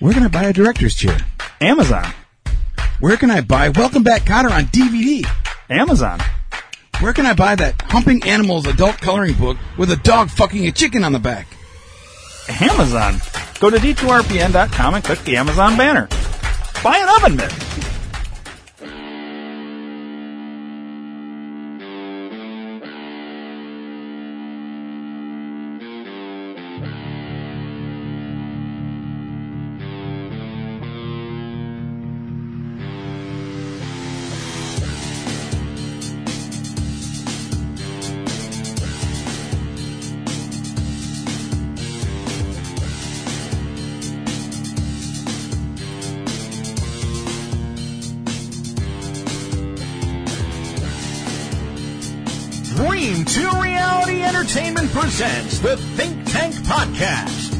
Where can I buy a director's chair? Amazon. Where can I buy Welcome Back, Kotter on DVD? Amazon. Where can I buy that Humping Animals adult coloring book with a dog fucking a chicken on the back? Amazon. Go to d2rpn.com and click the Amazon banner. Buy an oven mitt. Entertainment presents the Think Tank Podcast.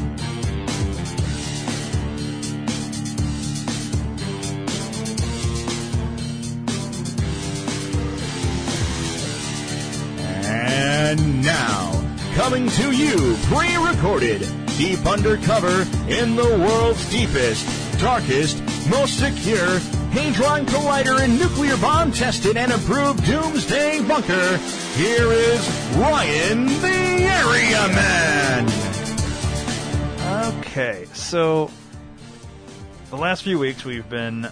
And now, coming to you pre-recorded, deep undercover, in the world's deepest, darkest, most secure, hadron collider and nuclear bomb tested and approved doomsday bunker, here is Ryan the Area Man. Okay, so the last few weeks we've been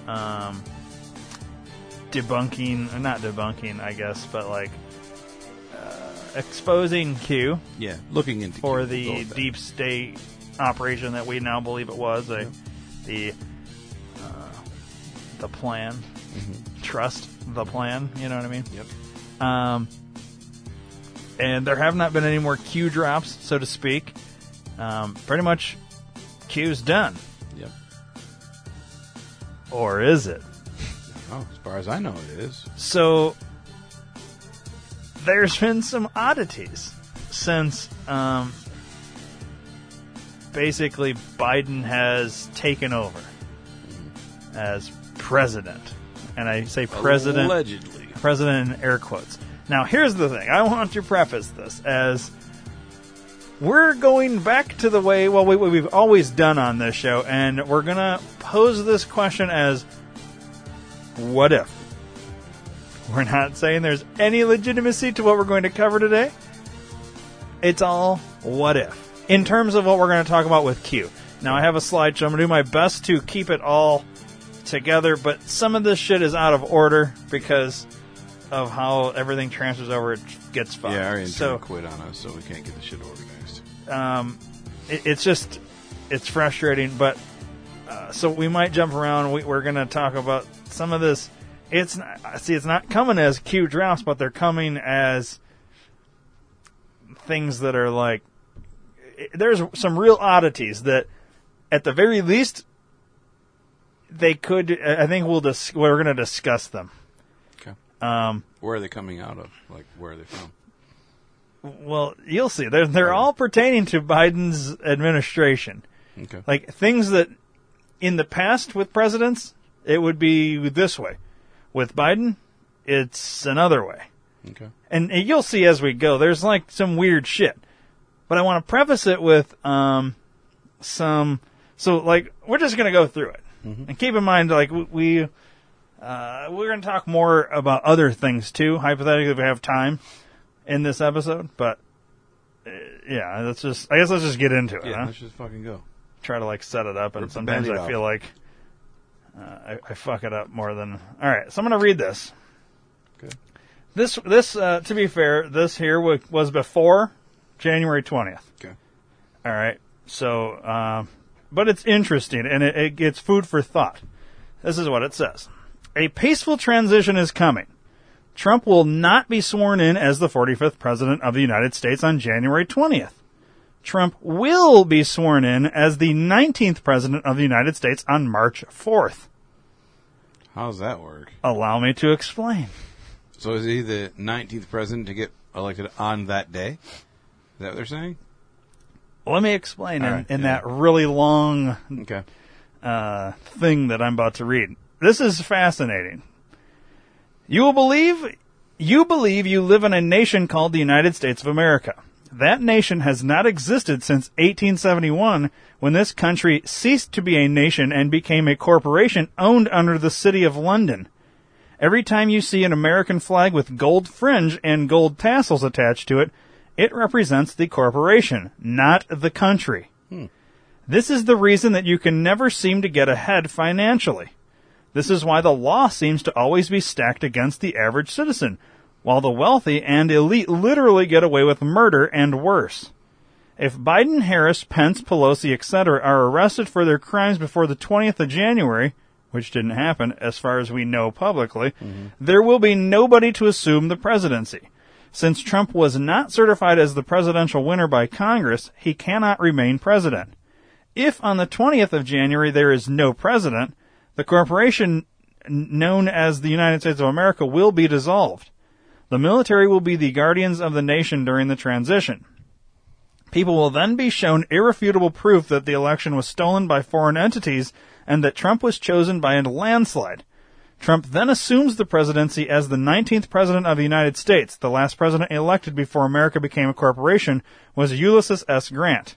exposing Q. Yeah, looking into for Q, the deep state operation that we now believe it was, the plan. Mm-hmm. Trust the plan, you know what I mean? Yep. And there have not been any more Q drops, so to speak. Pretty much, Q's done. Yep. Or is it? Oh, as far as I know, it is. So, there's been some oddities since basically Biden has taken over as president. And I say president. Allegedly. President in air quotes. Now, here's the thing. I want to preface this as we're going back to the way, well, we've always done on this show, and we're going to pose this question as, what if? We're not saying there's any legitimacy to what we're going to cover today. It's all what if, in terms of what we're going to talk about with Q. Now, I have a slideshow. I'm going to do my best to keep it all together, but some of this shit is out of order because of how everything transfers over, it gets fucked. Yeah, our intern quit on us, so we can't get the shit organized. It's frustrating, but so we might jump around. We're going to talk about some of this. It's not coming as Q drops, but they're coming as things that are like, there's some real oddities that, at the very least, they could. I think we're going to discuss them. Where are they coming out of? Like, where are they from? Well, you'll see. They're all pertaining to Biden's administration. Okay. Like, things that in the past with presidents, it would be this way. With Biden, it's another way. Okay. And you'll see as we go. There's, like, some weird shit. But I want to preface it with some... So, like, we're just going to go through it. Mm-hmm. And keep in mind, like, we... we're going to talk more about other things, too, hypothetically, if we have time in this episode. But, yeah, let's just get into it. Yeah, let's just fucking go. Try to, like, set it up, and sometimes I feel like I fuck it up more than... All right, so I'm going to read this. Okay. This, to be fair, this here was before January 20th. Okay. All right, so... but it's interesting, and it gets food for thought. This is what it says. A peaceful transition is coming. Trump will not be sworn in as the 45th president of the United States on January 20th. Trump will be sworn in as the 19th president of the United States on March 4th. How's that work? Allow me to explain. So is he the 19th president to get elected on that day? Is that what they're saying? Well, let me explain that really long thing that I'm about to read. This is fascinating. You believe you live in a nation called the United States of America. that nation has not existed since 1871, when this country ceased to be a nation and became a corporation owned under the City of London. Every time you see an American flag with gold fringe and gold tassels attached to it, it represents the corporation, not the country. This is the reason that you can never seem to get ahead financially. This is why the law seems to always be stacked against the average citizen, while the wealthy and elite literally get away with murder and worse. If Biden, Harris, Pence, Pelosi, etc. are arrested for their crimes before the 20th of January, which didn't happen as far as we know publicly, there will be nobody to assume the presidency. Since Trump was not certified as the presidential winner by Congress, he cannot remain president. If on the 20th of January there is no president, the corporation known as the United States of America will be dissolved. The military will be the guardians of the nation during the transition. People will then be shown irrefutable proof that the election was stolen by foreign entities and that Trump was chosen by a landslide. Trump then assumes the presidency as the 19th president of the United States. The last president elected before America became a corporation was Ulysses S. Grant.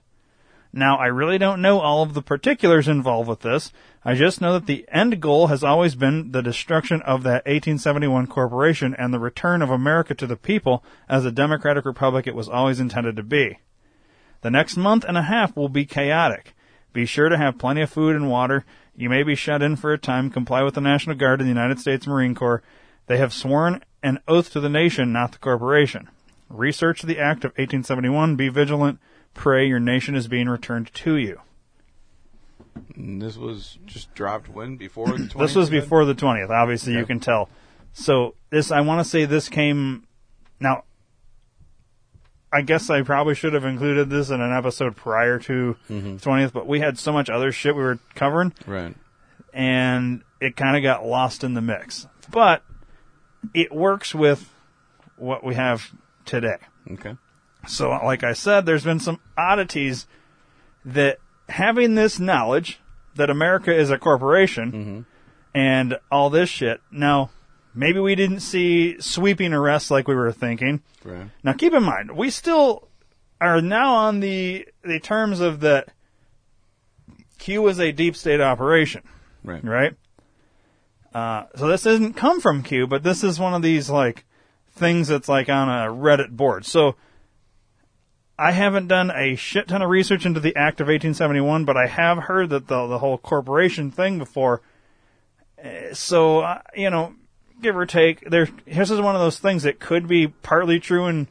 Now, I really don't know all of the particulars involved with this. I just know that the end goal has always been the destruction of that 1871 corporation and the return of America to the people as a democratic republic it was always intended to be. The next month and a half will be chaotic. Be sure to have plenty of food and water. You may be shut in for a time. Comply with the National Guard and the United States Marine Corps. They have sworn an oath to the nation, not the corporation. Research the Act of 1871. Be vigilant. Pray your nation is being returned to you. And this was just dropped when? Before the 20th? This was before the 20th. Obviously, okay. You can tell. So this, I want to say this came... Now, I guess I probably should have included this in an episode prior to the 20th, but we had so much other shit we were covering. Right. And it kind of got lost in the mix. But it works with what we have today. Okay. So, like I said, there's been some oddities that having this knowledge that America is a corporation and all this shit. Now, maybe we didn't see sweeping arrests like we were thinking. Right. Now, keep in mind, we still are now on the terms of that Q is a deep state operation. Right. Right? So this doesn't come from Q, but this is one of these like things that's like on a Reddit board. So... I haven't done a shit ton of research into the Act of 1871, but I have heard that the whole corporation thing before. So, you know, give or take, this is one of those things that could be partly true, and,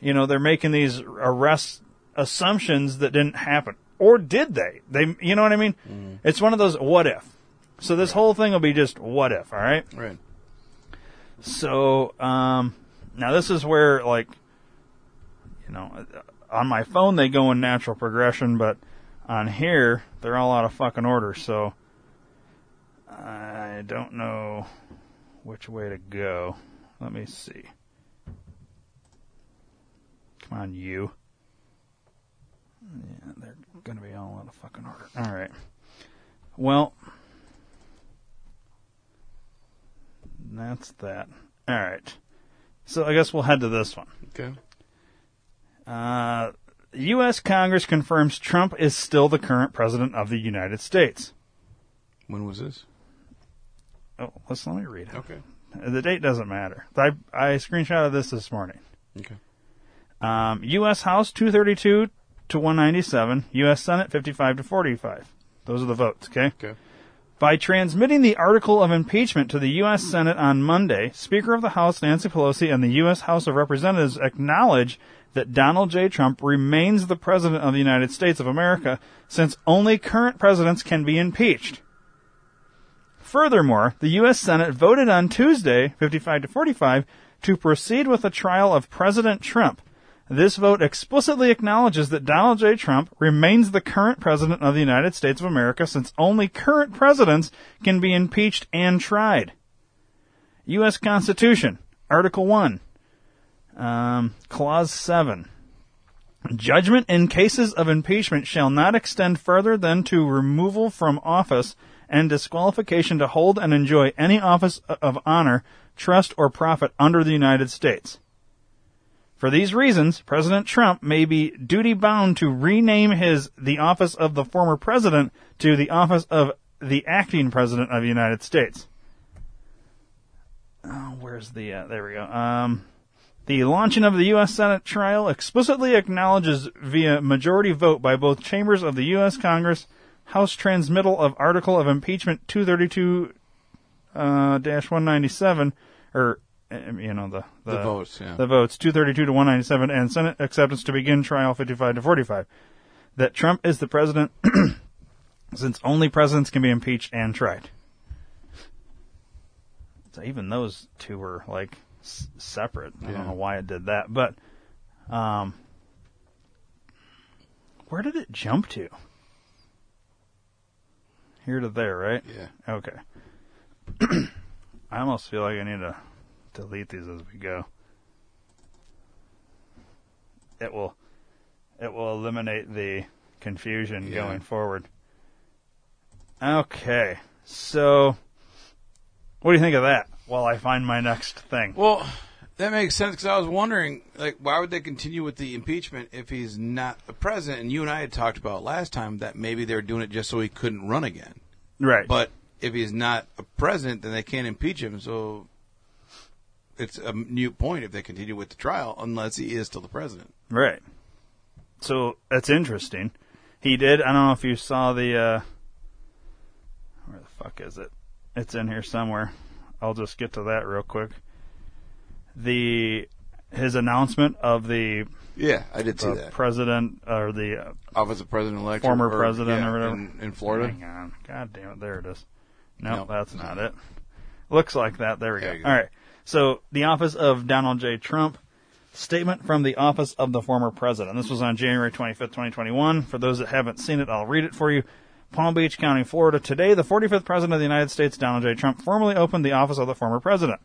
you know, they're making these arrest assumptions that didn't happen. Or did they? You know what I mean? It's one of those what if. So this whole thing will be just what if, all right? Right. So, now this is where, like, you know... On my phone, they go in natural progression, but on here, they're all out of fucking order, so I don't know which way to go. Let me see. Come on, you. Yeah, they're going to be all out of fucking order. All right. Well, that's that. All right. So I guess we'll head to this one. Okay. U.S. Congress confirms Trump is still the current president of the United States. When was this? Oh, let me read it. Okay. The date doesn't matter. I screenshotted this morning. Okay. U.S. House 232 to 197, U.S. Senate 55 to 45. Those are the votes, okay? Okay. By transmitting the article of impeachment to the U.S. Senate on Monday, Speaker of the House Nancy Pelosi and the U.S. House of Representatives acknowledge that Donald J. Trump remains the President of the United States of America, since only current presidents can be impeached. Furthermore, the U.S. Senate voted on Tuesday, 55 to 45, to proceed with a trial of President Trump. This vote explicitly acknowledges that Donald J. Trump remains the current President of the United States of America, since only current presidents can be impeached and tried. U.S. Constitution, Article 1. Clause 7. Judgment in cases of impeachment shall not extend further than to removal from office and disqualification to hold and enjoy any office of honor, trust, or profit under the United States. For these reasons, President Trump may be duty-bound to rename the office of the former president to the office of the acting president of the United States. Oh, where's the... there we go. The launching of the U.S. Senate trial explicitly acknowledges via majority vote by both chambers of the U.S. Congress House transmittal of Article of Impeachment 232-197, or, you know, the votes, yeah. The votes, 232 to 197, and Senate acceptance to begin trial 55 to 45, that Trump is the president since only presidents can be impeached and tried. So even those two were, like, separate. I don't know why it did that, but where did it jump to? Here to there, right? Yeah. Okay. I almost feel like I need to delete these as we go. It will eliminate the confusion going forward. Okay. So what do you think of that while I find my next thing? Well, that makes sense because I was wondering, like, why would they continue with the impeachment if he's not a president? And you and I had talked about last time that maybe they were doing it just so he couldn't run again. Right. But if he's not a president, then they can't impeach him. So it's a moot point if they continue with the trial unless he is still the president. Right. So that's interesting. He did. I don't know if you saw the where the fuck is it? It's in here somewhere. I'll just get to that real quick. His announcement of the I did see that president or the office of president-elect former president or whatever in Florida. Hang on, God damn it, there it is. Nope, that's not it. Looks like that. There we go. All right, so the office of Donald J. Trump statement from the office of the former president. This was on January 25th, 2021. For those that haven't seen it, I'll read it for you. Palm Beach County, Florida. Today, the 45th president of the United States, Donald J. Trump, formally opened the office of the former president.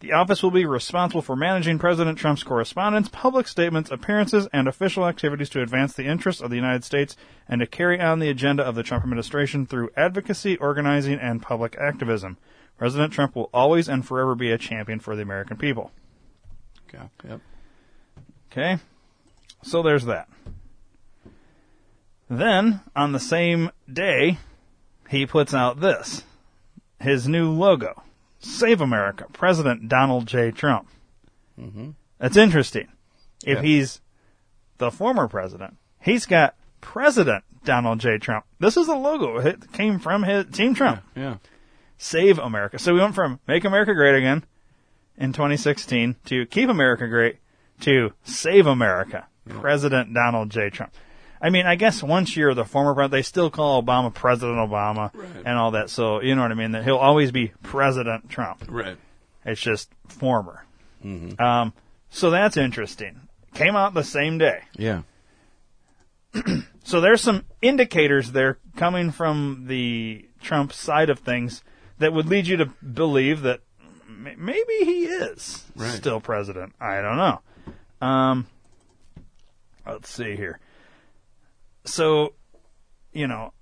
The office will be responsible for managing President Trump's correspondence, public statements, appearances, and official activities to advance the interests of the United States and to carry on the agenda of the Trump administration through advocacy, organizing, and public activism. President Trump will always and forever be a champion for the American people. Okay. Yep. Okay. So there's that. Then, on the same day, he puts out this, his new logo. Save America, President Donald J. Trump. Mm-hmm. That's interesting. If he's the former president, he's got President Donald J. Trump. This is the logo. It came from his Team Trump. Yeah. Save America. So we went from Make America Great Again in 2016 to Keep America Great to Save America, President Donald J. Trump. I mean, I guess once you're the former president, they still call Obama President Obama and all that. So, you know what I mean? That he'll always be President Trump. Right. It's just former. Mm-hmm. So that's interesting. Came out the same day. Yeah. So there's some indicators there coming from the Trump side of things that would lead you to believe that maybe he is still president. I don't know. Let's see here. So, you know,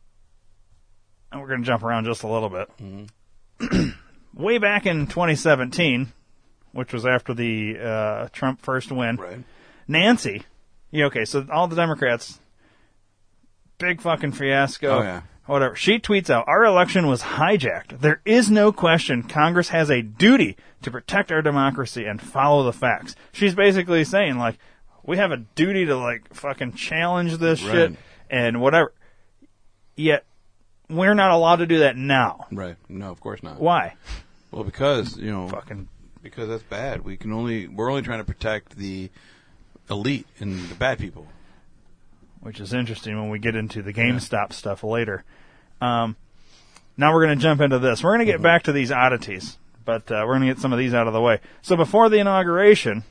and we're going to jump around just a little bit. Mm-hmm. Way back in 2017, which was after the Trump first win, Nancy, so all the Democrats, big fucking fiasco, whatever. She tweets out, "Our election was hijacked. There is no question Congress has a duty to protect our democracy and follow the facts." She's basically saying, like, we have a duty to, like, fucking challenge this shit and whatever. Yet, we're not allowed to do that now. Right. No, of course not. Why? Well, because, you know, because that's bad. We're only trying to protect the elite and the bad people. Which is interesting when we get into the GameStop stuff later. Now we're going to jump into this. We're going to get back to these oddities, but we're going to get some of these out of the way. So before the inauguration,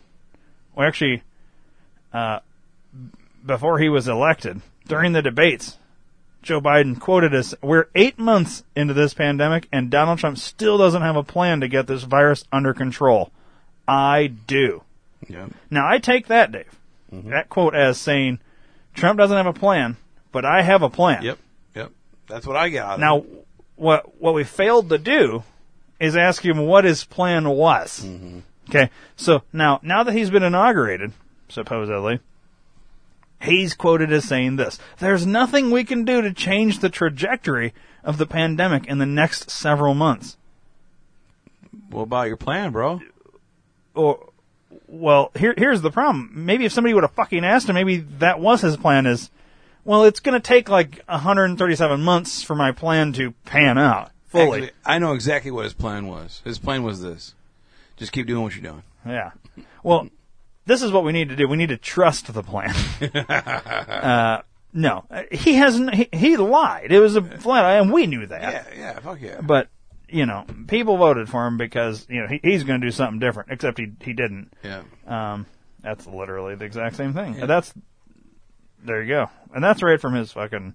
we actually... before he was elected, during the debates, Joe Biden quoted us, "We're 8 months into this pandemic, and Donald Trump still doesn't have a plan to get this virus under control. I do." Yeah. Now, I take that, Dave, that quote as saying, Trump doesn't have a plan, but I have a plan. Yep, yep. That's what I got. Now, what we failed to do is ask him what his plan was. Okay, so now that he's been inaugurated... supposedly. He's quoted as saying this: "There's nothing we can do to change the trajectory of the pandemic in the next several months." What about your plan, bro? Or, well, here's the problem. Maybe if somebody would have fucking asked him, maybe that was his plan is, well, it's going to take like 137 months for my plan to pan out fully. Actually, I know exactly what his plan was. His plan was this: just keep doing what you're doing. Yeah. Well, this is what we need to do. We need to trust the plan. No, he hasn't. He lied. It was a flat, and we knew that. Yeah, fuck yeah. But you know, people voted for him because you know he's going to do something different. Except he didn't. Yeah. That's literally the exact same thing. Yeah. There you go. And that's right from his fucking.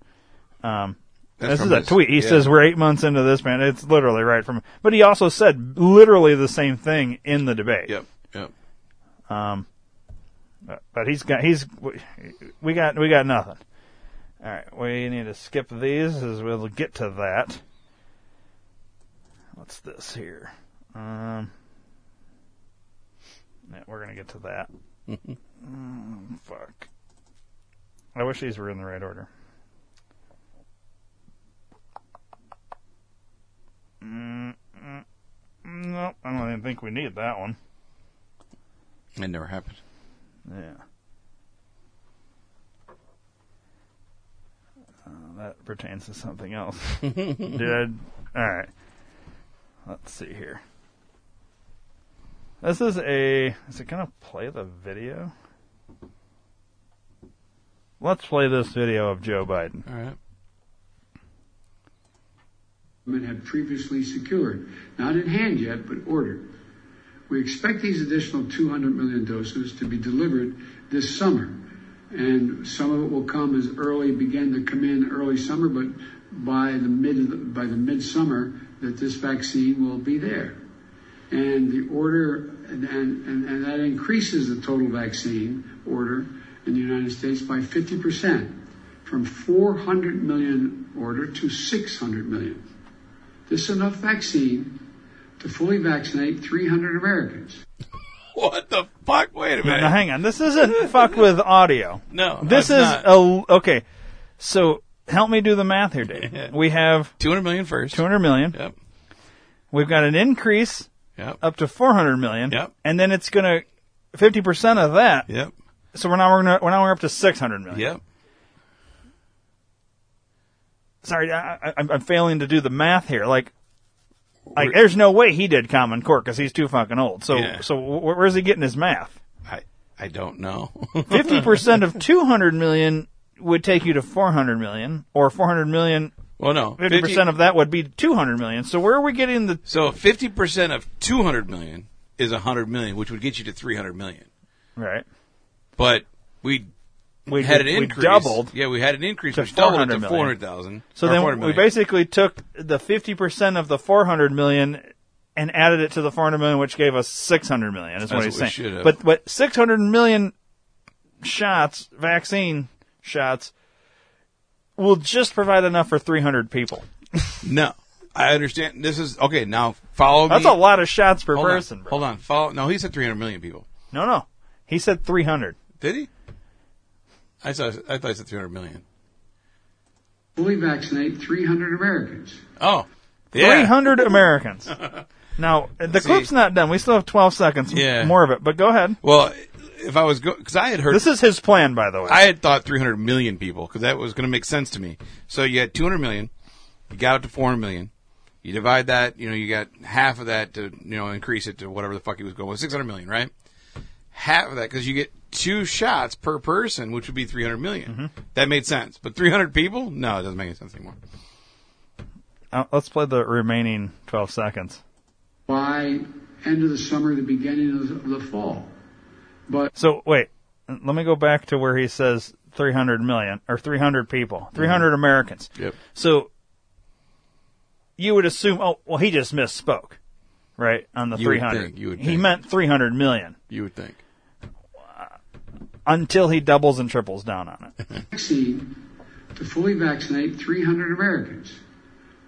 This is a tweet. He says we're 8 months into this, man. It's literally right from. But he also said literally the same thing in the debate. Yep. But we got nothing. All right, we need to skip these as we'll get to that. What's this here? Yeah, we're gonna get to that. Fuck. I wish these were in the right order. No, I don't even think we need that one. It never happened. Yeah. That pertains to something else. Did I? All right. Let's see here. This is a... Is it going to play the video? Let's play this video of Joe Biden. All right. ...have previously secured. Not in hand yet, but ordered. We expect these additional 200 million doses to be delivered this summer, and some of it will come as early summer, but by the midsummer that this vaccine will be there. And the order and that increases the total vaccine order in the United States by 50%, from 400 million order to 600 million. This is enough vaccine to fully vaccinate 300 Americans. What the fuck? Wait a minute. Now, hang on. This isn't fuck with audio. No, this is not. Okay. So help me do the math here, Dave. We have 200 million first. 200 million. Yep. We've got an increase up to 400 million. Yep. And then it's going to 50% of that. Yep. So we're now up to 600 million. Yep. Sorry, I'm failing to do the math here. Like, there's no way he did Common Core because he's too fucking old. So where's he getting his math? I don't know. 50% of 200 million would take you to 400 million, or 400 million. Well, no, 50% of that would be 200 million. So where are we getting the? So 50% of 200 million is 100 million, which would get you to 300 million. Right. But we had an increase. We doubled. Yeah, we had an increase, which doubled it to 400,000. So then we basically took the 50% of the 400 million and added it to the 400 million, which gave us 600 million. Is what he's saying. But 600 million shots, vaccine shots, will just provide enough for 300 people. No, I understand. This is okay. Now follow me. That's a lot of shots per person. Bro. Hold on. Follow. No, he said 300 million people. No, he said 300. Did he? I thought it said 300 million. Fully vaccinate 300 Americans. Oh, yeah. 300 Americans. Now, clip's not done. We still have 12 seconds more of it, but go ahead. Well, if I was going, because I had heard. This is his plan, by the way. I had thought 300 million people, because that was going to make sense to me. So you had 200 million, you got up to 400 million, you divide that, you got half of that to, increase it to whatever the fuck he was going with, 600 million, right? Half of that, because you get 2 shots per person, which would be 300 million. Mm-hmm. That made sense. But 300 people? No, it doesn't make any sense anymore. Let's play the remaining 12 seconds. By end of the summer, the beginning of the fall. So, wait. Let me go back to where he says 300 million, or 300 people. 300 mm-hmm. Americans. Yep. So, you would assume, he just misspoke, right, on the 300. You would think. He meant 300 million. You would think. Until he doubles and triples down on it. Vaccine to fully vaccinate 300 Americans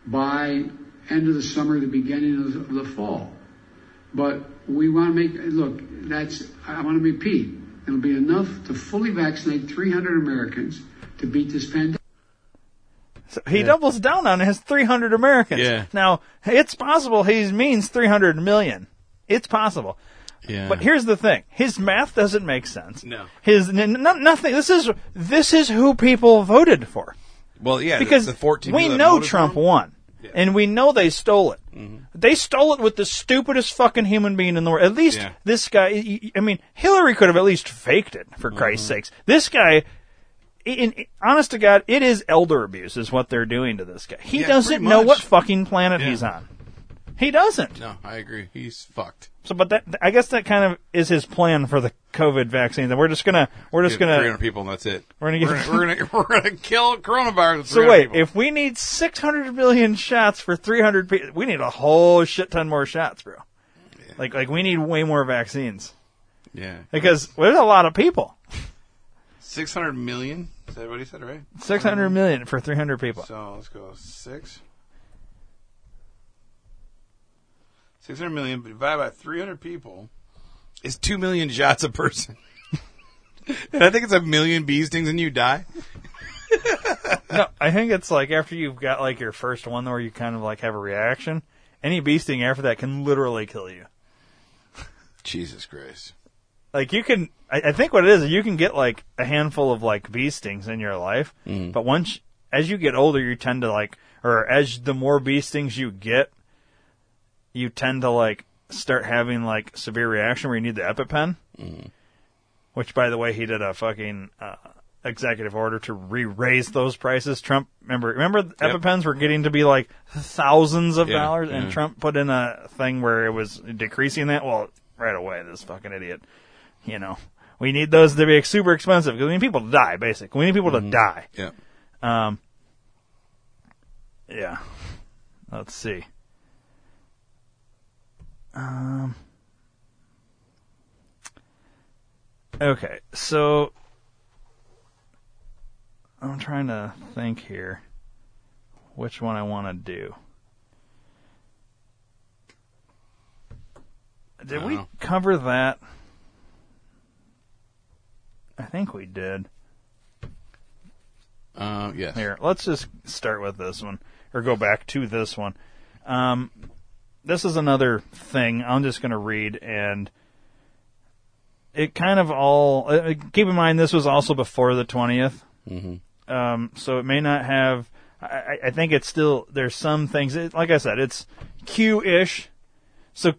by end of the summer, the beginning of the fall. But I want to repeat, It'll be enough to fully vaccinate 300 Americans to beat this pandemic. So he doubles down on his 300 Americans. Yeah. Now, it's possible he means 300 million. It's possible. Yeah. But here's the thing. His math doesn't make sense. No. His nothing. This is who people voted for. Well, yeah. Because the 14 we know Trump won. Yeah. And we know they stole it. Mm-hmm. They stole it with the stupidest fucking human being in the world. At least this guy, I mean, Hillary could have at least faked it, for Christ's sakes. This guy, honest to God, it is elder abuse is what they're doing to this guy. He doesn't know what fucking planet he's on. He doesn't. No, I agree. He's fucked. So, but I guess that kind of is his plan for the COVID vaccine. That we're just gonna 300 people, and that's it. We're gonna kill coronavirus. So wait, people. If we need 600 million shots for 300 people, we need a whole shit ton more shots, bro. Yeah. Like we need way more vaccines. Yeah, because there's a lot of people. 600 million. Is that what he said? Right. 600 million for 300 people. So let's go 600 million divided by 300 people is 2 million shots a person. And I think it's a million bee stings and you die. No, I think it's like after you've got like your first one where you kind of like have a reaction, any bee sting after that can literally kill you. Jesus Christ. Like you can, I think what it is, you can get like a handful of like bee stings in your life, but once, as you get older, you tend to like, or as the more bee stings you get, you tend to, like, start having, like, severe reaction where you need the EpiPen. Mm-hmm. Which, by the way, he did a fucking executive order to re-raise those prices. Trump, remember EpiPens were getting to be, like, thousands of dollars, and Trump put in a thing where it was decreasing that? Well, right away, this fucking idiot. You know, we need those to be super expensive because we need people to die, basically. We need people to die. Yeah. Yeah. Let's see. Okay, so I'm trying to think here which one I want to do. Did we cover that? I think we did. Yes. Here, let's just start with this one, or go back to this one. This is another thing I'm just going to read, and it kind of all... keep in mind, this was also before the 20th, so it may not have... I think it's still... There's some things... like I said, it's Q-ish, so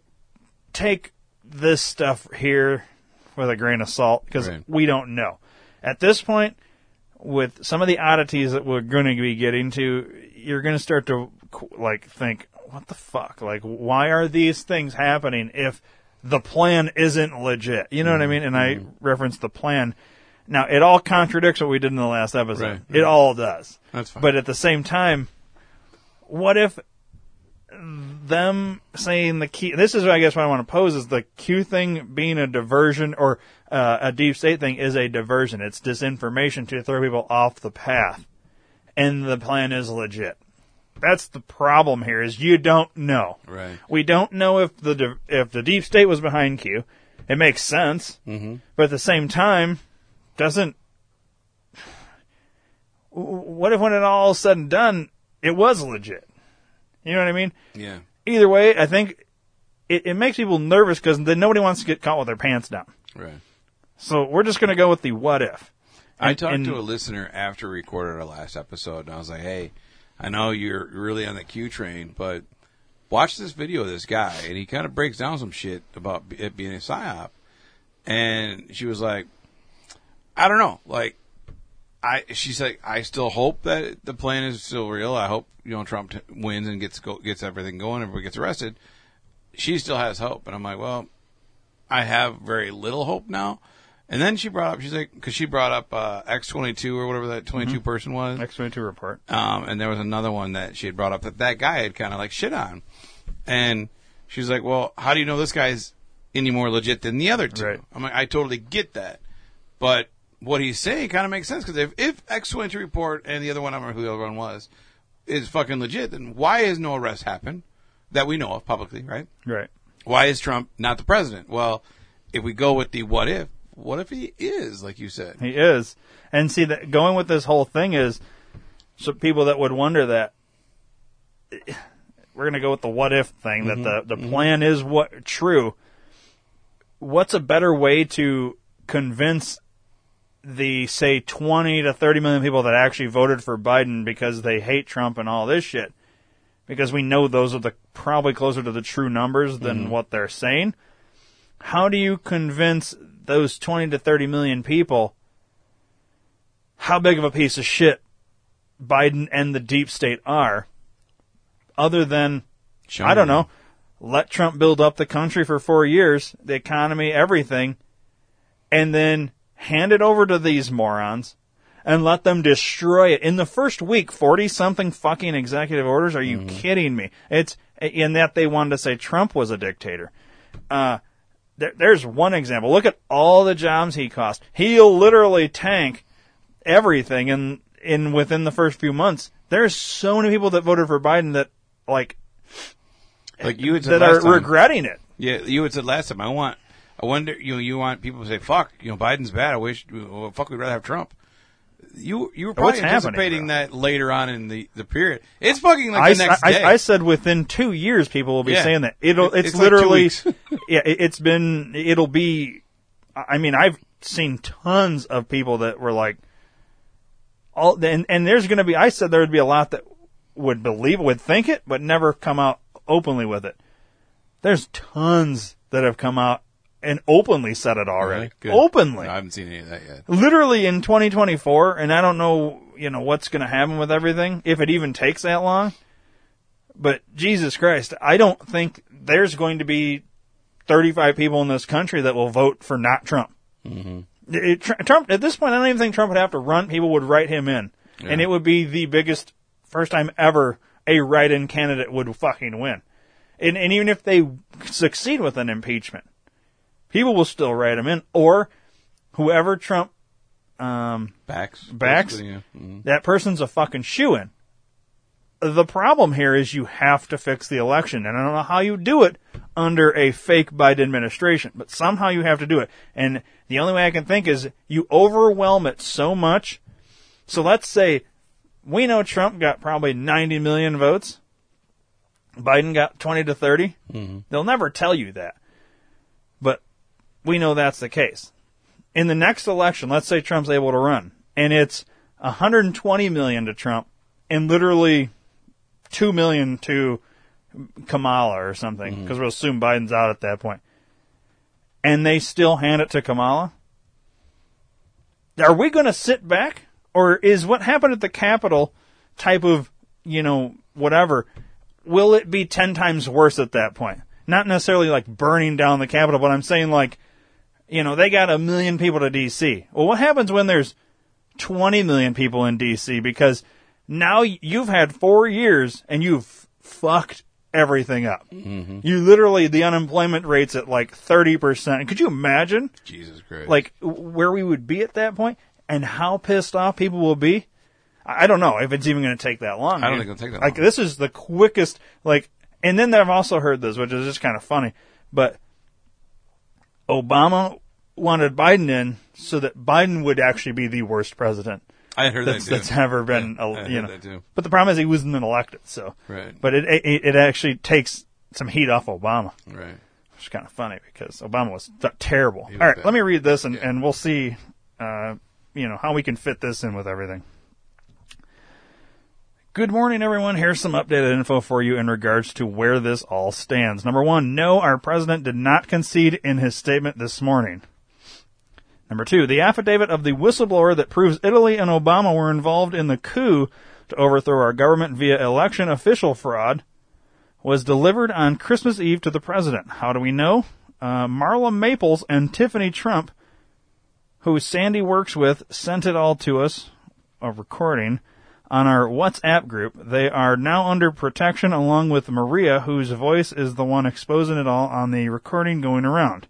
take this stuff here with a grain of salt, because we don't know. At this point, with some of the oddities that we're going to be getting to, you're going to start to like think... What the fuck? Like, why are these things happening if the plan isn't legit? You know what I mean? And I referenced the plan. Now, it all contradicts what we did in the last episode. Right, right. It all does. That's fine. But at the same time, what if them saying the key... This is, I guess, what I want to pose is the Q thing being a diversion or a deep state thing is a diversion. It's disinformation to throw people off the path. And the plan is legit. That's the problem here is you don't know. Right. We don't know if the deep state was behind Q. It makes sense. Mm-hmm. But at the same time, doesn't... What if when it all is said and done, it was legit? You know what I mean? Yeah. Either way, I think it makes people nervous because then nobody wants to get caught with their pants down. Right. So we're just going to go with the what if. And, I talked to a listener after we recorded our last episode, and I was like, hey... I know you're really on the Q train, but watch this video of this guy, and he kind of breaks down some shit about it being a psyop. And she was like, I don't know. Like, she's like, I still hope that the plan is still real. I hope, you know, Trump wins and gets everything going, everybody gets arrested. She still has hope. And I'm like, well, I have very little hope now. And then she brought up, she's like, because she brought up X-22 or whatever that 22 person was. X-22 Report. And there was another one that she had brought up that guy had kind of like shit on. And she's like, well, how do you know this guy's any more legit than the other two? Right. I'm like, I totally get that. But what he's saying kind of makes sense. Because if X-22 Report and the other one, I don't remember who the other one was, is fucking legit, then why has no arrest happened that we know of publicly, right? Right. Why is Trump not the president? Well, if we go with the what if, what if he is, like you said? He is. And see, that going with this whole thing is, so people that would wonder that, we're going to go with the what if thing, mm-hmm. that the plan is what true. What's a better way to convince the, say, 20 to 30 million people that actually voted for Biden because they hate Trump and all this shit? Because we know those are the probably closer to the true numbers than mm-hmm. what they're saying. How do you convince those 20 to 30 million people how big of a piece of shit Biden and the deep state are, other than, I don't know, let Trump build up the country for 4 years, the economy, everything, and then hand it over to these morons and let them destroy it. In the first week, 40-something fucking executive orders? Are you mm-hmm. kidding me? It's in that they wanted to say Trump was a dictator. There's one example. Look at all the jobs he cost. He'll literally tank everything in within the first few months. There's so many people that voted for Biden that like you had said that are regretting it. Yeah, you had said last time. I wonder. You want people to say, "Fuck, Biden's bad. I wish. Well, fuck, we'd rather have Trump." You were probably anticipating that later on in the period. It's fucking like the next day. I said within 2 years people will be saying that. It's literally like 2 weeks. I've seen tons of people that were like all and there's going to be I said there would be a lot that would believe it, would think it, but never come out openly with it. There's tons that have come out and openly said it already. Really? Openly. No, I haven't seen any of that yet. Literally in 2024, and I don't know, what's going to happen with everything, if it even takes that long. But Jesus Christ, I don't think there's going to be 35 people in this country that will vote for not Trump. Mm-hmm. Trump, at this point, I don't even think Trump would have to run. People would write him in. Yeah. And it would be the biggest, first time ever a write-in candidate would fucking win. And even if they succeed with an impeachment, people will still write him in, or whoever Trump backs yeah. mm-hmm. that person's a fucking shoo-in. The problem here is you have to fix the election, and I don't know how you do it under a fake Biden administration, but somehow you have to do it. And the only way I can think is you overwhelm it so much. So let's say we know Trump got probably 90 million votes. Biden got 20 to 30. Mm-hmm. They'll never tell you that. But we know that's the case. In the next election, let's say Trump's able to run, and it's 120 million to Trump and literally 2 million to Kamala or something, because mm-hmm. we'll assume Biden's out at that point. And they still hand it to Kamala? Are we going to sit back? Or is what happened at the Capitol type of, whatever, will it be 10 times worse at that point? Not necessarily like burning down the Capitol, but I'm saying they got 1 million people to D.C. Well, what happens when there's 20 million people in D.C.? Because now you've had 4 years and you've fucked everything up. Mm-hmm. You literally, the unemployment rate's at 30%. Could you imagine? Jesus Christ. Where we would be at that point and how pissed off people will be? I don't know if it's even going to take that long. I don't think it'll take that long. This is the quickest, And then I've also heard this, which is just kind of funny, but Obama wanted Biden in so that Biden would actually be the worst president. I heard that too. That's ever been, That too. But the problem is he wasn't elected, so. Right. But it actually takes some heat off Obama. Right. Which is kind of funny because Obama was terrible. All right, let me read this and we'll see, how we can fit this in with everything. Good morning, everyone. Here's some updated info for you in regards to where this all stands. Number one, no, our president did not concede in his statement this morning. Number two, the affidavit of the whistleblower that proves Italy and Obama were involved in the coup to overthrow our government via election official fraud was delivered on Christmas Eve to the president. How do we know? Marla Maples and Tiffany Trump, who Sandy works with, sent it all to us, a recording, on our WhatsApp group. They are now under protection along with Maria, whose voice is the one exposing it all on the recording going around.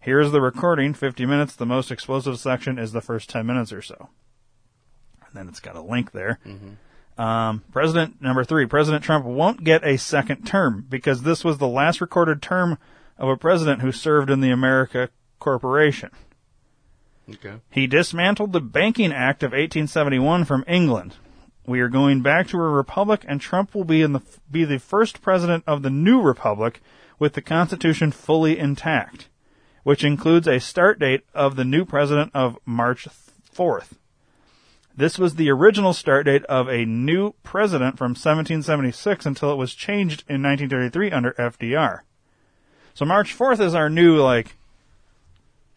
Here's the recording, 50 minutes. The most explosive section is the first 10 minutes or so. And then it's got a link there. Mm-hmm. President Trump won't get a second term because this was the last recorded term of a president who served in the America Corporation. Okay. He dismantled the Banking Act of 1871 from England. We are going back to a republic, and Trump will be the first president of the new republic with the Constitution fully intact, which includes a start date of the new president of March 4th. This was the original start date of a new president from 1776 until it was changed in 1933 under FDR. So March 4th is our new, like...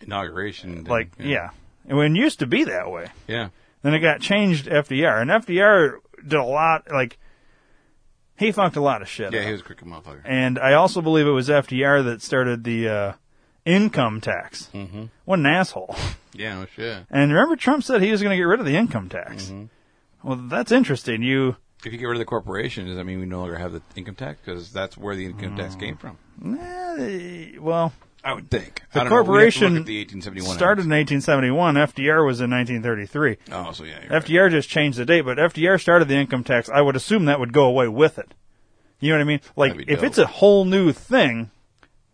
inauguration. Like, yeah. And it used to be that way. Yeah. Then it got changed to FDR. And FDR did a lot, like... He fucked a lot of shit. Yeah, he was a crooked motherfucker. And I also believe it was FDR that started the income tax. Mm-hmm. What an asshole. Yeah, no shit. And remember Trump said he was going to get rid of the income tax. Mm-hmm. Well, that's interesting. If you get rid of the corporation, does that mean we no longer have the income tax? Because that's where the income tax came from. Well... I would think. The corporation started in 1871. FDR was in 1933. Oh, so yeah. FDR right. Just changed the date, but FDR started the income tax. I would assume that would go away with it. You know what I mean? Like, if it's a whole new thing,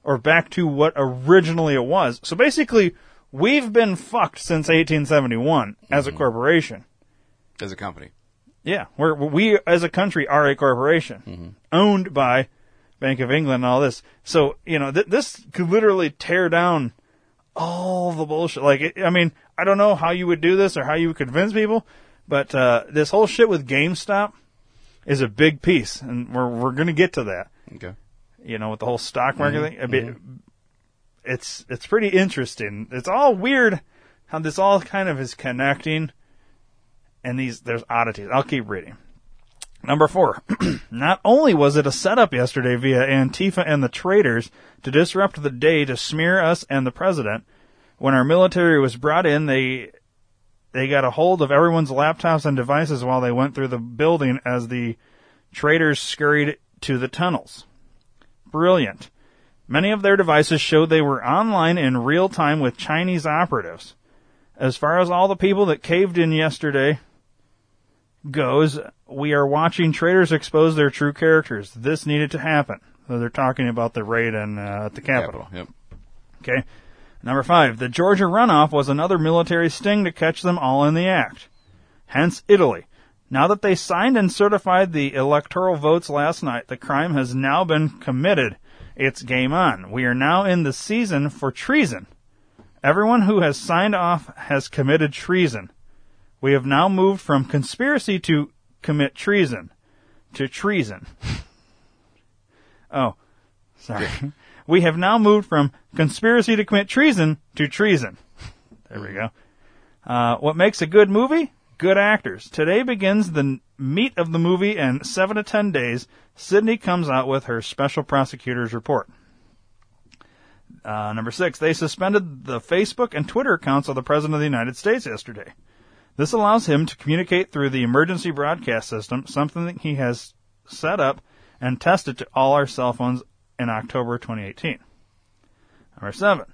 or back to what originally it was. So basically, we've been fucked since 1871 as a corporation. As a company. Yeah. We, as a country, are a corporation. Mm-hmm. Owned by... Bank of England and all this. So, you know, this could literally tear down all the bullshit. Like, I don't know how you would do this or how you would convince people, but this whole shit with GameStop is a big piece, and we're going to get to that. Okay. You know, with the whole stock market thing. It's pretty interesting. It's all weird how this all kind of is connecting, and there's oddities. I'll keep reading. Number 4, not only was it a setup yesterday via Antifa and the traitors to disrupt the day to smear us and the president, when our military was brought in, they got a hold of everyone's laptops and devices while they went through the building as the traitors scurried to the tunnels. Brilliant. Many of their devices showed they were online in real time with Chinese operatives. As far as all the people that caved in yesterday... goes, we are watching traitors expose their true characters. This needed to happen. So they're talking about the raid at the Capitol. Yep. Okay. Number 5, the Georgia runoff was another military sting to catch them all in the act. Hence, Italy. Now that they signed and certified the electoral votes last night, the crime has now been committed. It's game on. We are now in the season for treason. Everyone who has signed off has committed treason. We have now moved from conspiracy to commit treason to treason. Oh, sorry. Yeah. We have now moved from conspiracy to commit treason to treason. There we go. What makes a good movie? Good actors. Today begins the meat of the movie, and 7 to 10 days, Sidney comes out with her special prosecutor's report. Number 6, they suspended the Facebook and Twitter accounts of the President of the United States yesterday. This allows him to communicate through the emergency broadcast system, something that he has set up and tested to all our cell phones in October 2018. Number 7,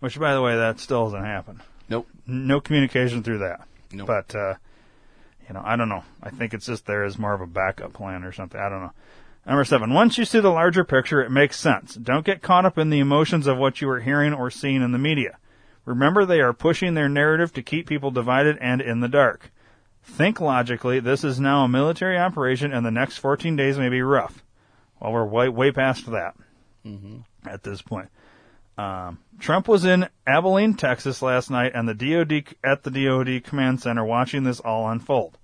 which, by the way, that still hasn't happened. Nope. No communication through that. Nope. But, I don't know. I think it's just there as more of a backup plan or something. I don't know. Number 7, once you see the larger picture, it makes sense. Don't get caught up in the emotions of what you are hearing or seeing in the media. Remember, they are pushing their narrative to keep people divided and in the dark. Think logically. This is now a military operation, and the next 14 days may be rough. Well, we're way past that at this point. Trump was in Abilene, Texas last night, and the DOD Command Center watching this all unfold.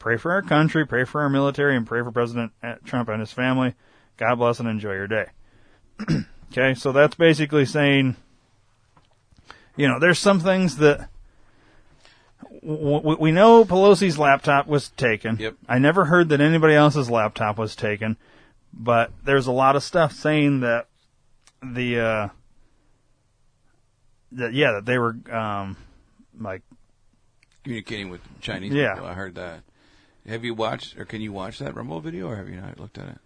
Pray for our country, pray for our military, and pray for President Trump and his family. God bless and enjoy your day. Okay, so that's basically saying... You know, there's some things that we know Pelosi's laptop was taken. Yep. I never heard that anybody else's laptop was taken, but there's a lot of stuff saying that that they were communicating with Chinese people. I heard that. Have you watched or can you watch that Rumble video, or have you not looked at it?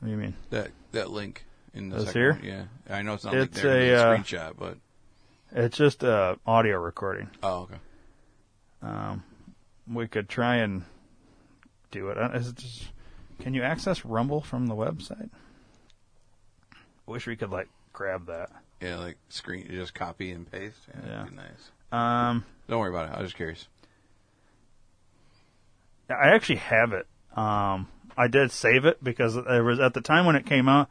What do you mean? That link in the second here? Yeah. I know it's not like there a screenshot, but it's just audio recording. Oh, okay. We could try and do it. Can you access Rumble from the website? I wish we could grab that. Yeah, just copy and paste. Yeah, that'd be nice. Don't worry about it. I was just curious. I actually have it. I did save it because there was, at the time when it came out,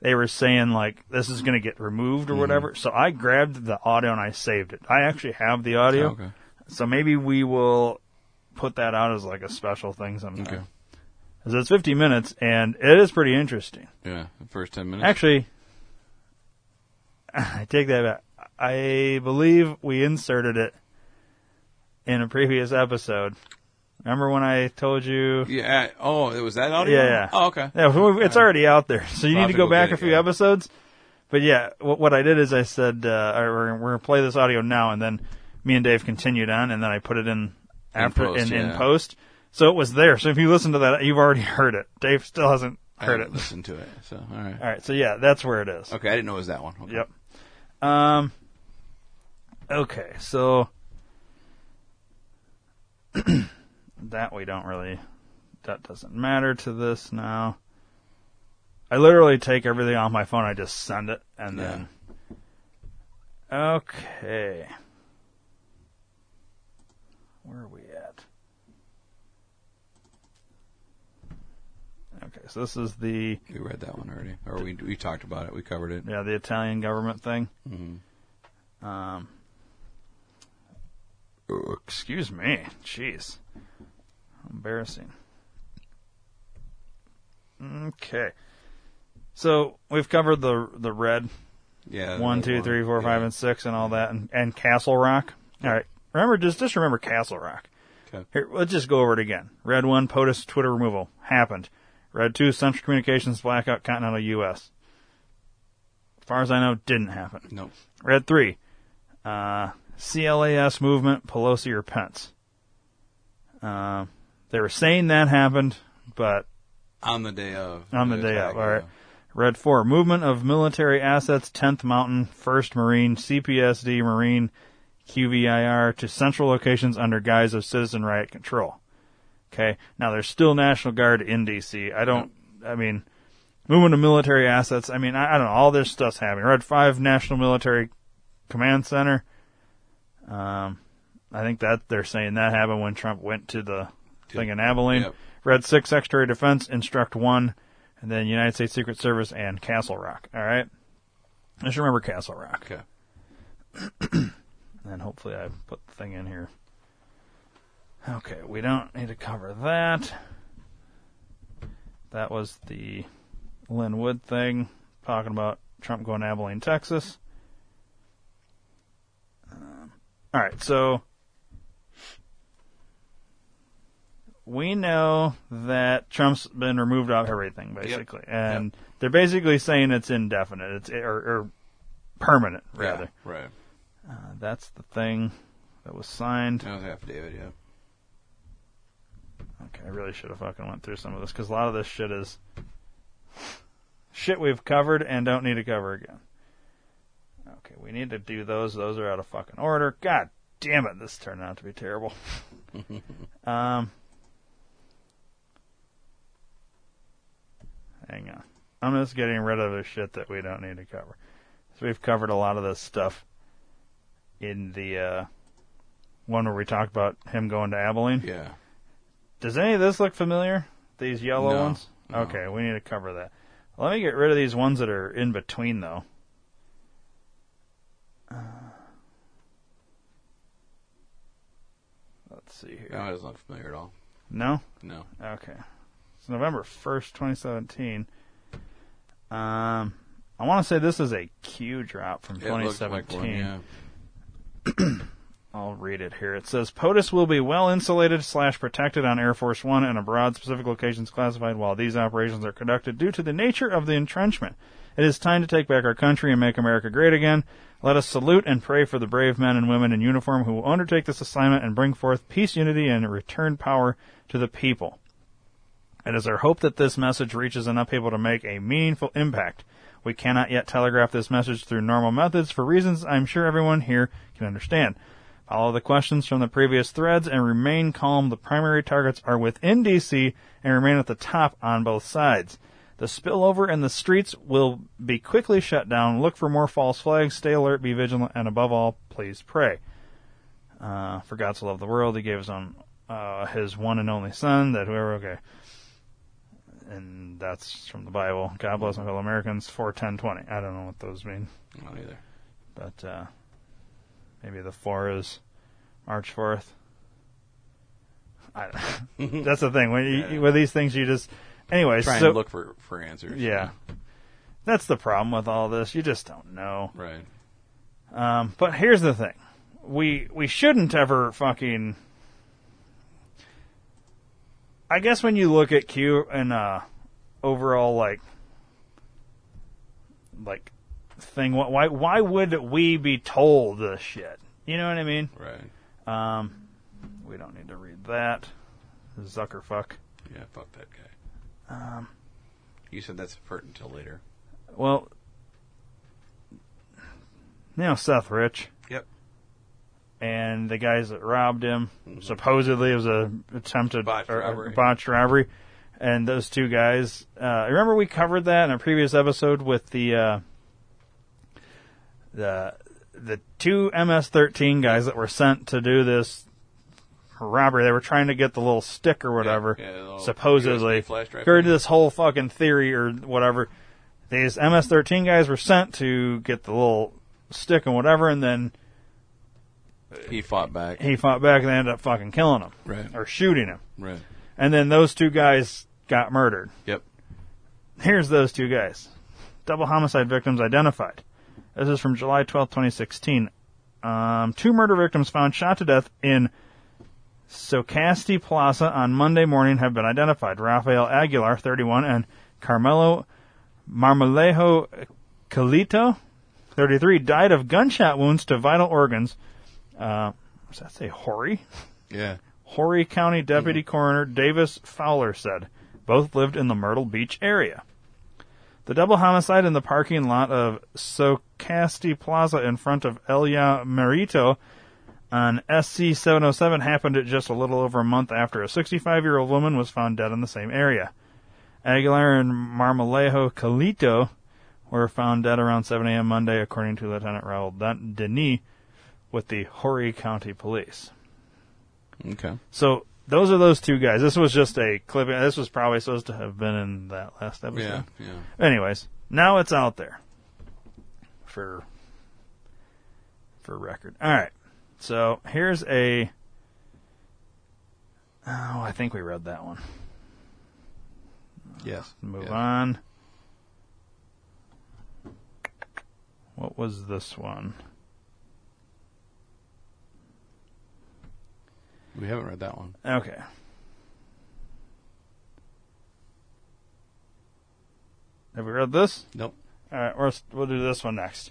they were saying, like, this is going to get removed or whatever. So I grabbed the audio and I saved it. I actually have the audio. Oh, okay. So maybe we will put that out as, like, a special thing sometime. Okay. Because it's 50 minutes, and it is pretty interesting. Yeah, the first 10 minutes. Actually, I take that back. I believe we inserted it in a previous episode. Remember when I told you? Yeah. Oh, it was that audio? Yeah, yeah. Oh, okay. Yeah, it's already out there, so you need to go back a few episodes. But yeah, what I did is I said, we're going to play this audio now, and then me and Dave continued on, and then I put it in after in post. So it was there. So if you listen to that, you've already heard it. Dave still hasn't heard it. I listened to it, so all right. All right, so yeah, that's where it is. Okay, I didn't know it was that one. Okay. Yep. Okay, so... that doesn't matter to this now. I literally take everything off my phone, I just send it, and then... Okay. Where are we at? Okay, so this is the... We read that one already, or we talked about it, we covered it. Yeah, the Italian government thing. Mm-hmm. Excuse me. Jeez. Embarrassing. Okay. So we've covered the red. Yeah. 1, 2, 3, 4, 5, and 6 and all that. And Castle Rock. All right. Remember, just remember Castle Rock. Okay. Here, let's just go over it again. Red 1, POTUS Twitter removal. Happened. Red 2, Central Communications blackout, continental U.S. As far as I know, didn't happen. Nope. Red 3, CLAS movement, Pelosi or Pence. They were saying that happened, but... On the day of. On the day of, all right. Red 4, movement of military assets, 10th Mountain, 1st Marine, CPSD, Marine, QVIR, to central locations under guise of citizen riot control. Okay, now there's still National Guard in D.C. Movement of military assets, I don't know, all this stuff's happening. Red 5, National Military Command Center. I think that they're saying that happened when Trump went to the thing in Abilene. Yep. Red 6, Secretary of Defense, Instruct 1, and then United States Secret Service and Castle Rock. All right? Just remember Castle Rock. Okay. And hopefully I put the thing in here. Okay, we don't need to cover that. That was the Lynn Wood thing, talking about Trump going to Abilene, Texas. All right, so we know that Trump's been removed off everything, basically. Yep. And they're basically saying it's indefinite, or permanent, rather. Yeah, right. That's the thing that was signed. That was the affidavit, yeah. Okay, I really should have fucking went through some of this, because a lot of this shit is shit we've covered and don't need to cover again. Okay, we need to do those. Those are out of fucking order. God damn it, this turned out to be terrible. Hang on. I'm just getting rid of the shit that we don't need to cover. So we've covered a lot of this stuff in the one where we talked about him going to Abilene. Yeah. Does any of this look familiar? These yellow ones? No. Okay, we need to cover that. Let me get rid of these ones that are in between, though. Let's see here. No, it doesn't look familiar at all. No? No. Okay. It's November 1st, 2017. I want to say this is a Q drop from 2017. Like one, yeah. I'll read it here. It says, POTUS will be well insulated / protected on Air Force One and abroad, specific locations classified, while these operations are conducted due to the nature of the entrenchment. It is time to take back our country and make America great again. Let us salute and pray for the brave men and women in uniform who will undertake this assignment and bring forth peace, unity, and return power to the people. It is our hope that this message reaches enough people to make a meaningful impact. We cannot yet telegraph this message through normal methods for reasons I'm sure everyone here can understand. Follow the questions from the previous threads and remain calm. The primary targets are within D.C. and remain at the top on both sides. The spillover in the streets will be quickly shut down. Look for more false flags. Stay alert, be vigilant, and above all, please pray. For God so loved the world, he gave his own, his one and only son, that whoever, okay. And that's from the Bible. God bless my fellow Americans, 4:10:20. I don't know what those mean. I don't either. But maybe the 4 is March 4th. I don't know. That's the thing. When you, yeah. With these things, you just... Anyways, try and look for answers. Yeah. That's the problem with all this. You just don't know. Right. But here's the thing. We shouldn't ever fucking... I guess when you look at Q and overall, like thing, why would we be told this shit? You know what I mean? Right. We don't need to read that. Zuckerfuck. Yeah, fuck that guy. You said that's pertinent until later. Well, you know Seth Rich. Yep. And the guys that robbed him, mm-hmm. supposedly it was an attempted botched robbery. And those two guys, remember we covered that in a previous episode with the two MS-13 guys that were sent to do this robbery. They were trying to get the little stick or whatever, supposedly. According to this whole fucking theory or whatever, these MS-13 guys were sent to get the little stick and whatever, and then... He fought back, and they ended up fucking killing him. Right. Or shooting him. Right. And then those two guys got murdered. Yep. Here's those two guys. Double homicide victims identified. This is from July 12, 2016. Two murder victims found shot to death in Socastee Plaza on Monday morning have been identified. Rafael Aguilar, 31, and Carmelo Marmolejo Calito, 33, died of gunshot wounds to vital organs. Does that say Horry? Yeah. Horry County Deputy Coroner Davis Fowler said both lived in the Myrtle Beach area. The double homicide in the parking lot of Socastee Plaza in front of Elia Merito on SC 707 happened at just a little over a month after a 65-year-old woman was found dead in the same area. Aguilar and Marmolejo Calito were found dead around 7 a.m. Monday, according to Lieutenant Raul Denis, with the Horry County Police. Okay. So those are those two guys. This was just a clipping. This was probably supposed to have been in that last episode. Yeah. Anyways, now it's out there for record. All right. So here's a... Oh, I think we read that one. Yes. Let's move on. What was this one? We haven't read that one. Okay. Have we read this? Nope. All right, we'll do this one next.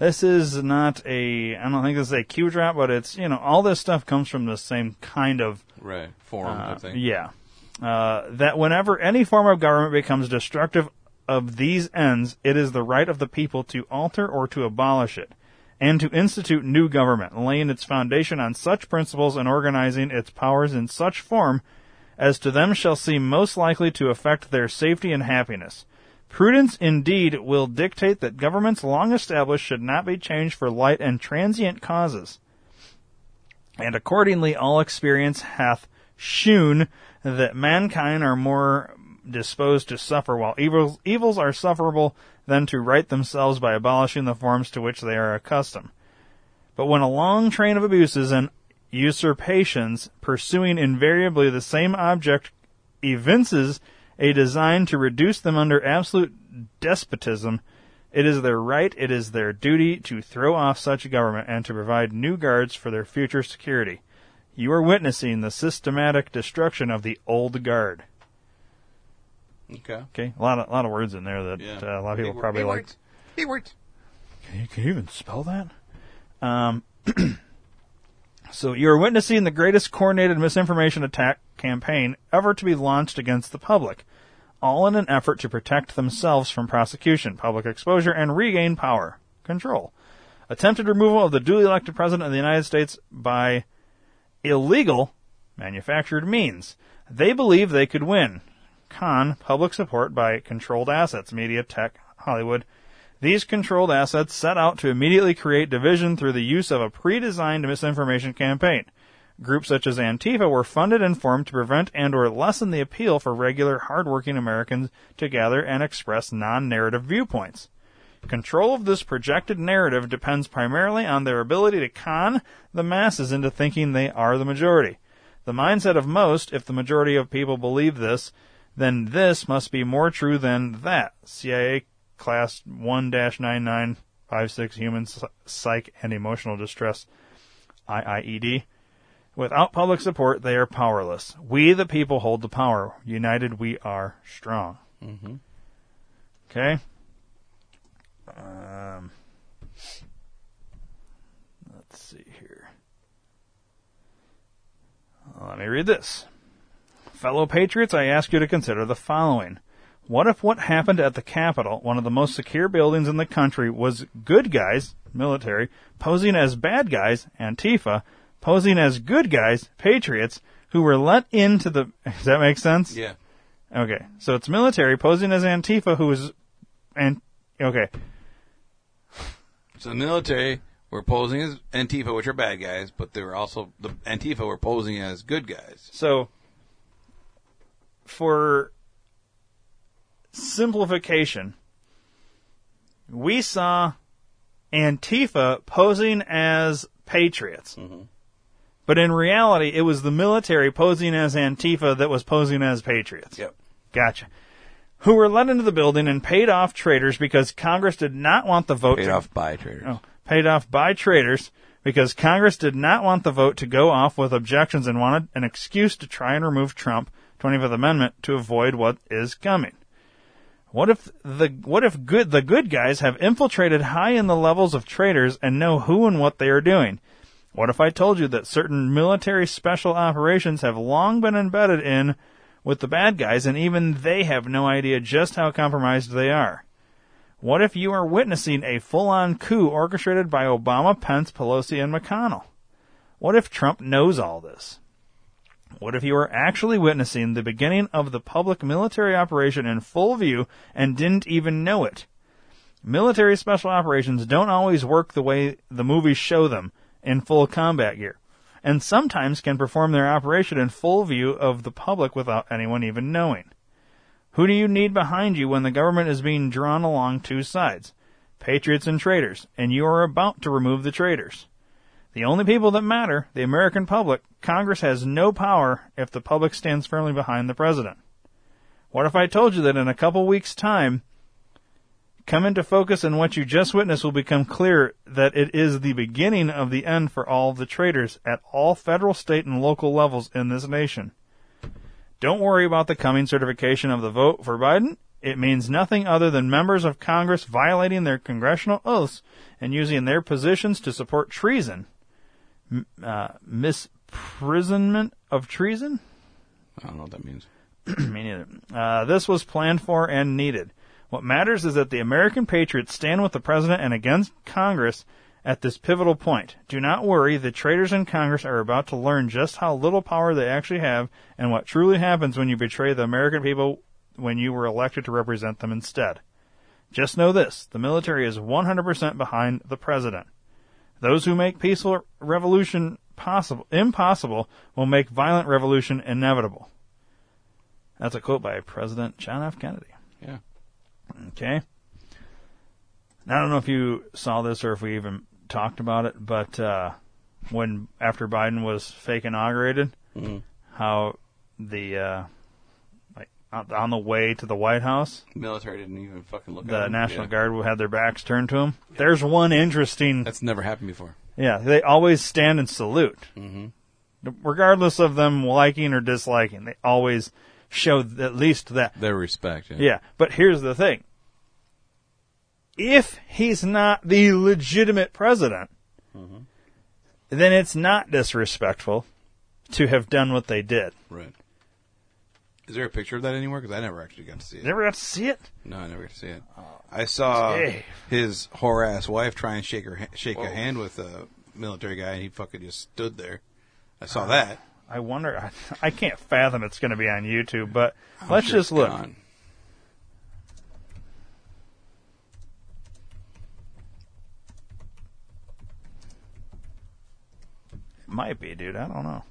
This is not a... I don't think this is a Q drop, but it's, you know, all this stuff comes from the same kind of... Right, forum, I think. Yeah. That whenever any form of government becomes destructive of these ends, it is the right of the people to alter or to abolish it, and to institute new government, laying its foundation on such principles and organizing its powers in such form as to them shall seem most likely to affect their safety and happiness. Prudence, indeed, will dictate that governments long established should not be changed for light and transient causes. And accordingly, all experience hath shewn that mankind are more disposed to suffer, while evils are sufferable, than to right themselves by abolishing the forms to which they are accustomed. But when a long train of abuses and usurpations, pursuing invariably the same object, evinces a design to reduce them under absolute despotism, it is their right, it is their duty, to throw off such government and to provide new guards for their future security. You are witnessing the systematic destruction of the old guard. Okay. A lot of words in there that a lot of people probably like. B words. Can you even spell that? So you are witnessing the greatest coordinated misinformation attack campaign ever to be launched against the public, all in an effort to protect themselves from prosecution, public exposure, and regain power, control. Attempted removal of the duly elected president of the United States by illegal, manufactured means. They believe they could win. Con, public support by controlled assets, media, tech, Hollywood, These controlled assets set out to immediately create division through the use of a pre-designed misinformation campaign. Groups such as Antifa were funded and formed to prevent and or lessen the appeal for regular, hard-working Americans to gather and express non-narrative viewpoints. Control of this projected narrative depends primarily on their ability to con the masses into thinking they are the majority. The mindset of most, if the majority of people believe this, then this must be more true than that. CIA Class 1-9956 Human Psych and Emotional Distress, IIED. Without public support, they are powerless. We, the people, hold the power. United, we are strong. Mm-hmm. Okay? Let's see here. Let me read this. Fellow patriots, I ask you to consider the following. What if what happened at the Capitol, one of the most secure buildings in the country, was good guys, military, posing as bad guys, Antifa, posing as good guys, patriots, who were let into the... Does that make sense? Yeah. Okay. So it's military posing as Antifa who was... Okay. So the military were posing as Antifa, which are bad guys, but they were also the Antifa were posing as good guys. So, for simplification, we saw Antifa posing as patriots, mm-hmm. but in reality, it was the military posing as Antifa that was posing as patriots. Yep. Gotcha. Who were led into the building and paid off traitors because Congress did not want the vote. Paid off by traitors because Congress did not want the vote to go off with objections and wanted an excuse to try and remove Trump 25th Amendment to avoid what is coming. What if the good guys have infiltrated high in the levels of traitors and know who and what they are doing? What if I told you that certain military special operations have long been embedded in with the bad guys, and even they have no idea just how compromised they are? What if you are witnessing a full-on coup orchestrated by Obama, Pence, Pelosi, and McConnell? What if Trump knows all this? What if you are actually witnessing the beginning of the public military operation in full view and didn't even know it? Military special operations don't always work the way the movies show them, in full combat gear, and sometimes can perform their operation in full view of the public without anyone even knowing. Who do you need behind you when the government is being drawn along two sides? Patriots and traitors, and you are about to remove the traitors. The only people that matter, the American public. Congress has no power if the public stands firmly behind the president. What if I told you that in a couple weeks' time, come into focus and what you just witnessed will become clear that it is the beginning of the end for all the traitors at all federal, state, and local levels in this nation. Don't worry about the coming certification of the vote for Biden. It means nothing other than members of Congress violating their congressional oaths and using their positions to support treason. Misprisonment of treason? I don't know what that means. Me neither. This was planned for and needed. What matters is that the American patriots stand with the president and against Congress at this pivotal point. Do not worry, the traitors in Congress are about to learn just how little power they actually have and what truly happens when you betray the American people when you were elected to represent them instead. Just know this, the military is 100% behind the president. Those who make peaceful revolution impossible will make violent revolution inevitable. That's a quote by President John F. Kennedy. Yeah. Okay. Now, I don't know if you saw this or if we even talked about it, but when after Biden was fake inaugurated, mm-hmm. how the like on the way to the White House, the military didn't even fucking look at him. The National Guard had their backs turned to him. Yeah. There's one interesting. That's never happened before. Yeah, they always stand and salute, mm-hmm. regardless of them liking or disliking. They always show at least that. Their respect. Yeah, but here's the thing. If he's not the legitimate president, mm-hmm. then it's not disrespectful to have done what they did. Right. Is there a picture of that anywhere? Because I never actually got to see it. Never got to see it? No, I never got to see it. I saw his whore-ass wife try and shake a hand with a military guy, and he fucking just stood there. I saw that. I wonder. I can't fathom it's going to be on YouTube, but let's just look. Gone. Might be, dude. I don't know.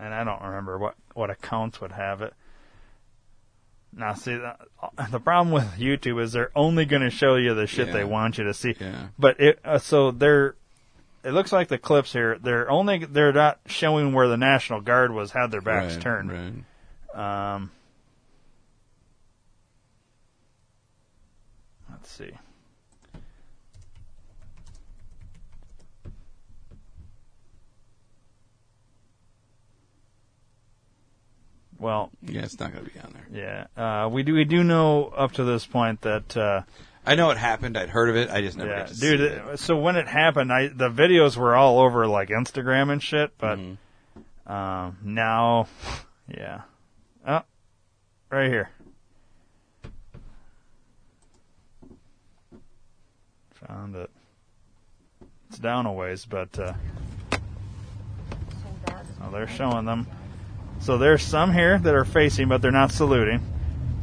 And I don't remember what accounts would have it. Now, see, the problem with YouTube is they're only going to show you the shit they want you to see. Yeah. But so they're, it looks like the clips here, they're not showing where the National Guard was, had their backs turned. Right. Let's see. Well, yeah, it's not going to be on there. Yeah, we do know up to this point that I know it happened. I'd heard of it. I just never got to see it. So when it happened, the videos were all over like Instagram and shit. But now, oh, right here, found it. It's down a ways, but oh, they're showing them. So there's some here that are facing, but they're not saluting.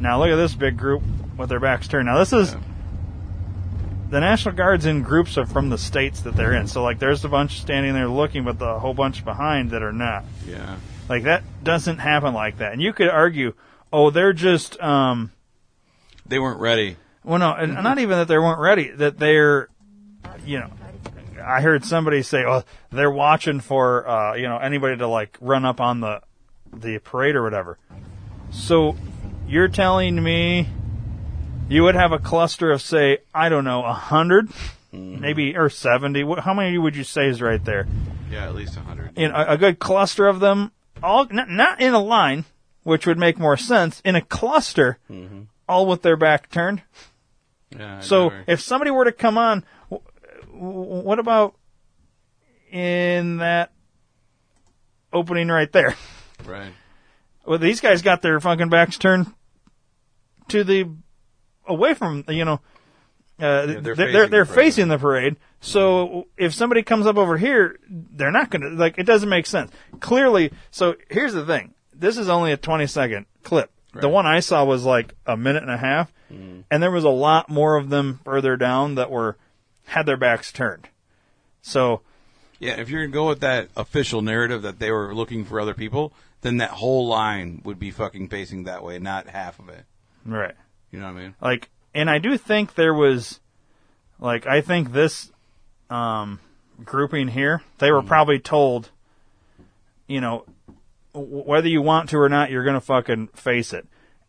Now look at this big group with their backs turned. Now this is the National Guard's in groups of from the states that they're in. So like there's a bunch standing there looking, but the whole bunch behind that are not. Yeah. Like that doesn't happen like that. And you could argue, oh, they're just they weren't ready. Well, no, and not even that they weren't ready. That they're, you know. I heard somebody say, oh, they're watching for you know, anybody to like run up on the parade or whatever. So you're telling me you would have a cluster of, say, I don't know, 100, maybe, or 70. How many would you say is right there? Yeah, at least 100. In a good cluster of them, all not in a line, which would make more sense, in a cluster, all with their back turned. Yeah, so if somebody were to come on, what about in that opening right there? Right. Well, these guys got their fucking backs turned to the away from, you know, they're facing the parade. So if somebody comes up over here, they're not going to, like, it doesn't make sense. Clearly, so here's the thing. This is only a 20-second clip. Right. The one I saw was like a minute and a half, and there was a lot more of them further down that were had their backs turned. So yeah, if you're going to go with that official narrative that they were looking for other people, then that whole line would be fucking facing that way, not half of it. Right. You know what I mean? Like, and I do think there was, like, I think this grouping here, they were probably told, you know, whether you want to or not, you're going to fucking face it.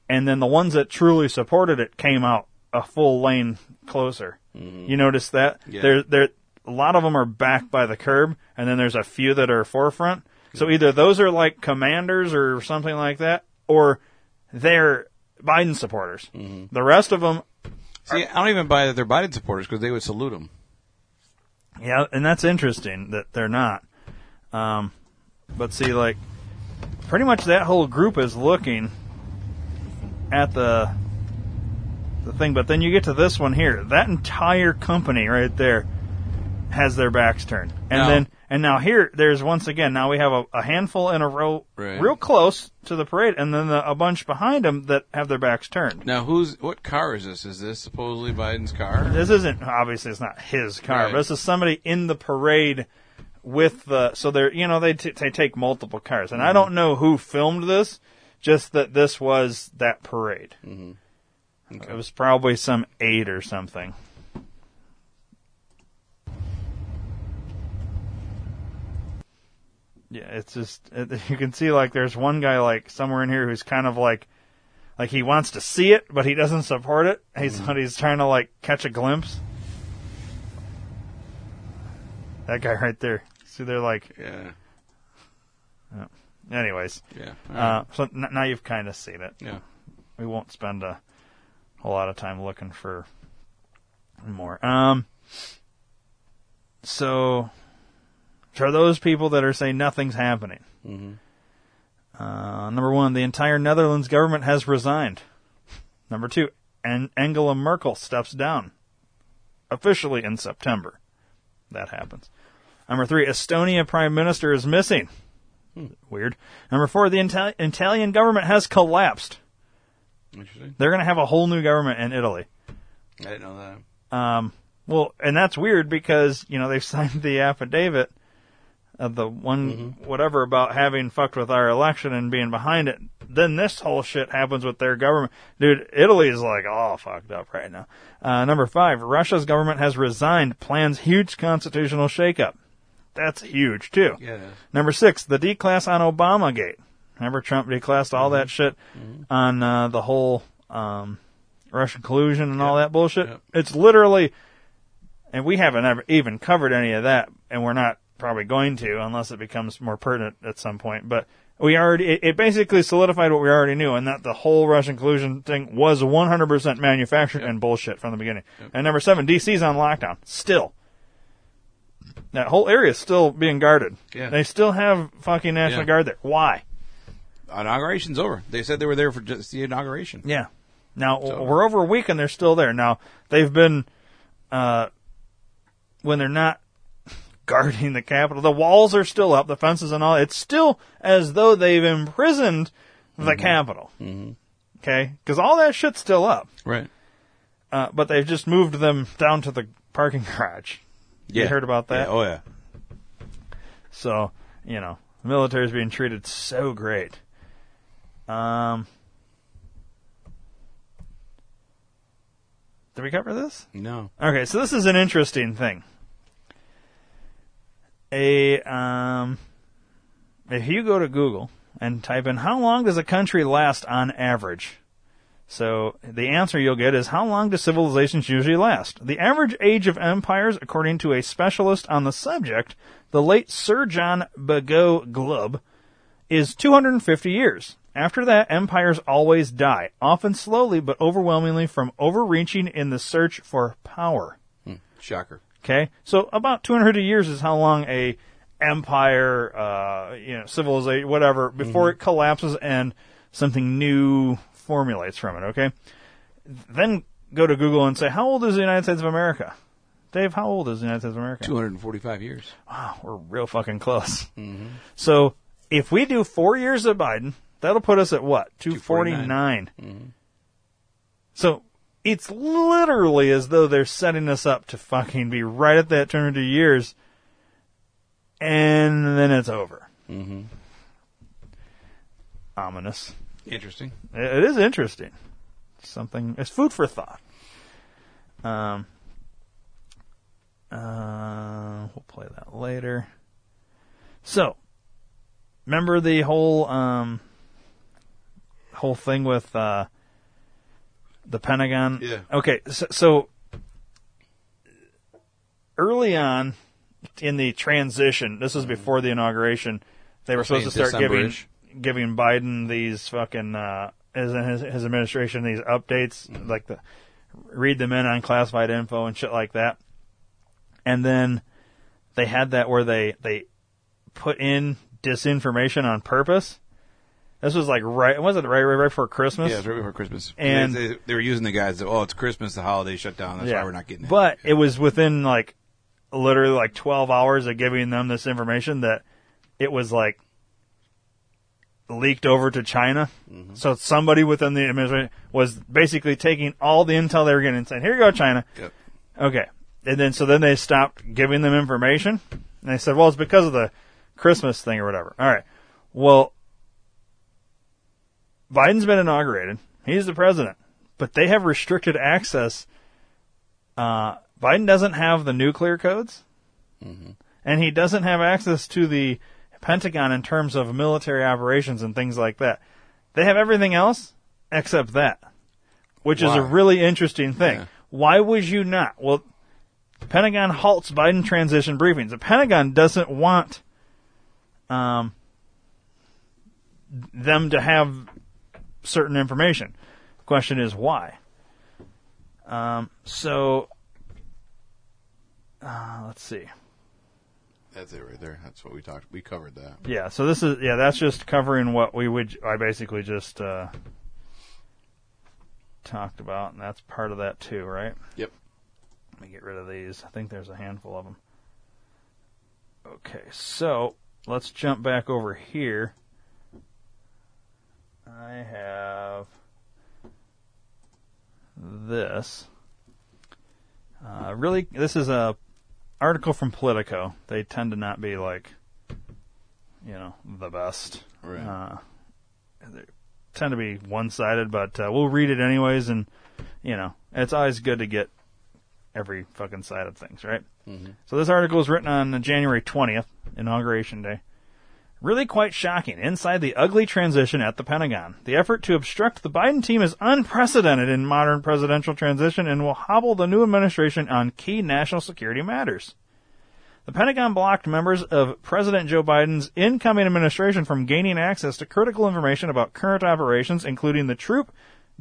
And then the ones that truly supported it came out a full lane closer. You notice that? Yeah. They're a lot of them are back by the curb, and then there's a few that are forefront. So either those are like commanders or something like that, or they're Biden supporters. The rest of them... See, I don't even buy that they're Biden supporters because they would salute them. Yeah, and that's interesting that they're not. But see, like, pretty much that whole group is looking at the thing. But then you get to this one here. That entire company right there has their backs turned. And now here, there's once again, now we have a handful in a row real close to the parade, and then a bunch behind them that have their backs turned. Now, what car is this? Is this supposedly Biden's car? This isn't, obviously it's not his car, but this is somebody in the parade with the, so they're, you know, they take multiple cars. And I don't know who filmed this, just that this was that parade. Okay. It was probably some aide or something. Yeah, it's just, you can see, like, there's one guy, like, somewhere in here who's kind of like, he wants to see it, but he doesn't support it. He's trying to, like, catch a glimpse. That guy right there. See, they're like... Yeah. Anyways. Yeah. Right. So now you've kind of seen it. Yeah. We won't spend a whole lot of time looking for more. So... are those people that are saying nothing's happening. Number one, the entire Netherlands government has resigned. Number two, Angela Merkel steps down officially in September. That happens. Number three, Estonia prime minister is missing. Weird. Number four, the Italian government has collapsed. Interesting. They're going to have a whole new government in Italy. I didn't know that. Well, and that's weird because, you know, they've signed the affidavit of the one whatever about having fucked with our election and being behind it. Then this whole shit happens with their government. Dude, Italy is like all fucked up right now. Number 5, Russia's government has resigned, plans huge constitutional shakeup. That's huge, too. Yeah. Number 6, the declass on Obamagate. Remember Trump declassed all that shit on the whole Russian collusion and all that bullshit? Yep. It's literally, and we haven't ever even covered any of that, and we're not probably going to unless it becomes more pertinent at some point, but we already, it basically solidified what we already knew, and that the whole Russian collusion thing was 100% manufactured and bullshit from the beginning. Yep. And number 7, DC's on lockdown. Still. That whole area is still being guarded. Yeah. They still have fucking National Guard there. Why? Inauguration's over. They said they were there for just the inauguration. Yeah. Now, we're over a week and they're still there. Now, they've been, when they're not guarding the Capitol, the walls are still up, the fences and all. It's still as though they've imprisoned the Capitol. Mm-hmm. Okay? Because all that shit's still up. Right. But they've just moved them down to the parking garage. Yeah. You heard about that? Yeah. Oh, yeah. So, you know, the military's being treated so great. Did we cover this? No. Okay, so this is an interesting thing. If you go to Google and type in, how long does a country last on average? So the answer you'll get is, how long do civilizations usually last? The average age of empires, according to a specialist on the subject, the late Sir John Bagot Glubb, is 250 years. After that, empires always die, often slowly but overwhelmingly from overreaching in the search for power. Shocker. Okay, so about 200 years is how long a empire, you know, civilization, whatever, before it collapses and something new formulates from it, okay? Then go to Google and say, how old is the United States of America? Dave, how old is the United States of America? 245 years. Wow, we're real fucking close. Mm-hmm. So if we do 4 years of Biden, that'll put us at what? 249. Mm-hmm. So it's literally as though they're setting us up to fucking be right at that 200 years, and then it's over. Mm-hmm. Ominous. Interesting. It is interesting. Something. It's food for thought. We'll play that later. So, remember the whole whole thing with the Pentagon? Yeah. Okay. So early on in the transition, this was before the inauguration. They were supposed to start giving Biden these fucking, his administration, these updates, like the read them in on classified info and shit like that. And then they had that where they put in disinformation on purpose. This was like right before Christmas? Yeah, it was right before Christmas. And they were using the guys that, it's Christmas, the holiday shut down, that's why we're not getting it. But it was within like literally like 12 hours of giving them this information that it was like leaked over to China. Mm-hmm. So somebody within the administration was basically taking all the intel they were getting and saying, here you go, China. Yep. Okay. And then, so then they stopped giving them information and they said, well, it's because of the Christmas thing or whatever. All right. Well, Biden's been inaugurated. He's the president, but they have restricted access. Biden doesn't have the nuclear codes and he doesn't have access to the Pentagon in terms of military operations and things like that. They have everything else except that, which is a really interesting thing. Yeah. Why would you not? Well, the Pentagon halts Biden transition briefings. The Pentagon doesn't want them to have certain information. The question is why. Let's see. That's it right there. That's what we talked. We covered that. Yeah. So this is, that's just covering what we would, I basically just, talked about. And that's part of that too, right? Yep. Let me get rid of these. I think there's a handful of them. Okay. So let's jump back over here. I have this. Really, this is a article from Politico. They tend to not be like, you know, the best. Right. They tend to be one-sided, but we'll read it anyways. And, you know, it's always good to get every fucking side of things, right? Mm-hmm. So this article is written on January 20th, Inauguration Day. Really quite shocking. Inside the ugly transition at the Pentagon. The effort to obstruct the Biden team is unprecedented in modern presidential transition and will hobble the new administration on key national security matters. The Pentagon blocked members of President Joe Biden's incoming administration from gaining access to critical information about current operations, including the troop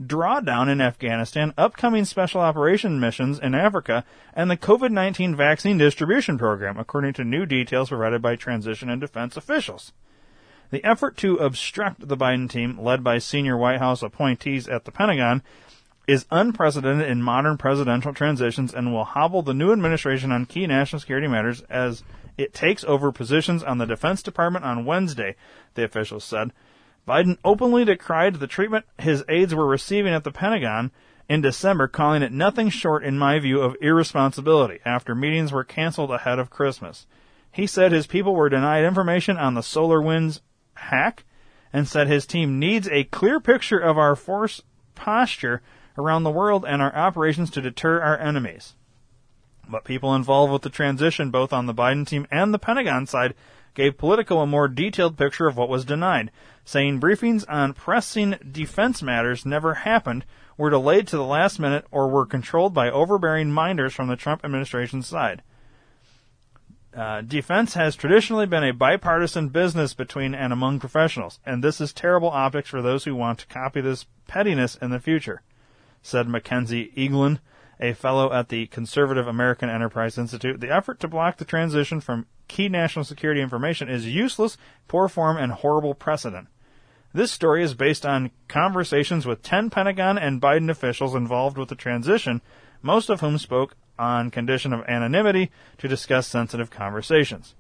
drawdown in Afghanistan, upcoming special operation missions in Africa, and the COVID-19 vaccine distribution program, according to new details provided by transition and defense officials. The effort to obstruct the Biden team, led by senior White House appointees at the Pentagon, is unprecedented in modern presidential transitions and will hobble the new administration on key national security matters as it takes over positions on the Defense Department on Wednesday, the officials said. Biden openly decried the treatment his aides were receiving at the Pentagon in December, calling it nothing short, in my view, of irresponsibility, after meetings were canceled ahead of Christmas. He said his people were denied information on the SolarWinds hack and said his team needs a clear picture of our force posture around the world and our operations to deter our enemies. But people involved with the transition, both on the Biden team and the Pentagon side, gave Politico a more detailed picture of what was denied, saying briefings on pressing defense matters never happened, were delayed to the last minute, or were controlled by overbearing minders from the Trump administration's side. Defense has traditionally been a bipartisan business between and among professionals, and this is terrible optics for those who want to copy this pettiness in the future, said Mackenzie Eaglin, a fellow at the Conservative American Enterprise Institute. The effort to block the transition from key national security information is useless, poor form, and horrible precedent. This story is based on conversations with 10 Pentagon and Biden officials involved with the transition, most of whom spoke on condition of anonymity to discuss sensitive conversations.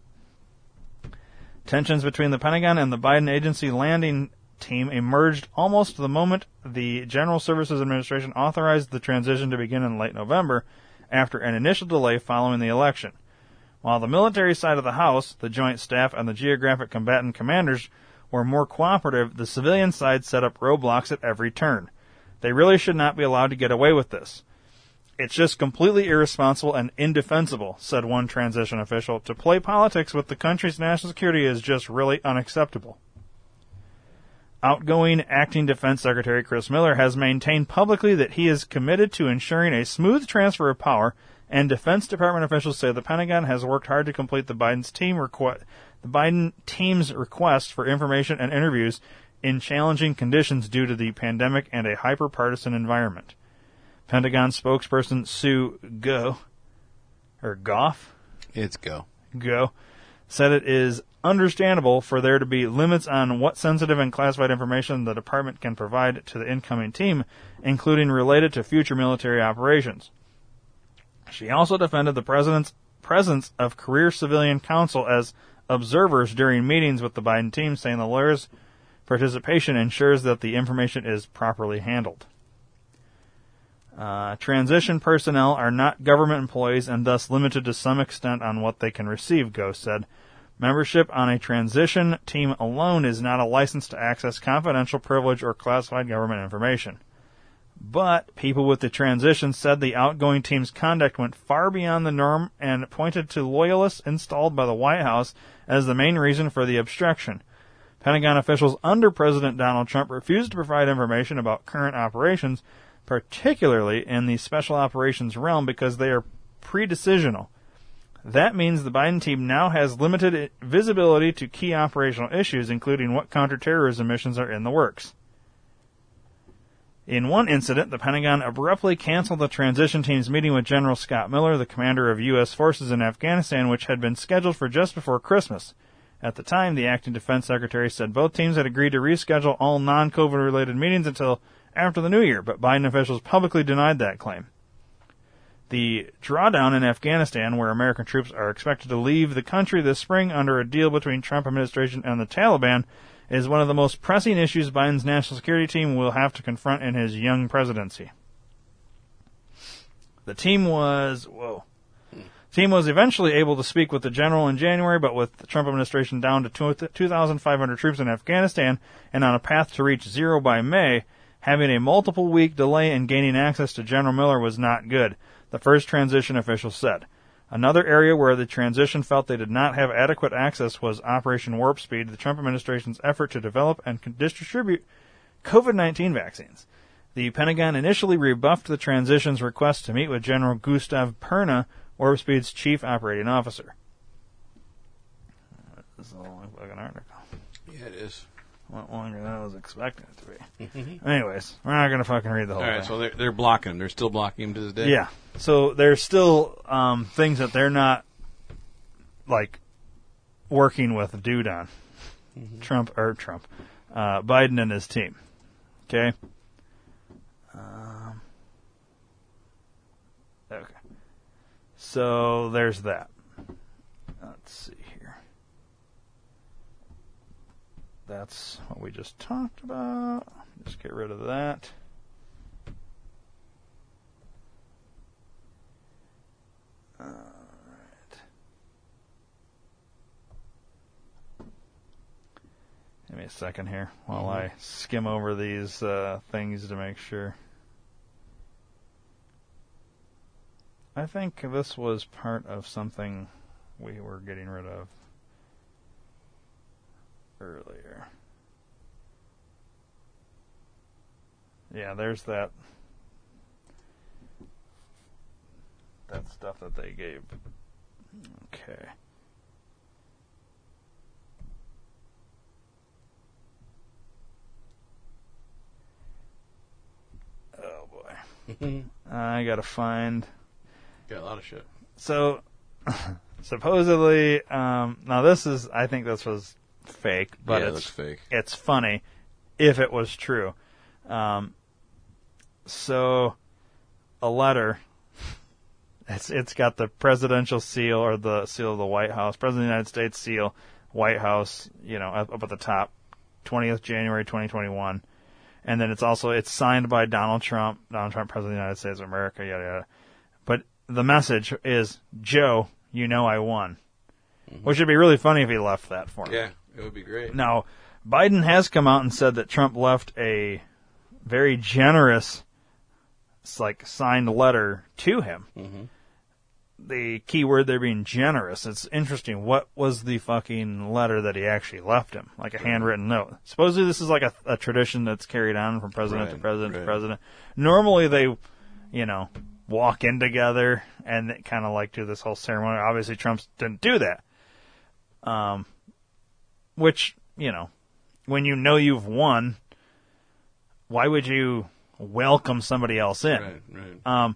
Tensions between the Pentagon and the Biden agency landing team emerged almost the moment the General Services Administration authorized the transition to begin in late November, after an initial delay following the election. While the military side of the House, the Joint Staff, and the Geographic Combatant Commanders were more cooperative, the civilian side set up roadblocks at every turn. They really should not be allowed to get away with this. It's just completely irresponsible and indefensible, said one transition official. To play politics with the country's national security is just really unacceptable. Outgoing Acting Defense Secretary Chris Miller has maintained publicly that he is committed to ensuring a smooth transfer of power, and Defense Department officials say the Pentagon has worked hard to complete the Biden team's request for information and interviews in challenging conditions due to the pandemic and a hyper-partisan environment. Pentagon spokesperson Sue Gough said it is understandable for there to be limits on what sensitive and classified information the department can provide to the incoming team, including related to future military operations. She also defended the president's presence of career civilian counsel as observers during meetings with the Biden team, saying the lawyers' participation ensures that the information is properly handled. Transition personnel are not government employees and thus limited to some extent on what they can receive, Gough said. Membership on a transition team alone is not a license to access confidential, privileged, or classified government information. But people with the transition said the outgoing team's conduct went far beyond the norm and pointed to loyalists installed by the White House as the main reason for the obstruction. Pentagon officials under President Donald Trump refused to provide information about current operations, particularly in the special operations realm, because they are pre-decisional. That means the Biden team now has limited visibility to key operational issues, including what counterterrorism missions are in the works. In one incident, the Pentagon abruptly canceled the transition team's meeting with General Scott Miller, the commander of U.S. forces in Afghanistan, which had been scheduled for just before Christmas. At the time, the acting defense secretary said both teams had agreed to reschedule all non-COVID-related meetings until after the new year, but Biden officials publicly denied that claim. The drawdown in Afghanistan, where American troops are expected to leave the country this spring under a deal between Trump administration and the Taliban, is one of the most pressing issues Biden's national security team will have to confront in his young presidency. The team was eventually able to speak with the general in January, but with the Trump administration down to 2,500 troops in Afghanistan and on a path to reach zero by May, having a multiple-week delay in gaining access to General Miller was not good, the first transition official said. Another area where the transition felt they did not have adequate access was Operation Warp Speed, the Trump administration's effort to develop and distribute COVID-19 vaccines. The Pentagon initially rebuffed the transition's request to meet with General Gustav Perna, Warp Speed's chief operating officer. This is a long fucking article. Yeah, it is. A lot longer than I was expecting it to be. Anyways, we're not going to fucking read the whole thing. All right, so they're blocking him. They're still blocking him to this day? Yeah. So there's still things that they're not, like, working with dude on. Mm-hmm. Biden and his team. Okay? Okay. So there's that. Let's see here. That's what we just talked about. Just get rid of that. All right. Give me a second here while I skim over these things to make sure. I think this was part of something we were getting rid of earlier. Yeah, there's that stuff that they gave. Okay. Oh, boy. I gotta find... Got a lot of shit. So, supposedly, now this is, I think this was fake, but yeah, it's fake. It's funny if it was true. So, a letter, it's got the presidential seal or the seal of the White House, President of the United States seal, White House, you know, up at the top, 20th January 2021. And then it's signed by Donald Trump, President of the United States of America, yada, yada. The message is, Joe, you know I won. Mm-hmm. Which would be really funny if he left that for me. Yeah, it would be great. Now, Biden has come out and said that Trump left a very generous, signed letter to him. Mm-hmm. The key word there being generous. It's interesting. What was the fucking letter that he actually left him? Like a handwritten note. Supposedly this is like a tradition that's carried on from president to president to president. Normally they, you know... walk in together and kind of do this whole ceremony. Obviously, Trump didn't do that. Which, you know, when you know you've won, why would you welcome somebody else in? Right.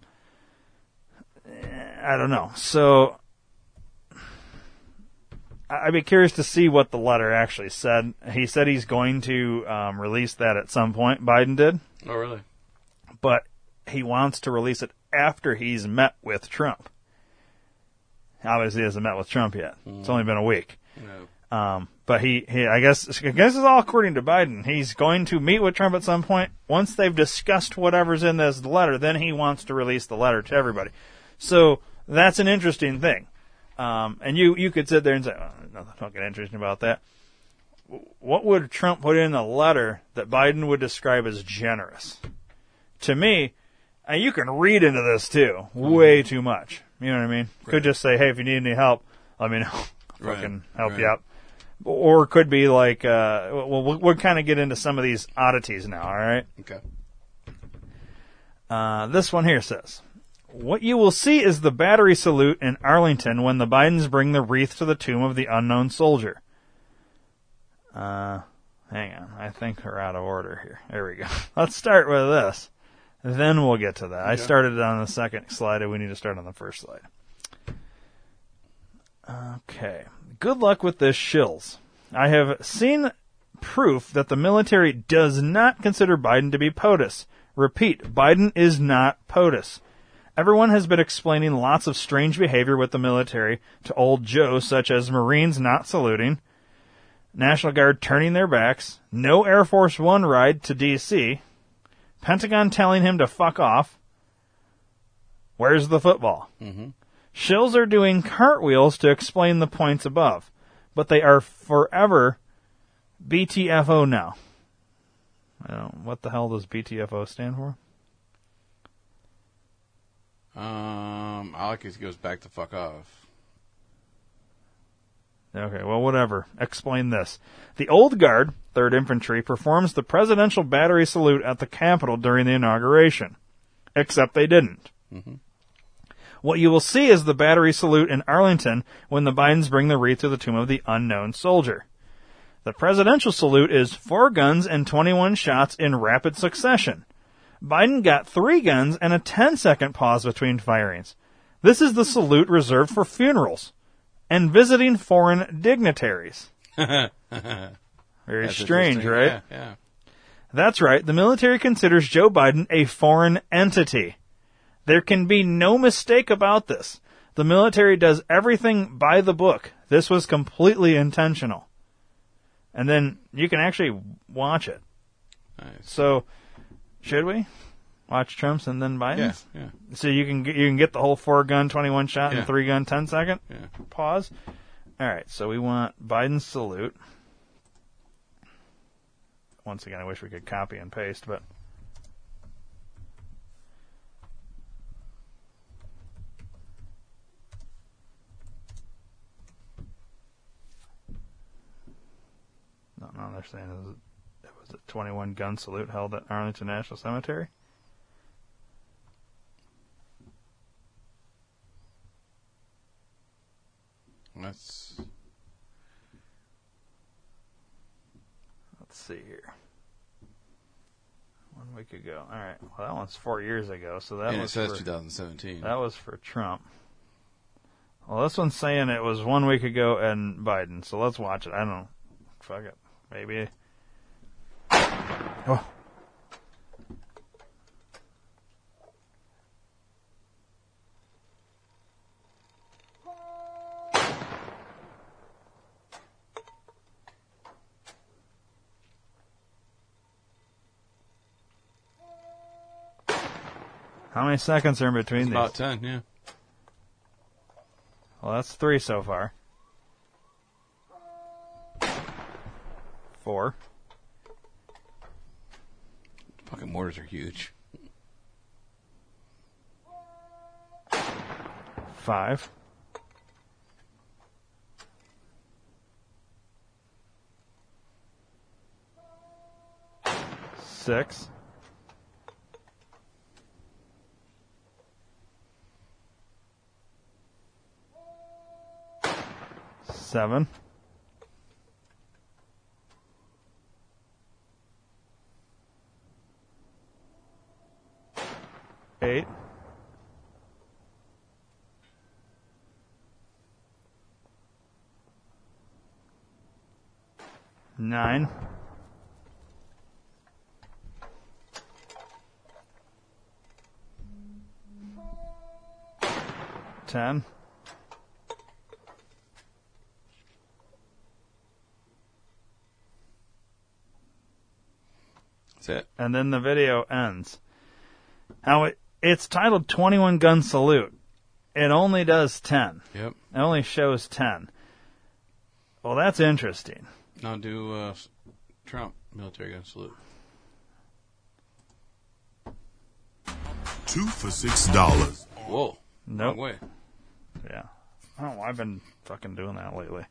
I don't know. So I'd be curious to see what the letter actually said. He said he's going to release that at some point. Biden did. Oh, really? But he wants to release it after he's met with Trump. Obviously, he hasn't met with Trump yet. Mm. It's only been a week. No. But he I guess it's all according to Biden. He's going to meet with Trump at some point. Once they've discussed whatever's in this letter, then he wants to release the letter to everybody. So that's an interesting thing. And you could sit there and say, oh, nothing fucking interesting about that. What would Trump put in the letter that Biden would describe as generous? To me... And you can read into this, too, way too much. You know what I mean? Right. Could just say, hey, if you need any help, let me know. Fucking help you out. Or it could be like, we'll kind of get into some of these oddities now, all right? Okay. This one here says, what you will see is the battery salute in Arlington when the Bidens bring the wreath to the tomb of the unknown soldier. Hang on. I think we're out of order here. There we go. Let's start with this. Then we'll get to that. Okay. I started on the second slide, and we need to start on the first slide. Okay. Good luck with this, shills. I have seen proof that the military does not consider Biden to be POTUS. Repeat, Biden is not POTUS. Everyone has been explaining lots of strange behavior with the military to old Joe, such as Marines not saluting, National Guard turning their backs, no Air Force One ride to D.C., Pentagon telling him to fuck off, Where's the football? Mm-hmm. Shills are doing cartwheels to explain the points above, but they are forever BTFO now. What the hell does BTFO stand for? All I guess goes back to fuck off. Okay, well, whatever. Explain this. The Old Guard, 3rd Infantry, performs the presidential battery salute at the Capitol during the inauguration. Except they didn't. Mm-hmm. What you will see is the battery salute in Arlington when the Bidens bring the wreath to the tomb of the unknown soldier. The presidential salute is 4 guns and 21 shots in rapid succession. Biden got 3 guns and a 10-second pause between firings. This is the salute reserved for funerals and visiting foreign dignitaries. Very strange, right? Yeah. That's right. The military considers Joe Biden a foreign entity. There can be no mistake about this. The military does everything by the book. This was completely intentional. And then you can actually watch it. Nice. So, should we watch Trump's and then Biden's? Yeah. So you can get the whole 4-gun, 21 shot, and 3-gun, 10-second pause. All right. So we want Biden's salute. Once again, I wish we could copy and paste, but no, they're saying it was a 21-gun salute held at Arlington National Cemetery. Let's see here. 1 week ago. All right. Well, that one's 4 years ago, so that was 2017. That was for Trump. Well, this one's saying it was 1 week ago and Biden, so let's watch it. I don't know. Fuck it. Maybe. Oh. How many seconds are in between these? About 10, yeah. Well, that's 3 so far. 4. Fucking mortars are huge. 5. 6. 7. 8. 9. 10. 10. And then the video ends. Now, it's titled 21 Gun Salute. It only does 10. Yep. It only shows 10. Well, that's interesting. Now do Trump military gun salute. 2 for $6. Whoa. Nope. Wrong way. Yeah. Oh, I've been fucking doing that lately.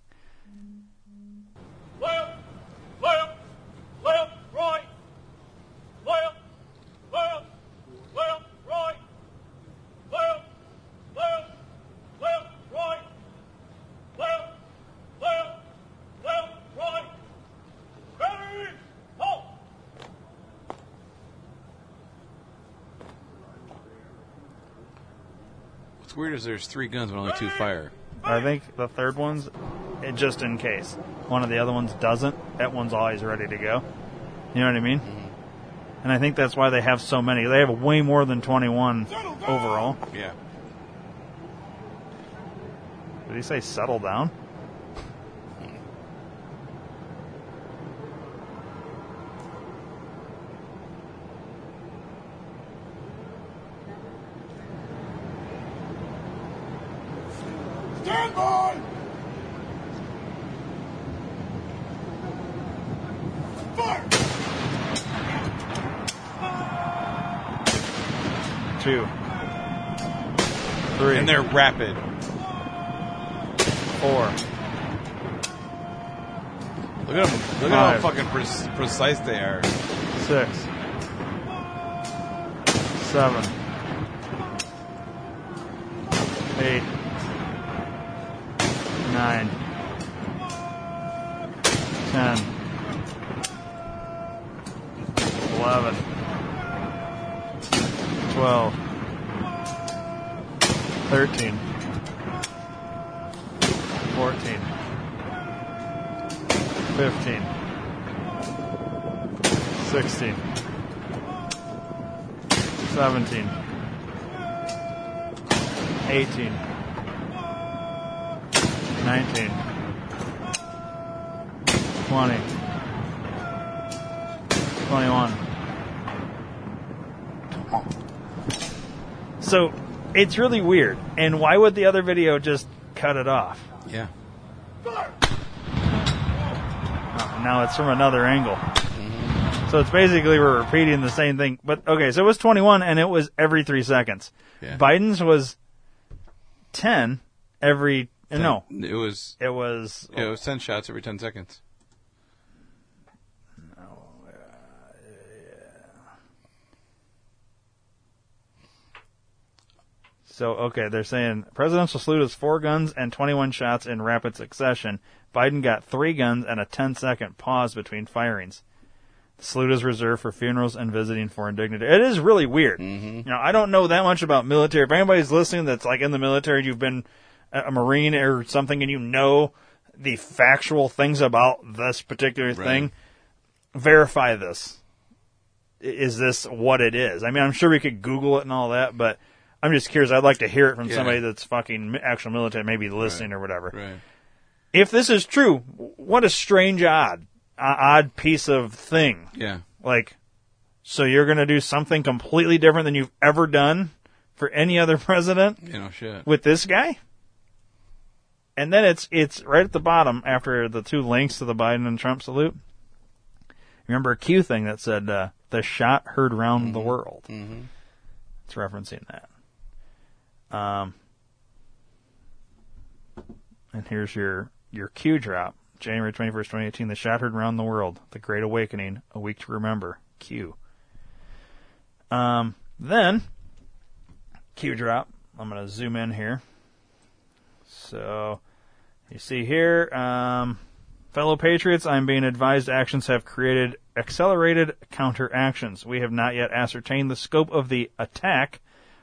Weird is there's 3 guns but only 2 fire. I think the third one's just in case. One of the other ones doesn't. That one's always ready to go. You know what I mean? Mm-hmm. And I think that's why they have so many. They have way more than 21 overall. Yeah. Did he say settle down? 2, 3. And they're rapid. 4. Look at them. Look at how fucking precise they are. 6. 7. 8. 9. 10. 11. 12. 13. 14. 15. 16. 17. 18. 19. 20. 21. So it's really weird. And why would the other video just cut it off? Yeah. Now it's from another angle. Mm-hmm. So it's basically we're repeating the same thing. But, okay, so it was 21, and it was every 3 seconds. Yeah. Biden's was 10 every... 10, no. It was 10 shots every 10 seconds. No. Yeah. So, okay, they're saying presidential salute is 4 guns and 21 shots in rapid succession. Biden got 3 guns and a 10-second pause between firings. The salute is reserved for funerals and visiting foreign dignitaries. It is really weird. Mm-hmm. You know, I don't know that much about military. If anybody's listening that's like in the military, you've been a Marine or something, and you know the factual things about this particular thing, verify this. Is this what it is? I mean, I'm sure we could Google it and all that, but I'm just curious. I'd like to hear it from somebody that's fucking actual military, maybe listening or whatever. Right. If this is true, what a strange, odd piece of thing. Yeah. Like, so you're going to do something completely different than you've ever done for any other president? You know, shit. With this guy? And then it's right at the bottom after the 2 links to the Biden and Trump salute. Remember a Q thing that said, the shot heard round the world. Mm-hmm. It's referencing that. And here's your Q drop. January 21st, 2018, the shot heard round the world. The Great Awakening, a week to remember. Q. Then, Q drop. I'm going to zoom in here. So, you see here, fellow patriots, I'm being advised actions have created accelerated counteractions. We have not yet ascertained the scope of the attack.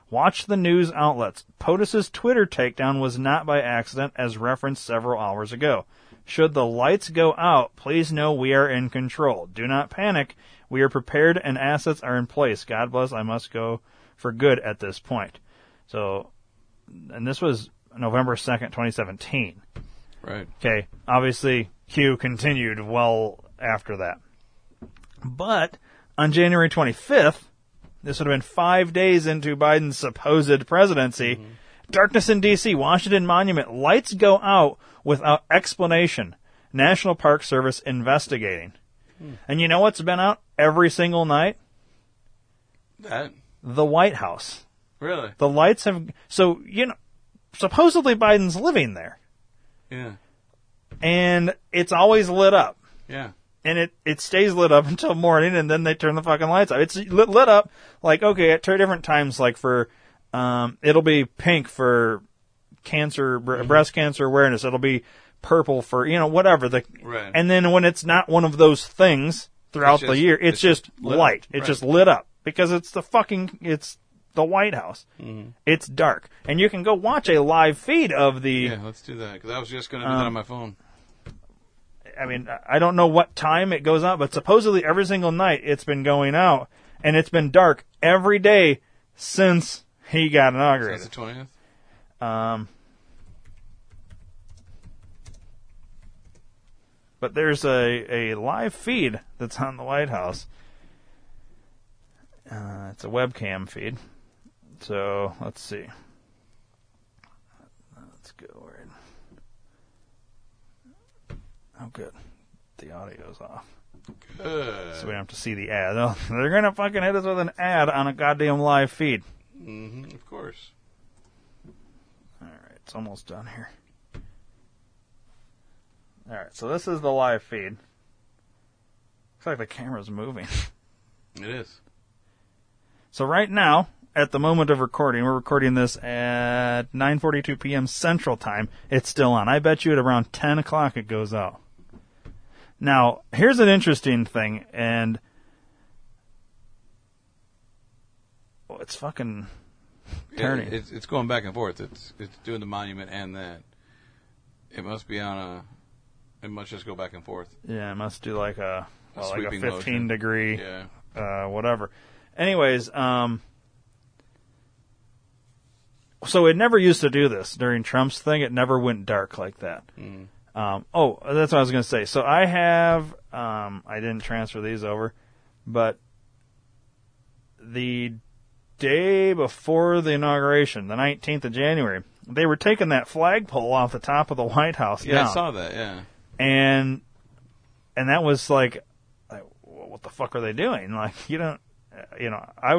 Watch the news outlets. POTUS's Twitter takedown was not by accident, as referenced several hours ago. Should the lights go out, please know we are in control. Do not panic. We are prepared and assets are in place. God bless. I must go for good at this point. So, and this was November 2nd, 2017. Right. Okay. Obviously, Q continued well after that. But on January 25th, this would have been 5 days into Biden's supposed presidency. Mm-hmm. Darkness in D.C., Washington Monument. Lights go out without explanation. National Park Service investigating. Mm. And you know what's been out every single night? That. The White House. Really? The lights have... So, you know, supposedly Biden's living there. Yeah. And it's always lit up. Yeah. And it stays lit up until morning, and then they turn the fucking lights off. It's lit up, like, okay, at 2 different times, like for, it'll be pink for cancer, breast cancer awareness. It'll be purple for, you know, whatever. And then when it's not one of those things throughout the year, it's just light. It's just lit up. Because it's the White House. Mm-hmm. It's dark. And you can go watch a live feed of the... Yeah, let's do that, because I was just going to do that on my phone. I mean, I don't know what time it goes out, but supposedly every single night it's been going out, and it's been dark every day since he got inaugurated. Since the 20th? But there's a live feed that's on the White House. It's a webcam feed. So, let's see. Let's go right. Oh, good. The audio's off. Good. So we don't have to see the ad. They're going to fucking hit us with an ad on a goddamn live feed. Mm-hmm, of course. All right, it's almost done here. All right, so this is the live feed. Looks like the camera's moving. It is. So right now, at the moment of recording, we're recording this at 9:42 p.m. Central Time. It's still on. I bet you at around 10 o'clock it goes out. Now, here's an interesting thing, and it's fucking turning. It's going back and forth. It's doing the monument and that. It must be on a. It must just go back and forth. Yeah, it must do like a 15 motion. Degree, yeah. Whatever. Anyways, so it never used to do this during Trump's thing. It never went dark like that. Mm. Oh, that's what I was going to say. So I have, I didn't transfer these over, but the day before the inauguration, the 19th of January, they were taking that flagpole off the top of the White House. Yeah, down. I saw that, yeah. And that was like, what the fuck are they doing? Like, you don't, you know, I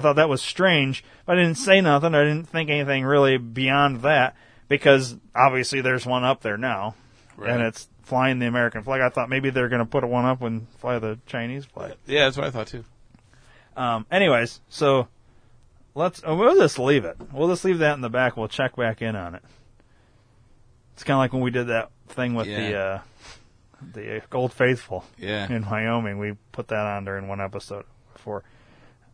thought that was strange, but I didn't say nothing. I didn't think anything really beyond that, because obviously there's one up there now, right, and it's flying the American flag. I thought maybe they're going to put one up and fly the Chinese flag. Yeah, that's what I thought too. Anyways, so we'll just leave it. We'll just leave that in the back. We'll check back in on it. It's kind of like when we did that thing with the Gold Faithful in Wyoming. We put that on during one episode before.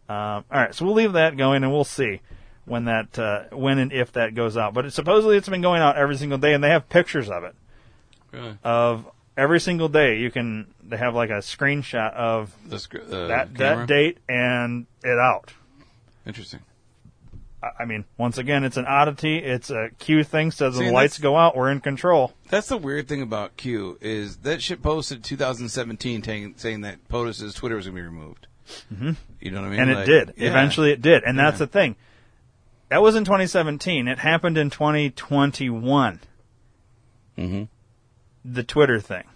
All right, so we'll leave that going, and we'll see when that, when and if that goes out. But supposedly it's been going out every single day, and they have pictures of it. Really? Of every single day, they have like a screenshot of that date and it out. Interesting. I mean, once again, it's an oddity. It's a Q thing. Says the lights go out, we're in control. That's the weird thing about Q is that shit posted 2017 saying that POTUS's Twitter was going to be removed. Mm-hmm. You know what I mean? And it did. Yeah. Eventually it did. And that's the thing. That was in 2017. It happened in 2021. Mm-hmm. The Twitter thing.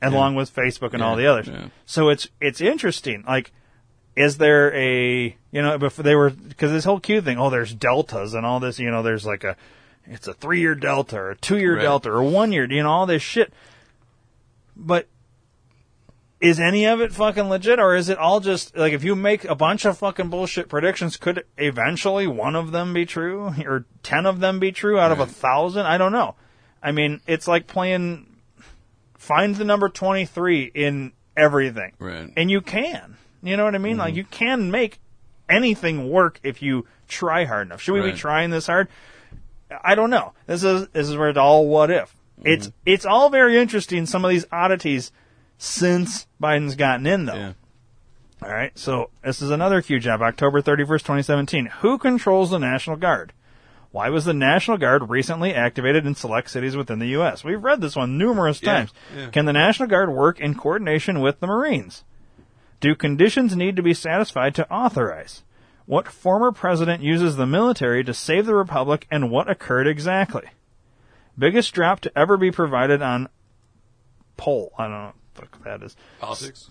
And along with Facebook and all the others. Yeah. So it's interesting. Like, is there a, you know, before they were, because this whole Q thing, oh, there's deltas and all this, you know, there's like it's a 3-year delta or a 2-year delta or 1 year, you know, all this shit. But is any of it fucking legit, or is it all just, like, if you make a bunch of fucking bullshit predictions, could eventually one of them be true, or 10 of them be true out of 1,000? I don't know. I mean, it's like playing, find the number 23 in everything. Right. And you can. You know what I mean? Mm-hmm. Like, you can make anything work if you try hard enough. Should we be trying this hard? I don't know. This is where it's all what if. Mm-hmm. It's all very interesting, some of these oddities since Biden's gotten in, though. Yeah. All right, so this is another Q job, October 31st, 2017. Who controls the National Guard? Why was the National Guard recently activated in select cities within the U.S.? We've read this one numerous times. Yeah. Can the National Guard work in coordination with the Marines? Do conditions need to be satisfied to authorize? What former president uses the military to save the republic, and what occurred exactly? Biggest drop to ever be provided on poll. I don't know what the fuck that is.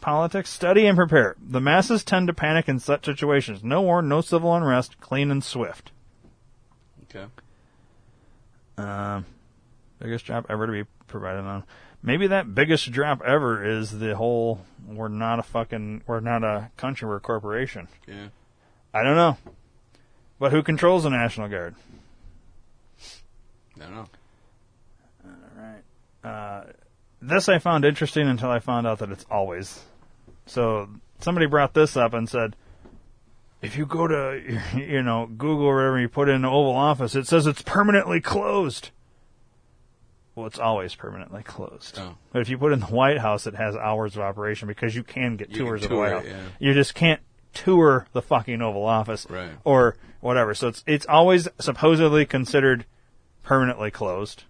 Politics. Study and prepare. The masses tend to panic in such situations. No war, no civil unrest, clean and swift. Okay. Biggest drop ever to be provided on. Maybe that biggest drop ever is the whole, we're not a country, we're a corporation. Yeah. I don't know. But who controls the National Guard? I don't know. All right. This I found interesting until I found out that it's always. So somebody brought this up and said, if you go to, you know, Google or whatever, you put in the Oval Office, it says it's permanently closed. Well, it's always permanently closed. Oh. But if you put in the White House, it has hours of operation because you can get tours of the White House. Yeah. You just can't tour the fucking Oval Office or whatever. So it's always supposedly considered permanently closed.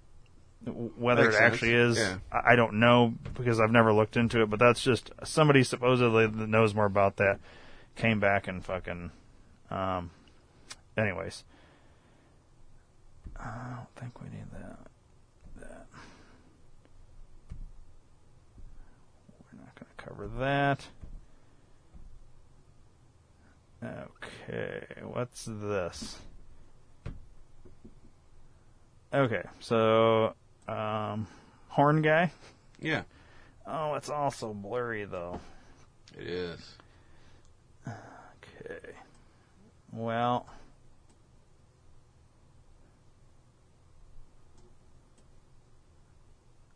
Whether it actually is, I don't know because I've never looked into it. But that's just somebody supposedly that knows more about that came back and fucking. Anyways, I don't think we need that. Cover that. Okay. Okay, what's this? Okay, so, horn guy? Yeah. Oh, it's also blurry, though. It is. Okay. Well.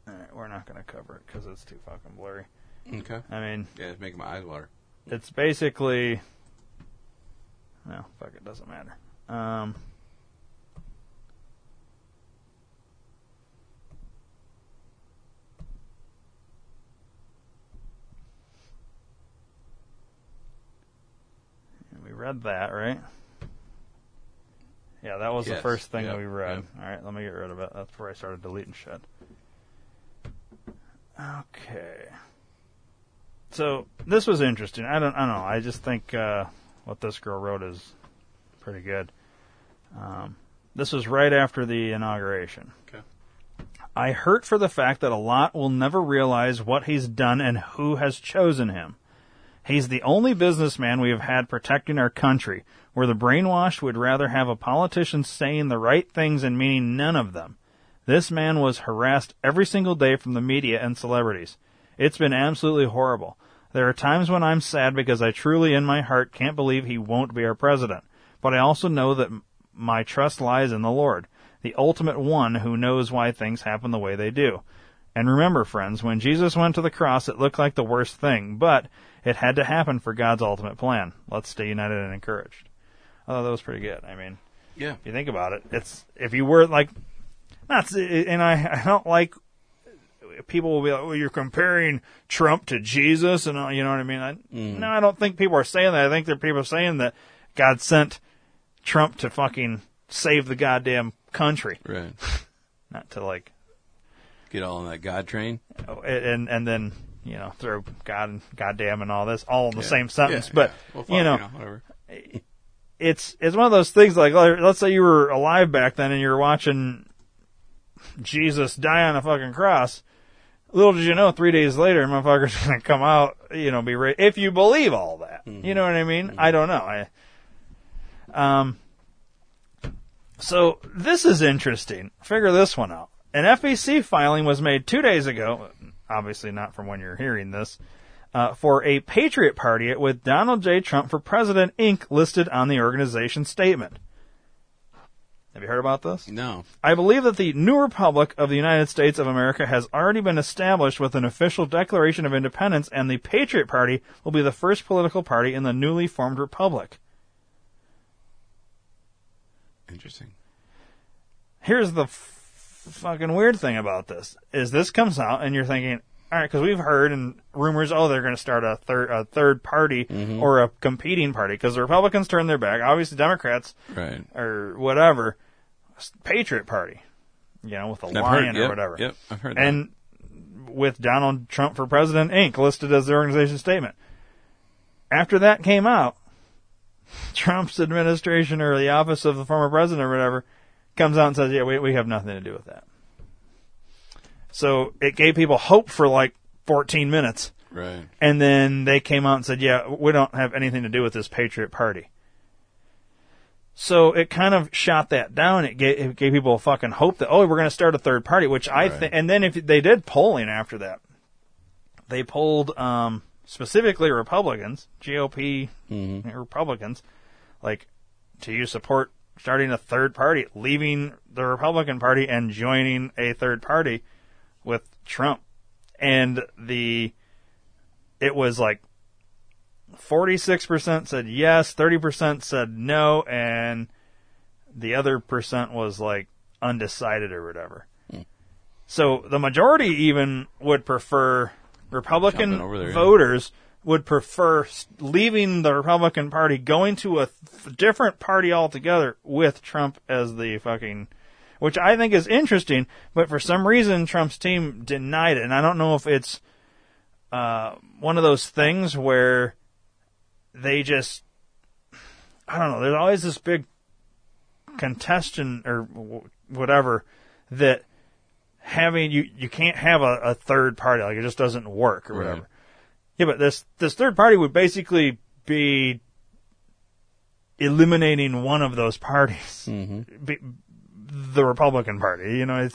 Alright, we're not going to cover it because it's too fucking blurry. Okay. I mean. Yeah, it's making my eyes water. It's basically. No, fuck it, doesn't matter. We read that, right? Yeah, that was the first thing that we read. Yep. All right, let me get rid of it. That's where I started deleting shit. Okay. So this was interesting. I don't know. I just think what this girl wrote is pretty good. This was right after the inauguration. Okay. I hurt for the fact that a lot will never realize what he's done and who has chosen him. He's the only businessman we have had protecting our country, where the brainwashed would rather have a politician saying the right things and meaning none of them. This man was harassed every single day from the media and celebrities. It's been absolutely horrible. There are times when I'm sad because I truly, in my heart, can't believe he won't be our president. But I also know that my trust lies in the Lord, the ultimate one who knows why things happen the way they do. And remember, friends, when Jesus went to the cross, it looked like the worst thing, but it had to happen for God's ultimate plan. Let's stay united and encouraged. I thought that was pretty good. I mean, yeah. If you think about it, it's if you were like, not, and I don't like people will be like, well, you're comparing Trump to Jesus, and all, you know what I mean? No, I don't think people are saying that. I think there are people saying that God sent Trump to fucking save the goddamn country, right? Not to like get all on that God train, and then. You know, throw God and goddamn and all this, all in the same sentence. Yeah, but, Well, fuck, you know, whatever. It's one of those things like, let's say you were alive back then and you were watching Jesus die on a fucking cross. Little did you know, 3 days later, motherfucker's going to come out, you know, be raised. If you believe all that. Mm-hmm. You know what I mean? Mm-hmm. I don't know. So this is interesting. Figure this one out. An FEC filing was made 2 days ago. Obviously not from when you're hearing this, for a Patriot Party with Donald J. Trump for President, Inc. listed on the organization's statement. Have you heard about this? No. I believe that the New Republic of the United States of America has already been established with an official Declaration of Independence, and the Patriot Party will be the first political party in the newly formed republic. Interesting. Here's the fucking weird thing about this is this comes out and you're thinking, all right, because we've heard and rumors, oh, they're going to start a third party or a competing party because the Republicans turned their back. Obviously, Democrats or whatever, Patriot Party, you know, with a lion or whatever. Yep, I've heard that. And with Donald Trump for President, Inc. listed as the organization statement. After that came out, Trump's administration or the office of the former president or whatever comes out and says, yeah, we have nothing to do with that. So it gave people hope for like 14 minutes. Right. And then they came out and said, yeah, we don't have anything to do with this Patriot Party. So it kind of shot that down. It gave people a fucking hope that, oh, we're going to start a third party, which I think. And then if they did polling after that. They polled specifically Republicans, GOP Republicans, like, do you support starting a third party, leaving the Republican Party and joining a third party with Trump. And it was like 46% said yes, 30% said no, and the other percent was like undecided or whatever. So the majority even would prefer, Republican voters would prefer leaving the Republican Party, going to a different party altogether with Trump as the fucking, which I think is interesting, but for some reason Trump's team denied it. And I don't know if it's one of those things where they just, I don't know, there's always this big contention or whatever that having, you can't have a third party, like it just doesn't work or whatever. Yeah, but this third party would basically be eliminating one of those parties, the Republican Party. You know,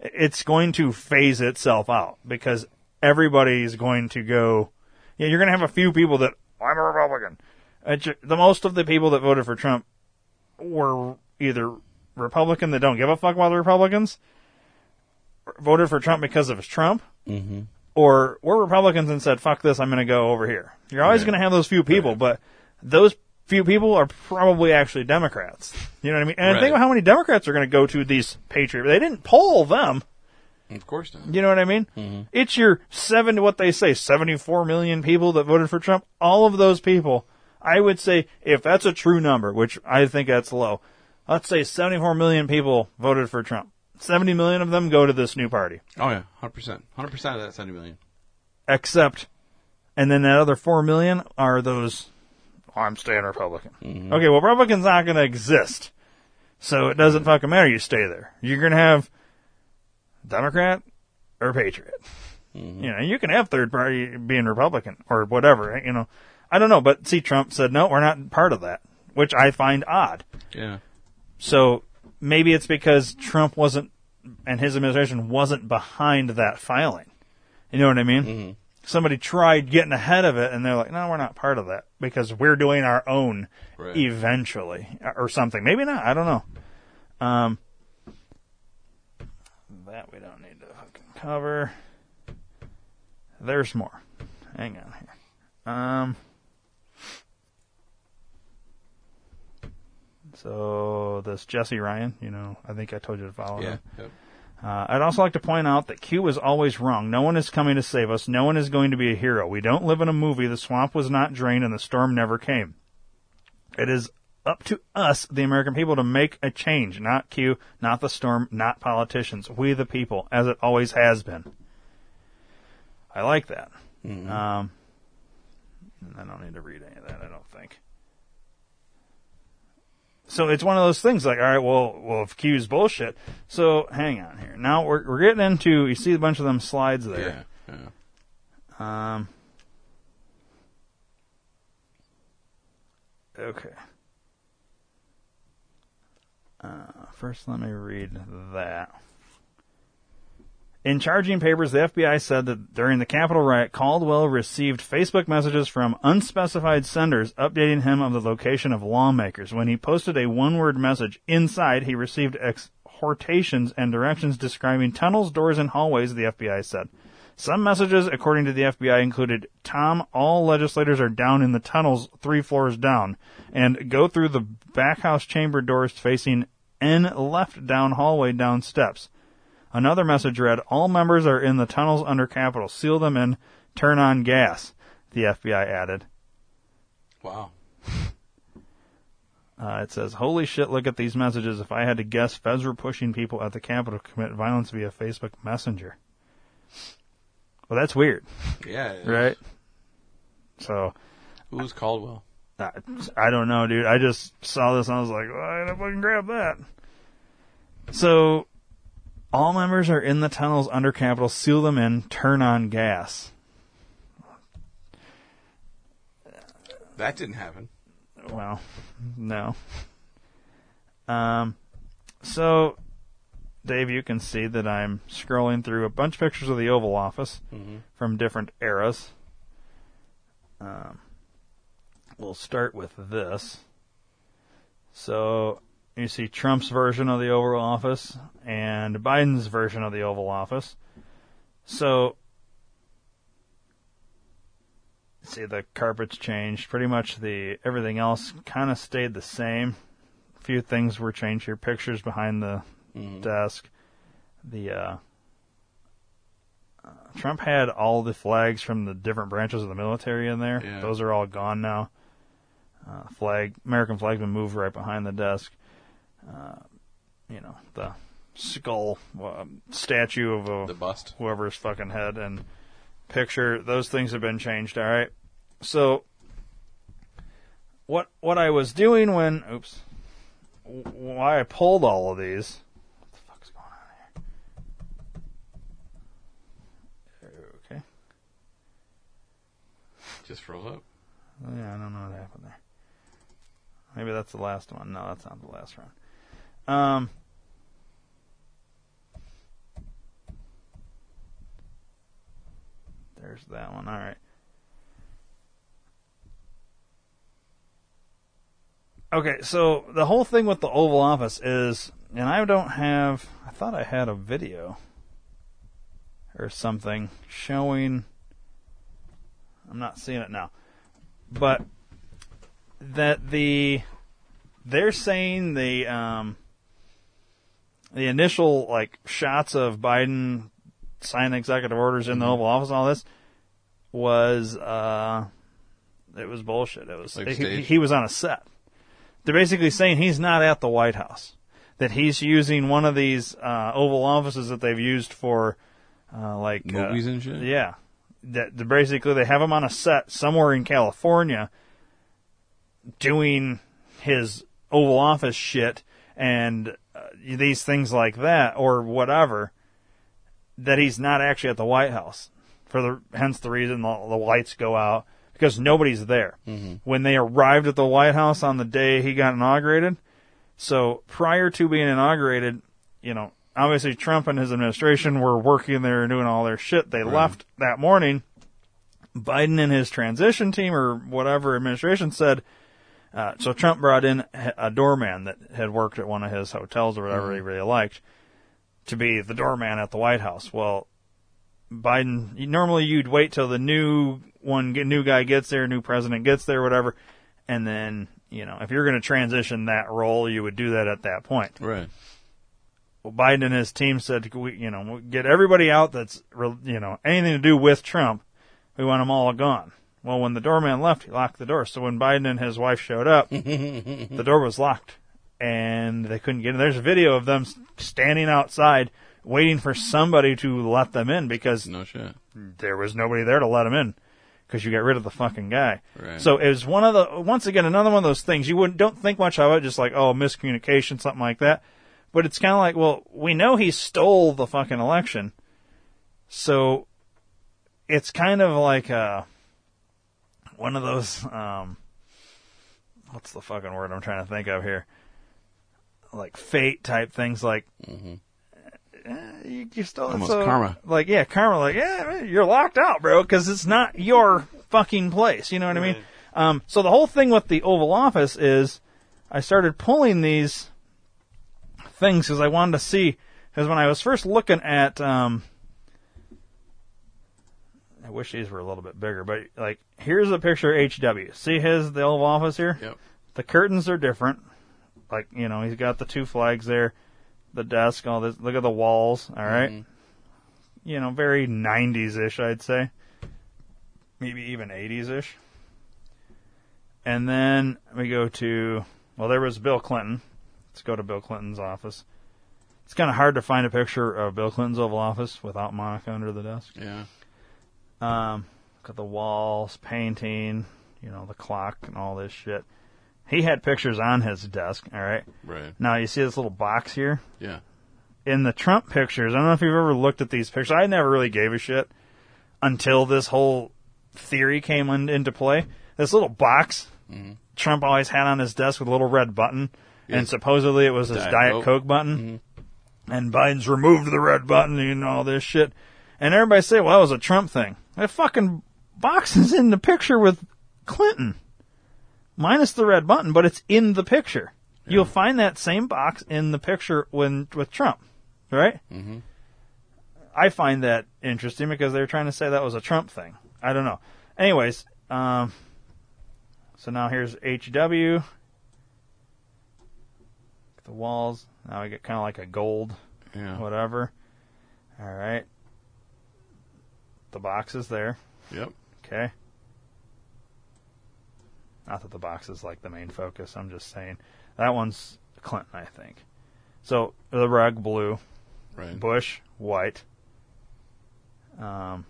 it's going to phase itself out because everybody's going to go. Yeah, you're going to have a few people that I'm a Republican. The most of the people that voted for Trump were either Republican that don't give a fuck about the Republicans, voted for Trump because of Trump, or were Republicans and said, fuck this, I'm going to go over here. You're always going to have those few people, but those few people are probably actually Democrats. You know what I mean? And think about how many Democrats are going to go to these patriots. They didn't poll them. Of course not. You know what I mean? It's your 74 million people that voted for Trump. All of those people, I would say, if that's a true number, which I think that's low, let's say 74 million people voted for Trump. 70 million of them go to this new party. Oh, yeah, 100%. 100% of that 70 million. Except, and then that other 4 million are those, I'm staying Republican. Okay, well, Republican's not going to exist, so it doesn't fucking matter. You stay there. You're going to have Democrat or Patriot. You know, you can have third party being Republican or whatever, you know. I don't know, but see, Trump said, no, we're not part of that, which I find odd. Yeah. So maybe it's because Trump wasn't, and his administration wasn't behind that filing. You know what I mean? Somebody tried getting ahead of it, and they're like, no, we're not part of that because we're doing our own eventually or something. Maybe not. I don't know. That we don't need to fucking cover. There's more. Hang on here. So this Jesse Ryan, you know, I think I told you to follow him. Yep. I'd also like to point out that Q is always wrong. No one is coming to save us. No one is going to be a hero. We don't live in a movie. The swamp was not drained and the storm never came. It is up to us, the American people, to make a change. Not Q, not the storm, not politicians. We the people, as it always has been. I like that. I don't need to read any of that, I don't think. So it's one of those things like, all right, well, if Q's bullshit. So hang on here. Now we're getting into, you see a bunch of them slides there. Yeah. Okay. First, let me read that. In charging papers, the FBI said that during the Capitol riot, Caldwell received Facebook messages from unspecified senders updating him of the location of lawmakers. When he posted a one-word message inside, he received exhortations and directions describing tunnels, doors, and hallways, the FBI said. Some messages, according to the FBI, included, Tom, all legislators are down in the tunnels 3 floors down, and go through the back house chamber doors facing N left down hallway down steps. Another message read, all members are in the tunnels under Capitol. Seal them and turn on gas, the FBI added. Wow. It says, holy shit, look at these messages. If I had to guess, feds were pushing people at the Capitol to commit violence via Facebook Messenger. Well, that's weird. Yeah. Right? So. Who's Caldwell? I don't know, dude. I just saw this and I was like, well, I gotta fucking grab that. So, all members are in the tunnels under Capitol. Seal them in. Turn on gas. That didn't happen. Well, no. So, Dave, you can see that I'm scrolling through a bunch of pictures of the Oval Office from different eras. We'll start with this. So, you see Trump's version of the Oval Office and Biden's version of the Oval Office. So, see the carpets changed. Pretty much everything else kind of stayed the same. A few things were changed here. Pictures behind the desk. The Trump had all the flags from the different branches of the military in there. Yeah. Those are all gone now. American flag's been moved right behind the desk. You know, the skull statue of the bust, whoever's fucking head and picture. Those things have been changed. All right. So what I was doing when, why I pulled all of these. What the fuck's going on here? Okay. Just froze up. Yeah, I don't know what happened there. Maybe that's the last one. No, that's not the last round. There's that one. All right. Okay, so the whole thing with the Oval Office is, and I don't have, I thought I had a video or something showing, I'm not seeing it now, but that they're saying the initial, like, shots of Biden signing executive orders in the Oval Office and all this was, it was bullshit. It was, like, he was on a set. They're basically saying he's not at the White House, that he's using one of these Oval Offices that they've used for, like... movies and shit? Yeah. That basically, they have him on a set somewhere in California doing his Oval Office shit and these things like that or whatever, that he's not actually at the White House. Hence the reason the lights go out. Because nobody's there. Mm-hmm. When they arrived at the White House on the day he got inaugurated, so prior to being inaugurated, you know, obviously Trump and his administration were working there and doing all their shit. They left that morning. Biden and his transition team or whatever administration said, so Trump brought in a doorman that had worked at one of his hotels or whatever he really liked to be the doorman at the White House. Well, Biden, normally you'd wait till the new guy gets there, new president gets there, whatever, and then, you know, if you're going to transition that role, you would do that at that point. Right. Well, Biden and his team said, you know, get everybody out that's, you know, anything to do with Trump, we want them all gone. Well, when the doorman left, he locked the door. So when Biden and his wife showed up, the door was locked, and they couldn't get in. There's a video of them standing outside waiting for somebody to let them in because there was nobody there to let them in because you got rid of the fucking guy. Right. So it was once again, another one of those things. You don't think much of it, just like, oh, miscommunication, something like that. But it's kind of like, well, we know he stole the fucking election. So it's kind of like one of those, what's the fucking word I'm trying to think of here? Like fate type things like... Mm-hmm. You stole it, so, karma. Like, yeah, karma. Like, yeah, you're locked out, bro, because it's not your fucking place. You know what I mean? So the whole thing with the Oval Office is I started pulling these things because I wanted to see. Because when I was first looking at, I wish these were a little bit bigger, but like, here's a picture of HW. See the Oval Office here? Yep. The curtains are different. Like, you know, he's got the two flags there. The desk, all this. Look at the walls, all right? Mm-hmm. You know, very 90s-ish, I'd say. Maybe even 80s-ish. And then we go to, well, there was Bill Clinton. Let's go to Bill Clinton's office. It's kind of hard to find a picture of Bill Clinton's Oval Office without Monica under the desk. Yeah. Look at the walls, painting, you know, the clock and all this shit. He had pictures on his desk, all right? Right. Now, you see this little box here? Yeah. In the Trump pictures, I don't know if you've ever looked at these pictures. I never really gave a shit until this whole theory came into play. This little box Trump always had on his desk with a little red button, and supposedly it was his Diet Coke button, and Biden's removed the red button and all this shit. And everybody said, well, that was a Trump thing. That fucking box is in the picture with Clinton. Minus the red button, but it's in the picture. Yeah. You'll find that same box in the picture with Trump, right? Mm-hmm. I find that interesting because they were trying to say that was a Trump thing. I don't know. Anyways, so now here's HW. The walls. Now we get kind of like a gold, whatever. All right. The box is there. Yep. Okay. Not that the box is like the main focus. I'm just saying that one's Clinton, I think. So the rug, blue, right. Bush, white, HW,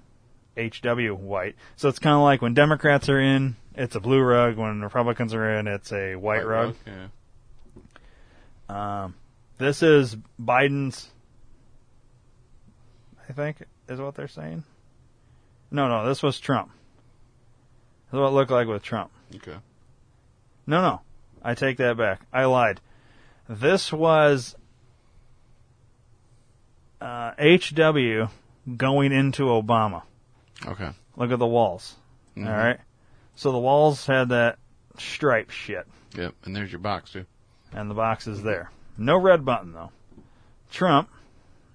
white. So it's kind of like when Democrats are in, it's a blue rug. When Republicans are in, it's a white rug. Yeah. This is Biden's, I think, is what they're saying. No, this was Trump. That's what it looked like with Trump. Okay. No. I take that back. I lied. This was HW going into Obama. Okay. Look at the walls. Mm-hmm. All right. So the walls had that stripe shit. Yep, and there's your box, too. And the box is there. No red button, though. Trump,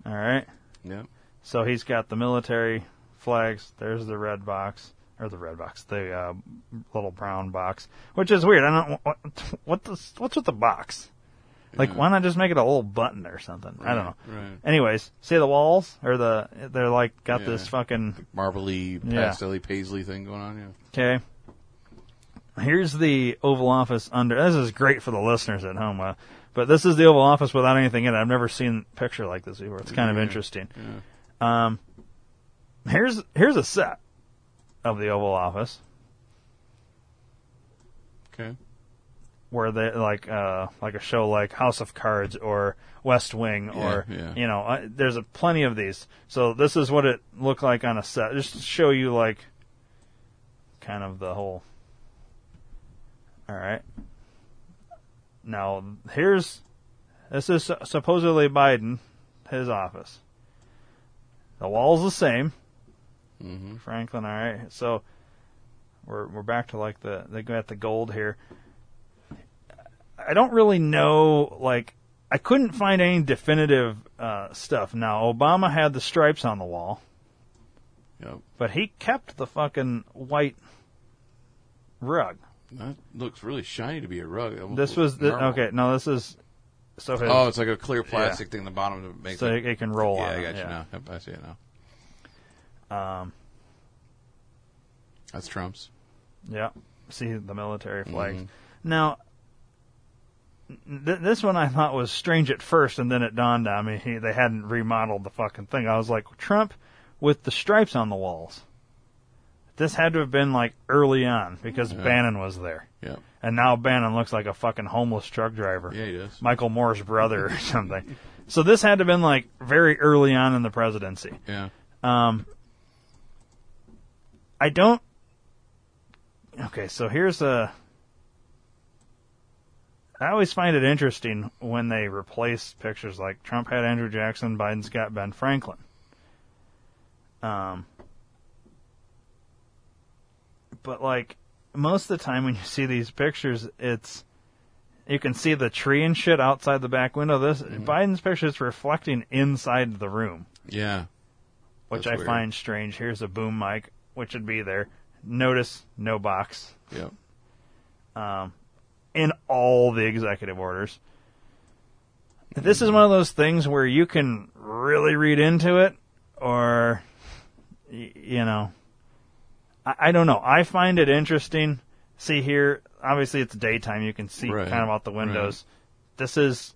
all right? Yep. So he's got the military flags. There's the red box. Or the red box, the little brown box, which is weird. I don't what's with the box? Like, yeah. Why not just make it a little button or something? Right, I don't know. Right. Anyways, see the walls or they're like got this fucking like marbly, pastelly, paisley thing going on. Yeah. Okay. Here's the Oval Office under. This is great for the listeners at home, but this is the Oval Office without anything in it. I've never seen a picture like this before. It's kind of interesting. Yeah. Here's a set of the Oval Office. Okay. Where they like a show like House of Cards or West Wing or you know there's plenty of these. So this is what it looked like on a set, just to show you like kind of the whole. All right. Now this is supposedly Biden, his office. The wall's the same. Mm-hmm. Franklin, all right. So we're back to like they got the gold here. I don't really know. Like I couldn't find any definitive stuff. Now Obama had the stripes on the wall, but he kept the fucking white rug. That looks really shiny to be a rug. This was okay. No, this is so. It's like a clear plastic thing in the bottom to make so it can roll. Yeah, I got you now. I see it now. That's Trump's. Yeah. See the military flags. Mm-hmm. Now, this one I thought was strange at first, and then it dawned on me they hadn't remodeled the fucking thing. I was like, Trump with the stripes on the walls. This had to have been like early on because Bannon was there. Yeah. And now Bannon looks like a fucking homeless truck driver. Yeah, he does. Michael Moore's brother or something. So this had to have been like very early on in the presidency. Yeah. I don't. Okay, so here's a. I always find it interesting when they replace pictures like Trump had Andrew Jackson, Biden's got Ben Franklin. But like most of the time when you see these pictures, it's you can see the tree and shit outside the back window. This Biden's picture is reflecting inside the room. Yeah. Which that's I weird. Find strange. Here's a boom mic, which would be there. Notice, no box. Yep. In all the executive orders. This is one of those things where you can really read into it, or, you know, I don't know. I find it interesting. See here, obviously it's daytime. You can see kind of out the windows. Right. This is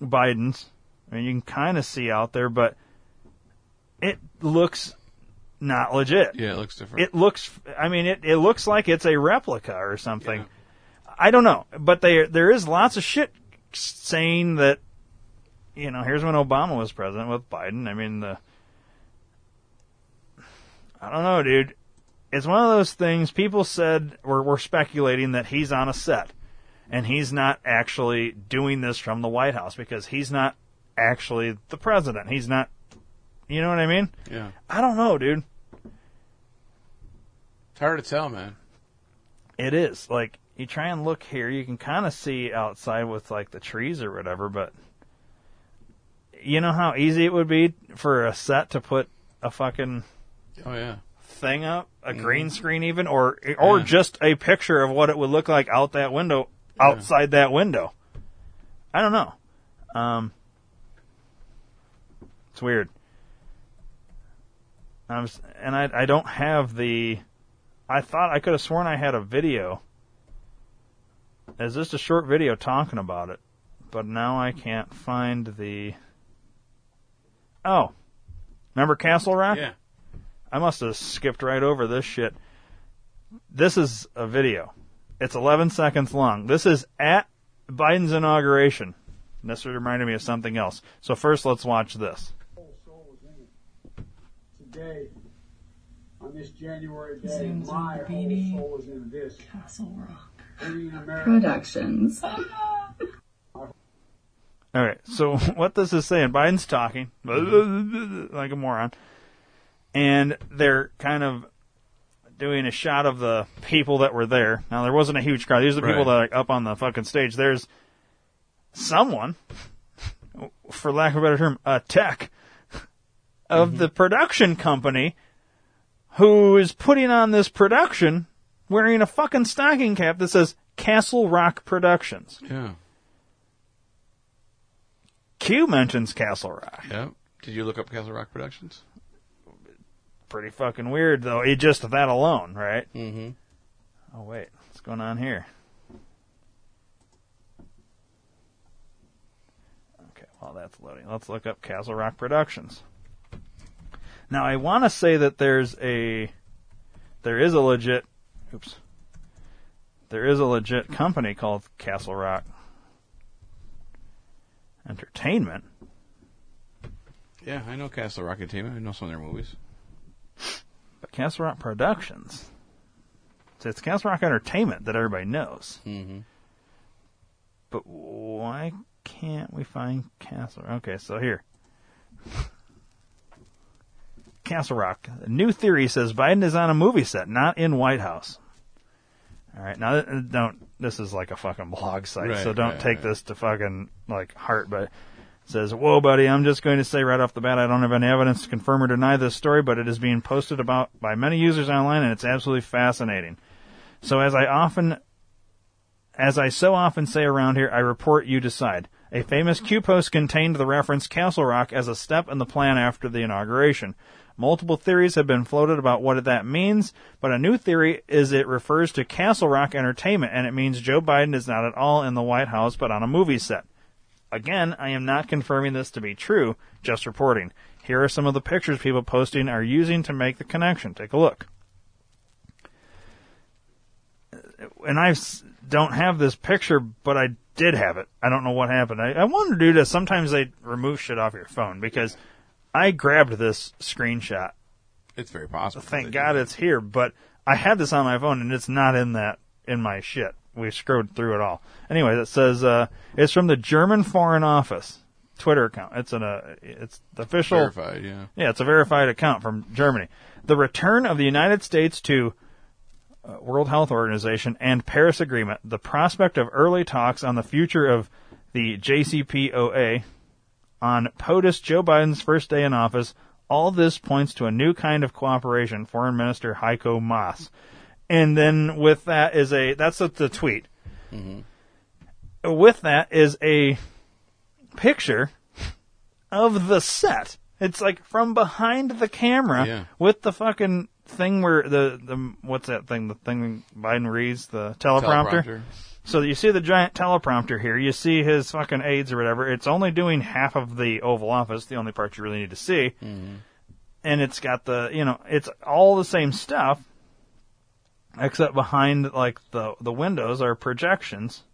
Biden's. I mean, you can kind of see out there, but it looks not legit. Yeah, it looks different. It looks, I mean, it looks like it's a replica or something. Yeah. I don't know. But there is lots of shit saying that, you know, here's when Obama was president with Biden. I mean, I don't know, dude. It's one of those things people said, we're speculating that he's on a set and he's not actually doing this from the White House because he's not actually the president. He's not. You know what I mean? Yeah. I don't know, dude. It's hard to tell, man. It is. Like, you try and look here, you can kind of see outside with, like, the trees or whatever, but you know how easy it would be for a set to put a fucking thing up? A green screen even? Or just a picture of what it would look like out that window, outside that window. I don't know. It's weird. And I don't have the. I thought I could have sworn I had a video. It's just a short video talking about it, but now I can't find the. Oh, remember Castle Rock? Yeah. I must have skipped right over this shit. This is a video. It's 11 seconds long. This is at Biden's inauguration. And this reminded me of something else. So first, let's watch this. Day on this January day, my whole soul is in this Castle Rock. Productions. All right, so what this is saying, Biden's talking like a moron, and they're kind of doing a shot of the people that were there. Now, there wasn't a huge crowd. These are the people that are up on the fucking stage. There's someone, for lack of a better term, a tech of the production company who is putting on this production wearing a fucking stocking cap that says Castle Rock Productions. Yeah. Q mentions Castle Rock. Yeah. Did you look up Castle Rock Productions? Pretty fucking weird, though. It just that alone, right? Mm-hmm. Oh, wait. What's going on here? Okay, well, that's loading. Let's look up Castle Rock Productions. Now, I want to say that there is a legit... Oops. There is a legit company called Castle Rock Entertainment. Yeah, I know Castle Rock Entertainment. I know some of their movies. But Castle Rock Productions. So it's Castle Rock Entertainment that everybody knows. Mm-hmm. But why can't we find Castle Rock? Okay, so here. Castle Rock. A new theory says Biden is on a movie set, not in White House. All right, now don't. This is like a fucking blog site, so don't take this to fucking like heart. But it says, "Whoa, buddy! I'm just going to say right off the bat, I don't have any evidence to confirm or deny this story, but it is being posted about by many users online, and it's absolutely fascinating. So as I so often say around here, I report, you decide." A famous Q post contained the reference Castle Rock as a step in the plan after the inauguration. Multiple theories have been floated about what that means, but a new theory is it refers to Castle Rock Entertainment, and it means Joe Biden is not at all in the White House, but on a movie set. Again, I am not confirming this to be true, just reporting. Here are some of the pictures people posting are using to make the connection. Take a look. And I don't have this picture, but I did have it. I don't know what happened. I wonder, dude, if sometimes they remove shit off your phone, because... I grabbed this screenshot. It's very possible. Thank God it's here, but I had this on my phone, and it's not in my shit. We scrolled through it all. Anyway, it says it's from the German Foreign Office Twitter account. It's it's the official. Verified, yeah. Yeah, it's a verified account from Germany. The return of the United States to World Health Organization and Paris Agreement, the prospect of early talks on the future of the JCPOA, on POTUS Joe Biden's first day in office, all this points to a new kind of cooperation, Foreign Minister Heiko Maas. And then with that is that's the tweet. Mm-hmm. With that is a picture of the set. It's like from behind the camera with the fucking thing where the what's that thing? The thing Biden reads, the teleprompter. So you see the giant teleprompter here. You see his fucking aides or whatever. It's only doing half of the Oval Office, the only part you really need to see. Mm-hmm. And it's got it's all the same stuff, except behind, like, the windows are projections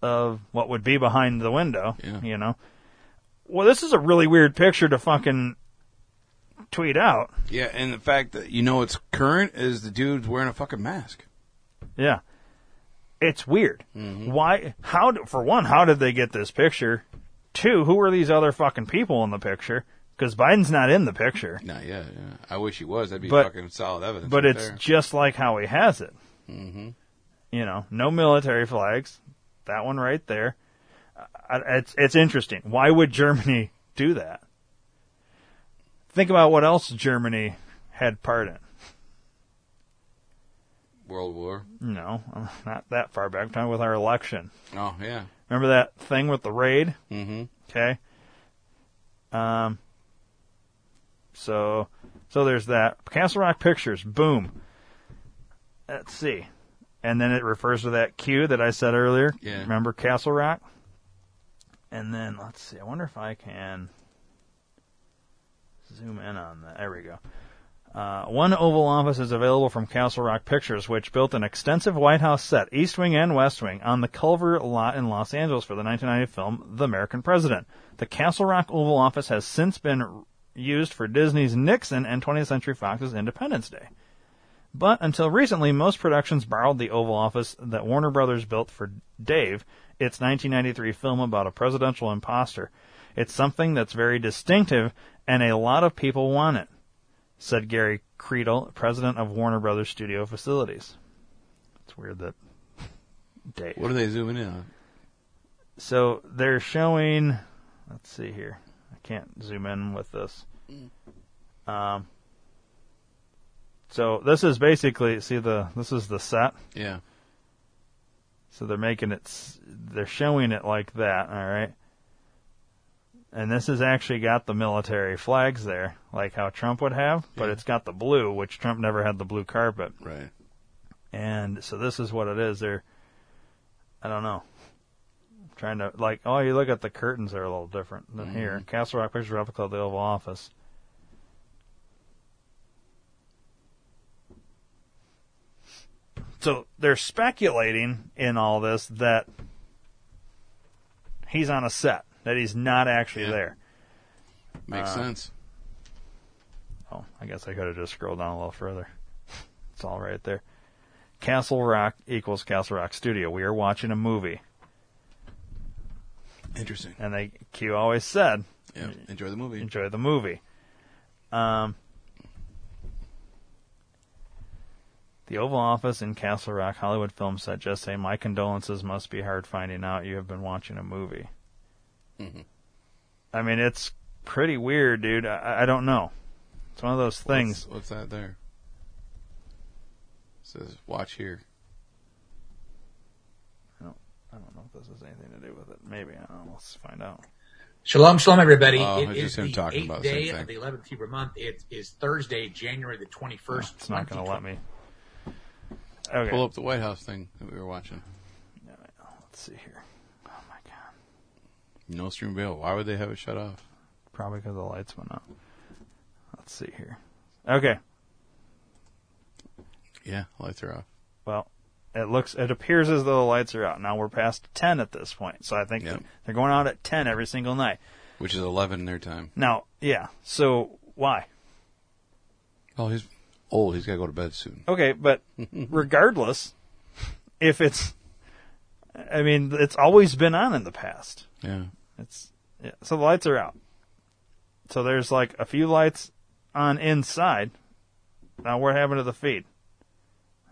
of what would be behind the window, Well, this is a really weird picture to fucking tweet out. Yeah, and the fact that it's current is the dude's wearing a fucking mask. Yeah. It's weird. Mm-hmm. Why? How? For one, how did they get this picture? Two, who are these other fucking people in the picture? Because Biden's not in the picture. Not yet. Yeah. I wish he was. That'd be fucking solid evidence. But it's just like how he has it. Mm-hmm. No military flags. That one right there. It's interesting. Why would Germany do that? Think about what else Germany had part in. World War? No, not that far back. I'm talking with our election. Oh, yeah. Remember that thing with the raid? Mm-hmm. Okay. So there's that. Castle Rock Pictures. Boom. Let's see. And then it refers to that Q that I said earlier. Yeah. Remember Castle Rock? And then, let's see. I wonder if I can zoom in on that. There we go. One Oval Office is available from Castle Rock Pictures, which built an extensive White House set, East Wing and West Wing, on the Culver lot in Los Angeles for the 1990 film The American President. The Castle Rock Oval Office has since been used for Disney's Nixon and 20th Century Fox's Independence Day. But until recently, most productions borrowed the Oval Office that Warner Brothers built for Dave, its 1993 film about a presidential imposter. It's something that's very distinctive, and a lot of people want it, said Gary Creedle, president of Warner Brothers Studio Facilities. It's weird that Dave. What are they zooming in on? So they're showing, let's see here. I can't zoom in with this. So this is basically, see the, this is the set. Yeah. So they're making it, they're showing it like that, all right? And this has actually got the military flags there, like how Trump would have, but it's got the blue, which Trump never had the blue carpet. Right. And so this is what it is. They're, I don't know. I'm trying to, like, oh, you look at the curtains, they're a little different than here. Castle Rock Pictures Replica of the Oval Office. So they're speculating in all this that he's on a set, that he's not actually there. Makes sense. Oh, I guess I could have just scrolled down a little further. It's all right there. Castle Rock equals Castle Rock Studio. We are watching a movie. Interesting. And they, Q always said, yeah, enjoy the movie. Enjoy the movie. The Oval Office in Castle Rock Hollywood film set just say, my condolences, must be hard finding out you have been watching a movie. Mm-hmm. I mean, it's pretty weird, dude. I don't know. It's one of those things. What's that there? It says, watch here. I don't know if this has anything to do with it. Maybe. I don't know. Let's find out. Shalom, shalom, everybody. It is the 8th day of the 11th Hebrew month. It is Thursday, January the 21st. Oh, it's not going to let me. Okay. Pull up the White House thing that we were watching. Let's see here. Oh, my God. No stream bail. Why would they have it shut off? Probably because the lights went out. Let's see here. Okay. Yeah, lights are off. Well, it appears as though the lights are out. Now we're past 10 at this point, so I think they're going out at 10 every single night. Which is 11 their time. Now, yeah, so why? Oh, he's... old. He's got to go to bed soon. Okay, but regardless, if it's, I mean, it's always been on in the past. Yeah. So the lights are out. So there's like a few lights on inside. Now what happened to the feed?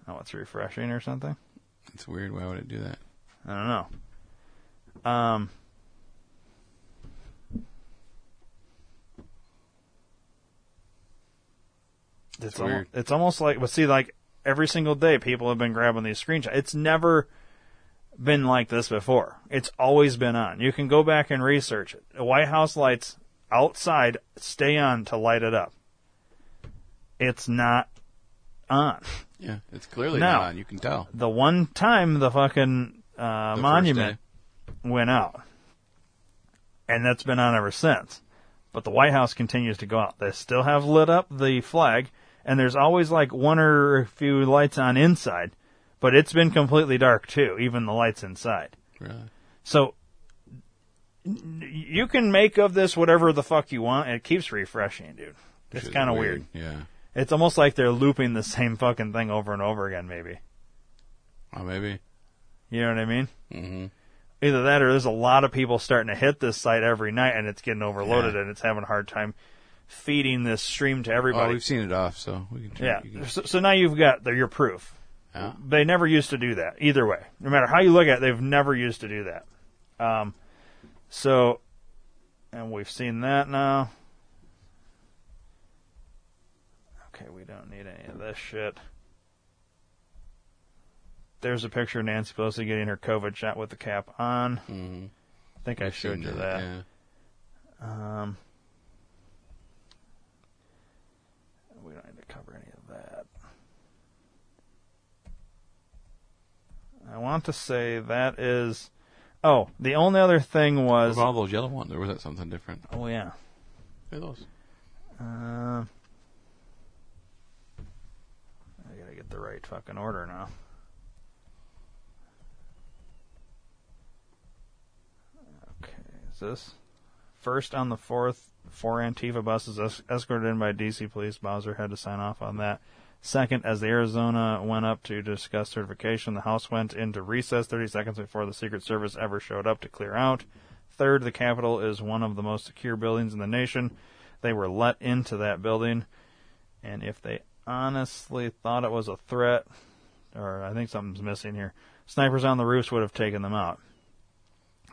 Oh, it's refreshing or something? It's weird. Why would it do that? I don't know. It's weird. It's almost like, but see, like every single day, people have been grabbing these screenshots. It's never been like this before. It's always been on. You can go back and research it. The White House lights outside stay on to light it up. It's not on. Yeah, it's clearly not on. You can tell. The one time the fucking the monument went out, and that's been on ever since. But the White House continues to go out. They still have lit up the flag. And there's always like one or a few lights on inside, but it's been completely dark too, even the lights inside. Really? So you can make of this whatever the fuck you want, and it keeps refreshing, dude. It's kind of weird. Yeah. It's almost like they're looping the same fucking thing over and over again, maybe. Oh, maybe. You know what I mean? Mm-hmm. Either that or there's a lot of people starting to hit this site every night, and it's getting overloaded, and it's having a hard time feeding this stream to everybody. Oh, we've seen it off, so we can turn. So now you've got your proof. Yeah. They never used to do that, either way. No matter how you look at it, they've never used to do that. And we've seen that now. Okay, we don't need any of this shit. There's a picture of Nancy Pelosi getting her COVID shot with the cap on. Mm-hmm. I think I showed you that. Yeah. We don't need to cover any of that. I want to say that is... Oh, the only other thing was... What about all those yellow ones? Or was that something different? Oh, yeah. Look at those. I gotta get the right fucking order now. First on the 4th, 4 Antifa buses escorted in by DC police. Bowser had to sign off on that. Second, as the Arizona went up to discuss certification, the House went into recess 30 seconds before the Secret Service ever showed up to clear out. Third, the Capitol is one of the most secure buildings in the nation. They were let into that building, and if they honestly thought it was a threat, or I think something's missing here, snipers on the roofs would have taken them out.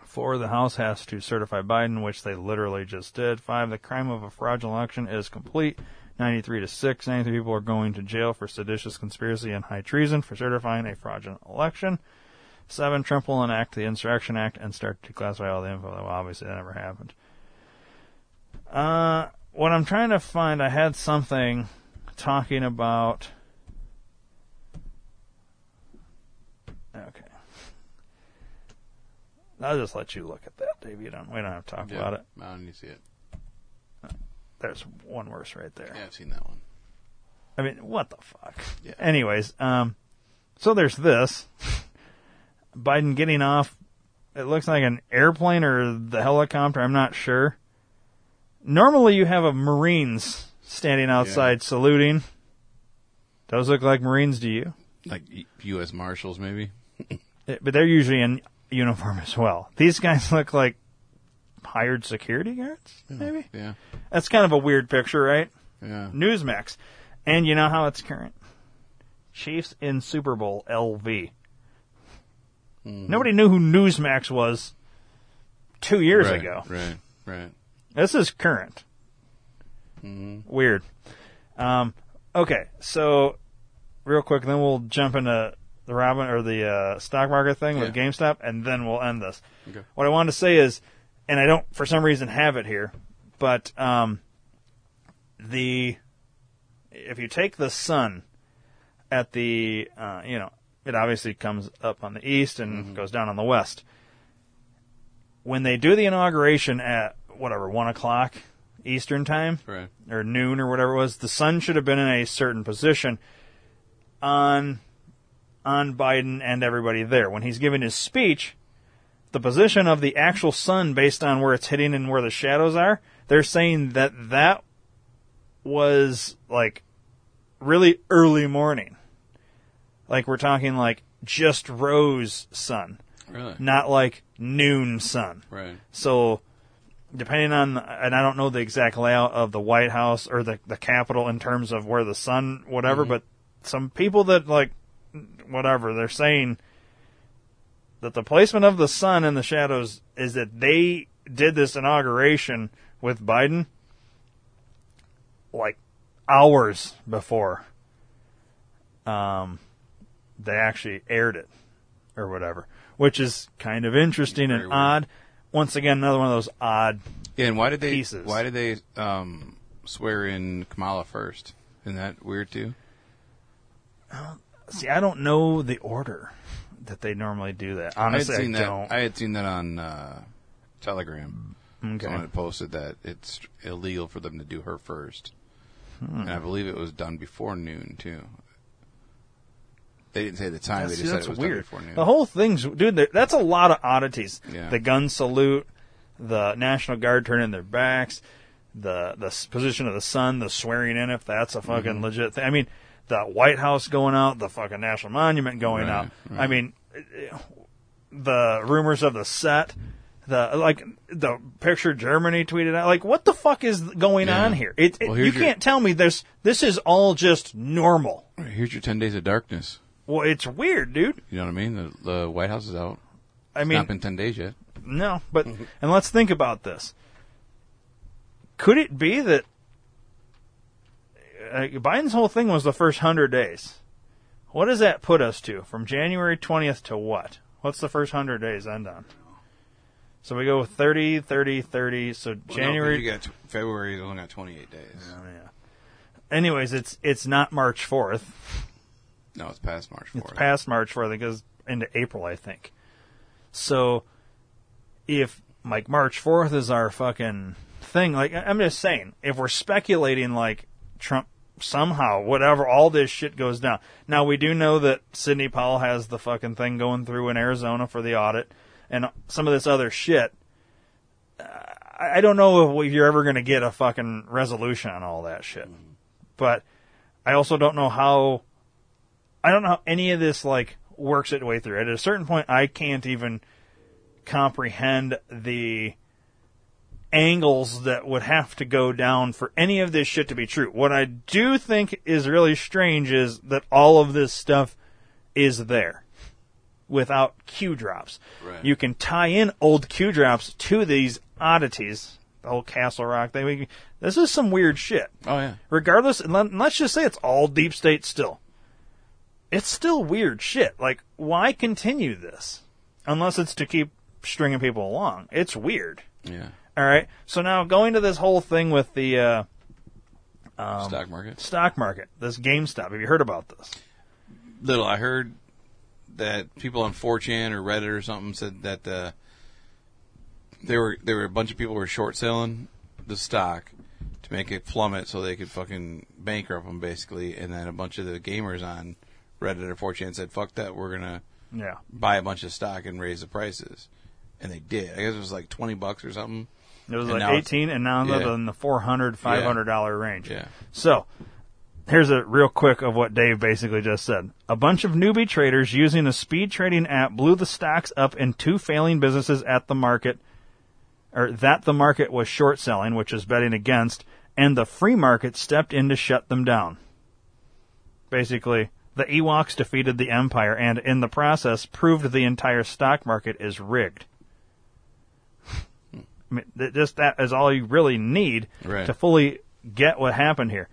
Four, the House has to certify Biden, which they literally just did. Five, the crime of a fraudulent election is complete. 93-6, 93 people are going to jail for seditious conspiracy and high treason for certifying a fraudulent election. 7, Trump will enact the Insurrection Act and start to classify all the info. Well, obviously that never happened. What I'm trying to find, I had something talking about... Okay. I'll just let you look at that, Dave. We don't have to talk about it. I don't need to see it. There's one worse right there. Yeah, I've seen that one. I mean, what the fuck? Yeah. Anyways, so there's this. Biden getting off, it looks like an airplane or the helicopter, I'm not sure. Normally you have a Marines standing outside saluting. Does look like Marines to you? Like U.S. Marshals, maybe? But they're usually in uniform as well. These guys look like hired security guards, maybe? Yeah. That's kind of a weird picture, right? Yeah. Newsmax. And you know how it's current. Chiefs in Super Bowl LV. Mm-hmm. Nobody knew who Newsmax was 2 years ago. Right. This is current. Mm-hmm. Weird. Okay, so real quick, then we'll jump into the stock market thing with GameStop, and then we'll end this. Okay. What I wanted to say is, and I don't, for some reason, have it here, but if you take the sun at the, it obviously comes up on the east and goes down on the west. When they do the inauguration at, 1:00 Eastern time, or noon or whatever it was, the sun should have been in a certain position on Biden and everybody there. When he's giving his speech, the position of the actual sun based on where it's hitting and where the shadows are, they're saying that was, like, really early morning. Like, we're talking, like, just rose sun. Really? Not, like, noon sun. Right. So, depending on, and I don't know the exact layout of the White House or the Capitol in terms of where the sun, whatever, but some people that, like, whatever, they're saying that the placement of the sun in the shadows is that they did this inauguration with Biden, like, hours before they actually aired it or whatever, which is kind of interesting and weird. Odd. Once again, another one of those odd and pieces. Why did they swear in Kamala first? Isn't that weird, too? See, I don't know the order that they normally do that. Honestly, I had seen that on Telegram. Okay. Someone had posted that it's illegal for them to do her first. And I believe it was done before noon, too. They didn't say the time. They just said it was weird. Done before noon. The whole thing's... Dude, that's a lot of oddities. Yeah. The gun salute, the National Guard turning their backs, the position of the sun, the swearing in, if that's a fucking legit thing. I mean, the White House going out, the fucking National Monument going out. Right. I mean, the rumors of the set... The picture Germany tweeted out, like, what the fuck is going on here? You can't tell me this is all just normal. Here's your 10 days of darkness. Well, it's weird, dude. You know what I mean? The White House is out. It's not been 10 days yet. No, but, and let's think about this. Could it be that Biden's whole thing was the first 100 days? What does that put us to? From January 20th to what? What's the first 100 days end on? So we go 30, 30, 30. So January. No, February is only got 28 days. Oh, yeah. Anyways, it's not March 4th. No, it's past March 4th. It's past March 4th. It goes into April, I think. So if, like, March 4th is our fucking thing, like, I'm just saying, if we're speculating, like, Trump somehow, whatever, all this shit goes down. Now, we do know that Sidney Powell has the fucking thing going through in Arizona for the audit. And some of this other shit, I don't know if you're ever going to get a fucking resolution on all that shit. But I also don't know how... I don't know how any of this, like, works its way through. At a certain point, I can't even comprehend the angles that would have to go down for any of this shit to be true. What I do think is really strange is that all of this stuff is there without Q drops. Right. You can tie in old Q drops to these oddities. The whole Castle Rock thing. This is some weird shit. Oh, yeah. Regardless, and let's just say it's all deep state still. It's still weird shit. Like, why continue this? Unless it's to keep stringing people along. It's weird. Yeah. All right? So now going to this whole thing with the... stock market. Stock market. This GameStop. Have you heard about this? Little. I heard that people on 4chan or Reddit or something said that... There were a bunch of people who were short selling the stock to make it plummet so they could fucking bankrupt them, basically. And then a bunch of the gamers on Reddit or 4chan said, fuck that, we're going to buy a bunch of stock and raise the prices. And they did. I guess it was like $20 or something. It was like 18 and now in the $400, $500 range. Yeah. So here's a real quick of what Dave basically just said. A bunch of newbie traders using a speed trading app blew the stocks up in two failing businesses at the market. Or that the market was short selling, which is betting against, and the free market stepped in to shut them down. Basically, the Ewoks defeated the Empire and, in the process, proved the entire stock market is rigged. I mean, just that is all you really need to fully get what happened here.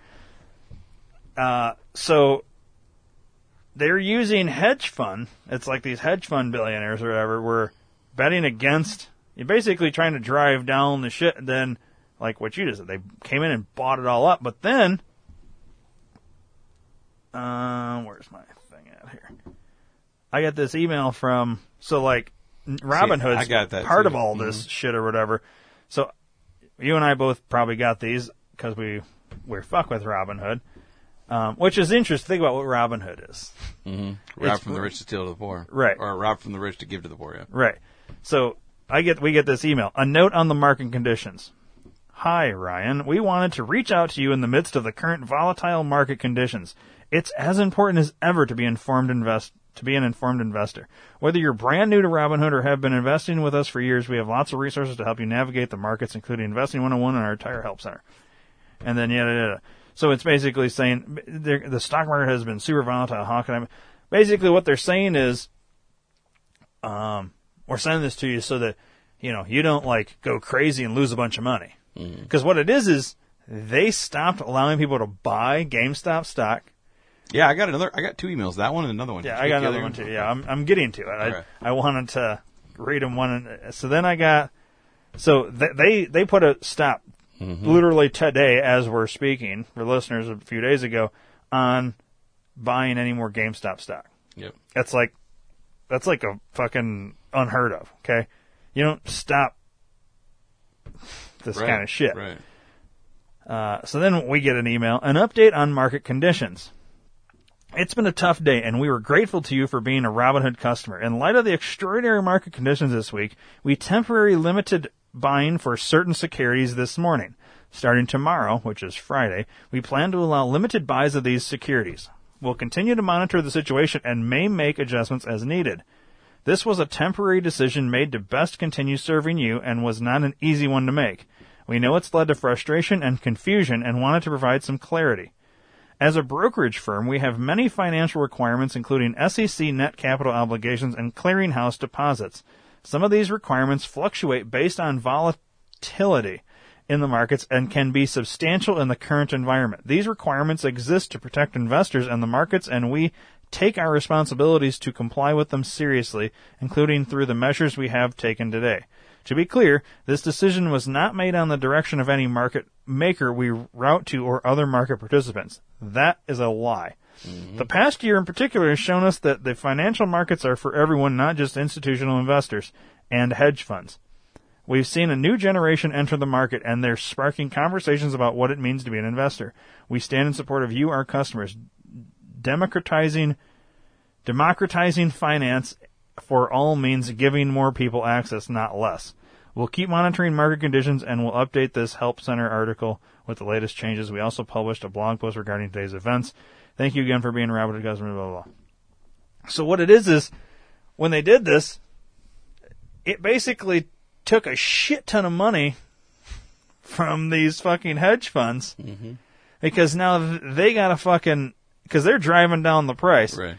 So they're using hedge fund. It's like these hedge fund billionaires or whatever were betting against... You're basically trying to drive down the shit, and then, like what you just said, they came in and bought it all up, but then, where's my thing at here? I got this email from, so like, Robinhood's part of all this shit or whatever, so you and I both probably got these, because we're fucked with Robinhood, which is interesting. Think about what Robinhood is. Mm-hmm. Rob from the rich to steal to the poor. Right. Or rob from the rich to give to the poor, yeah. Right. So... We get this email. A note on the market conditions. Hi, Ryan. We wanted to reach out to you in the midst of the current volatile market conditions. It's as important as ever to be an informed investor. Whether you're brand new to Robinhood or have been investing with us for years, we have lots of resources to help you navigate the markets, including Investing 101 and our entire help center. And then yada. So it's basically saying the stock market has been super volatile. How can I? Basically, what they're saying is, We're sending this to you so that, you know, you don't, like, go crazy and lose a bunch of money. Because what it is they stopped allowing people to buy GameStop stock. Yeah, I got two emails, that one and another one. Yeah, I got another one, too. Yeah, I'm getting to it. Right. I wanted to read them one. So then I got, so they put a stop literally today as we're speaking, for listeners a few days ago, on buying any more GameStop stock. Yep. That's like a fucking... unheard of, okay? You don't stop this kind of shit. Right. So then we get an email, an update on market conditions. It's been a tough day, and we were grateful to you for being a Robinhood customer. In light of the extraordinary market conditions this week, we temporarily limited buying for certain securities this morning. Starting tomorrow, which is Friday, we plan to allow limited buys of these securities. We'll continue to monitor the situation and may make adjustments as needed. This was a temporary decision made to best continue serving you and was not an easy one to make. We know it's led to frustration and confusion and wanted to provide some clarity. As a brokerage firm, we have many financial requirements, including SEC net capital obligations and clearinghouse deposits. Some of these requirements fluctuate based on volatility in the markets and can be substantial in the current environment. These requirements exist to protect investors and the markets, and we take our responsibilities to comply with them seriously, including through the measures we have taken today. To be clear, this decision was not made on the direction of any market maker we route to or other market participants. That is a lie. Mm-hmm. The past year in particular has shown us that the financial markets are for everyone, not just institutional investors and hedge funds. We've seen a new generation enter the market, and they're sparking conversations about what it means to be an investor. We stand in support of you, our customers. Democratizing finance for all means giving more people access, not less. We'll keep monitoring market conditions, and we'll update this Help Center article with the latest changes. We also published a blog post regarding today's events. Thank you again for being around with us, blah, blah, blah. So what it is when they did this, it basically took a shit ton of money from these fucking hedge funds because now they got to fucking, because they're driving down the price. Right.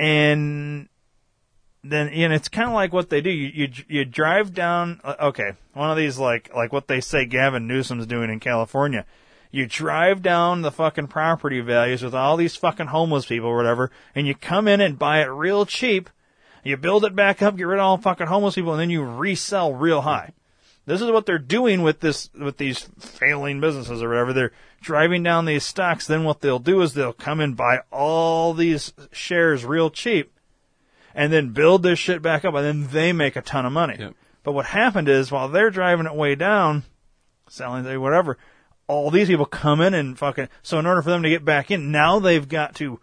And then, and it's kind of like what they do. You drive down, okay, one of these, like what they say Gavin Newsom's doing in California. You drive down the fucking property values with all these fucking homeless people or whatever, and you come in and buy it real cheap. You build it back up, get rid of all fucking homeless people, and then you resell real high. This is what they're doing with this, with these failing businesses or whatever. They're driving down these stocks. Then what they'll do is they'll come and buy all these shares real cheap and then build this shit back up, and then they make a ton of money. Yep. But what happened is while they're driving it way down, selling it, whatever, all these people come in and fucking, so in order for them to get back in, now they've got to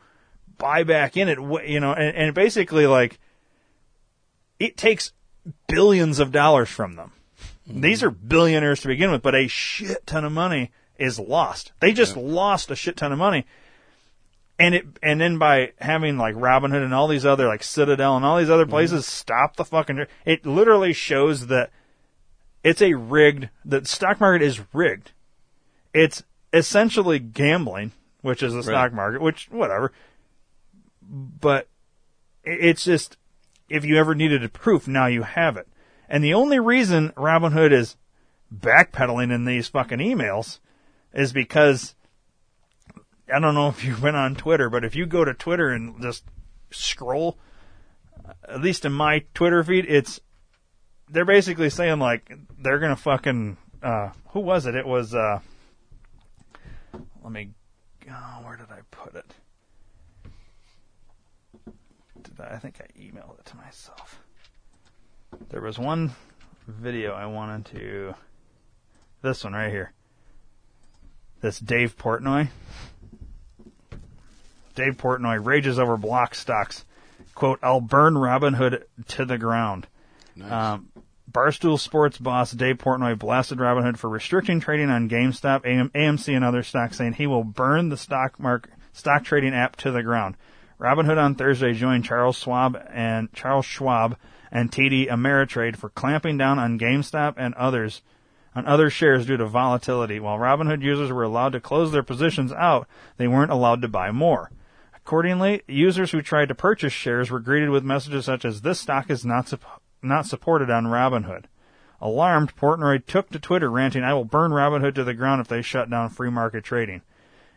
buy back in it, you know, and basically like, it takes billions of dollars from them. Mm-hmm. These are billionaires to begin with, but a shit ton of money is lost. They just lost a shit ton of money. And then by having like Robinhood and all these other, like Citadel and all these other places stop the fucking, it literally shows that it's a rigged, the stock market is rigged. It's essentially gambling, which is the stock market, which whatever. But it's just, if you ever needed a proof, now you have it. And the only reason Robinhood is backpedaling in these fucking emails is because, I don't know if you went on Twitter, but if you go to Twitter and just scroll, at least in my Twitter feed, it's, they're basically saying like, they're going to fucking, who was it? It was, let me, where did I put it? I think I emailed it to myself. There was one video I wanted to... This one right here. This Dave Portnoy. Dave Portnoy rages over block stocks. Quote, "I'll burn Robinhood to the ground." Nice. Barstool Sports boss Dave Portnoy blasted Robinhood for restricting trading on GameStop, AMC, and other stocks, saying he will burn the stock trading app to the ground. Robinhood on Thursday joined Charles Schwab and TD Ameritrade for clamping down on GameStop and others on other shares due to volatility. While Robinhood users were allowed to close their positions out, they weren't allowed to buy more. Accordingly, users who tried to purchase shares were greeted with messages such as, "This stock is not supported on Robinhood." Alarmed, Portnoy took to Twitter ranting, "I will burn Robinhood to the ground if they shut down free market trading."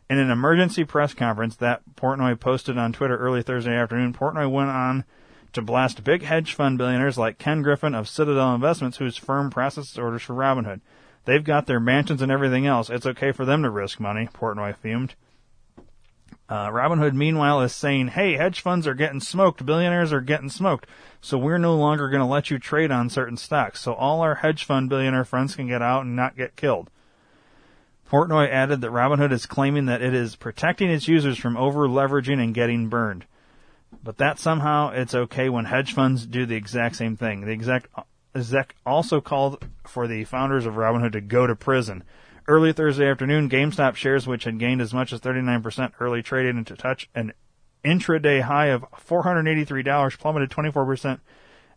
In an emergency press conference that Portnoy posted on Twitter early Thursday afternoon, Portnoy went on to blast big hedge fund billionaires like Ken Griffin of Citadel Investments, whose firm processes orders for Robinhood. "They've got their mansions and everything else. It's okay for them to risk money," Portnoy fumed. Robinhood, meanwhile, is saying, "Hey, hedge funds are getting smoked. Billionaires are getting smoked. So we're no longer going to let you trade on certain stocks. So all our hedge fund billionaire friends can get out and not get killed." Portnoy added that Robinhood is claiming that it is protecting its users from over-leveraging and getting burned, but that somehow it's okay when hedge funds do the exact same thing. The exec also called for the founders of Robinhood to go to prison. Early Thursday afternoon, GameStop shares, which had gained as much as 39% early trading and to touch an intraday high of $483, plummeted 24%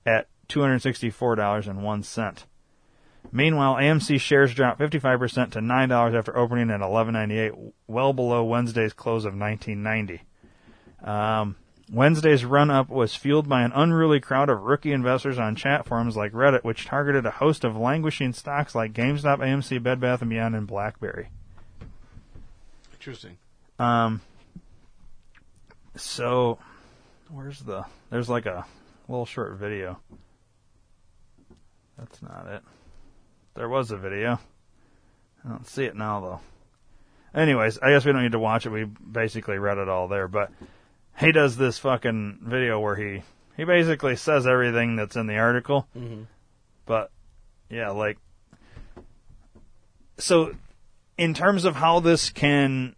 at $264.01. Meanwhile, AMC shares dropped 55% to $9 after opening at $11.98, well below Wednesday's close of $19.90. Wednesday's run-up was fueled by an unruly crowd of rookie investors on chat forums like Reddit, which targeted a host of languishing stocks like GameStop, AMC, Bed Bath & Beyond, and BlackBerry. Interesting. So, there's like a little short video. That's not it. There was a video. I don't see it now, though. Anyways, I guess we don't need to watch it. We basically read it all there. But he does this fucking video where he basically says everything that's in the article. Mm-hmm. But, yeah, like... So, in terms of how this can...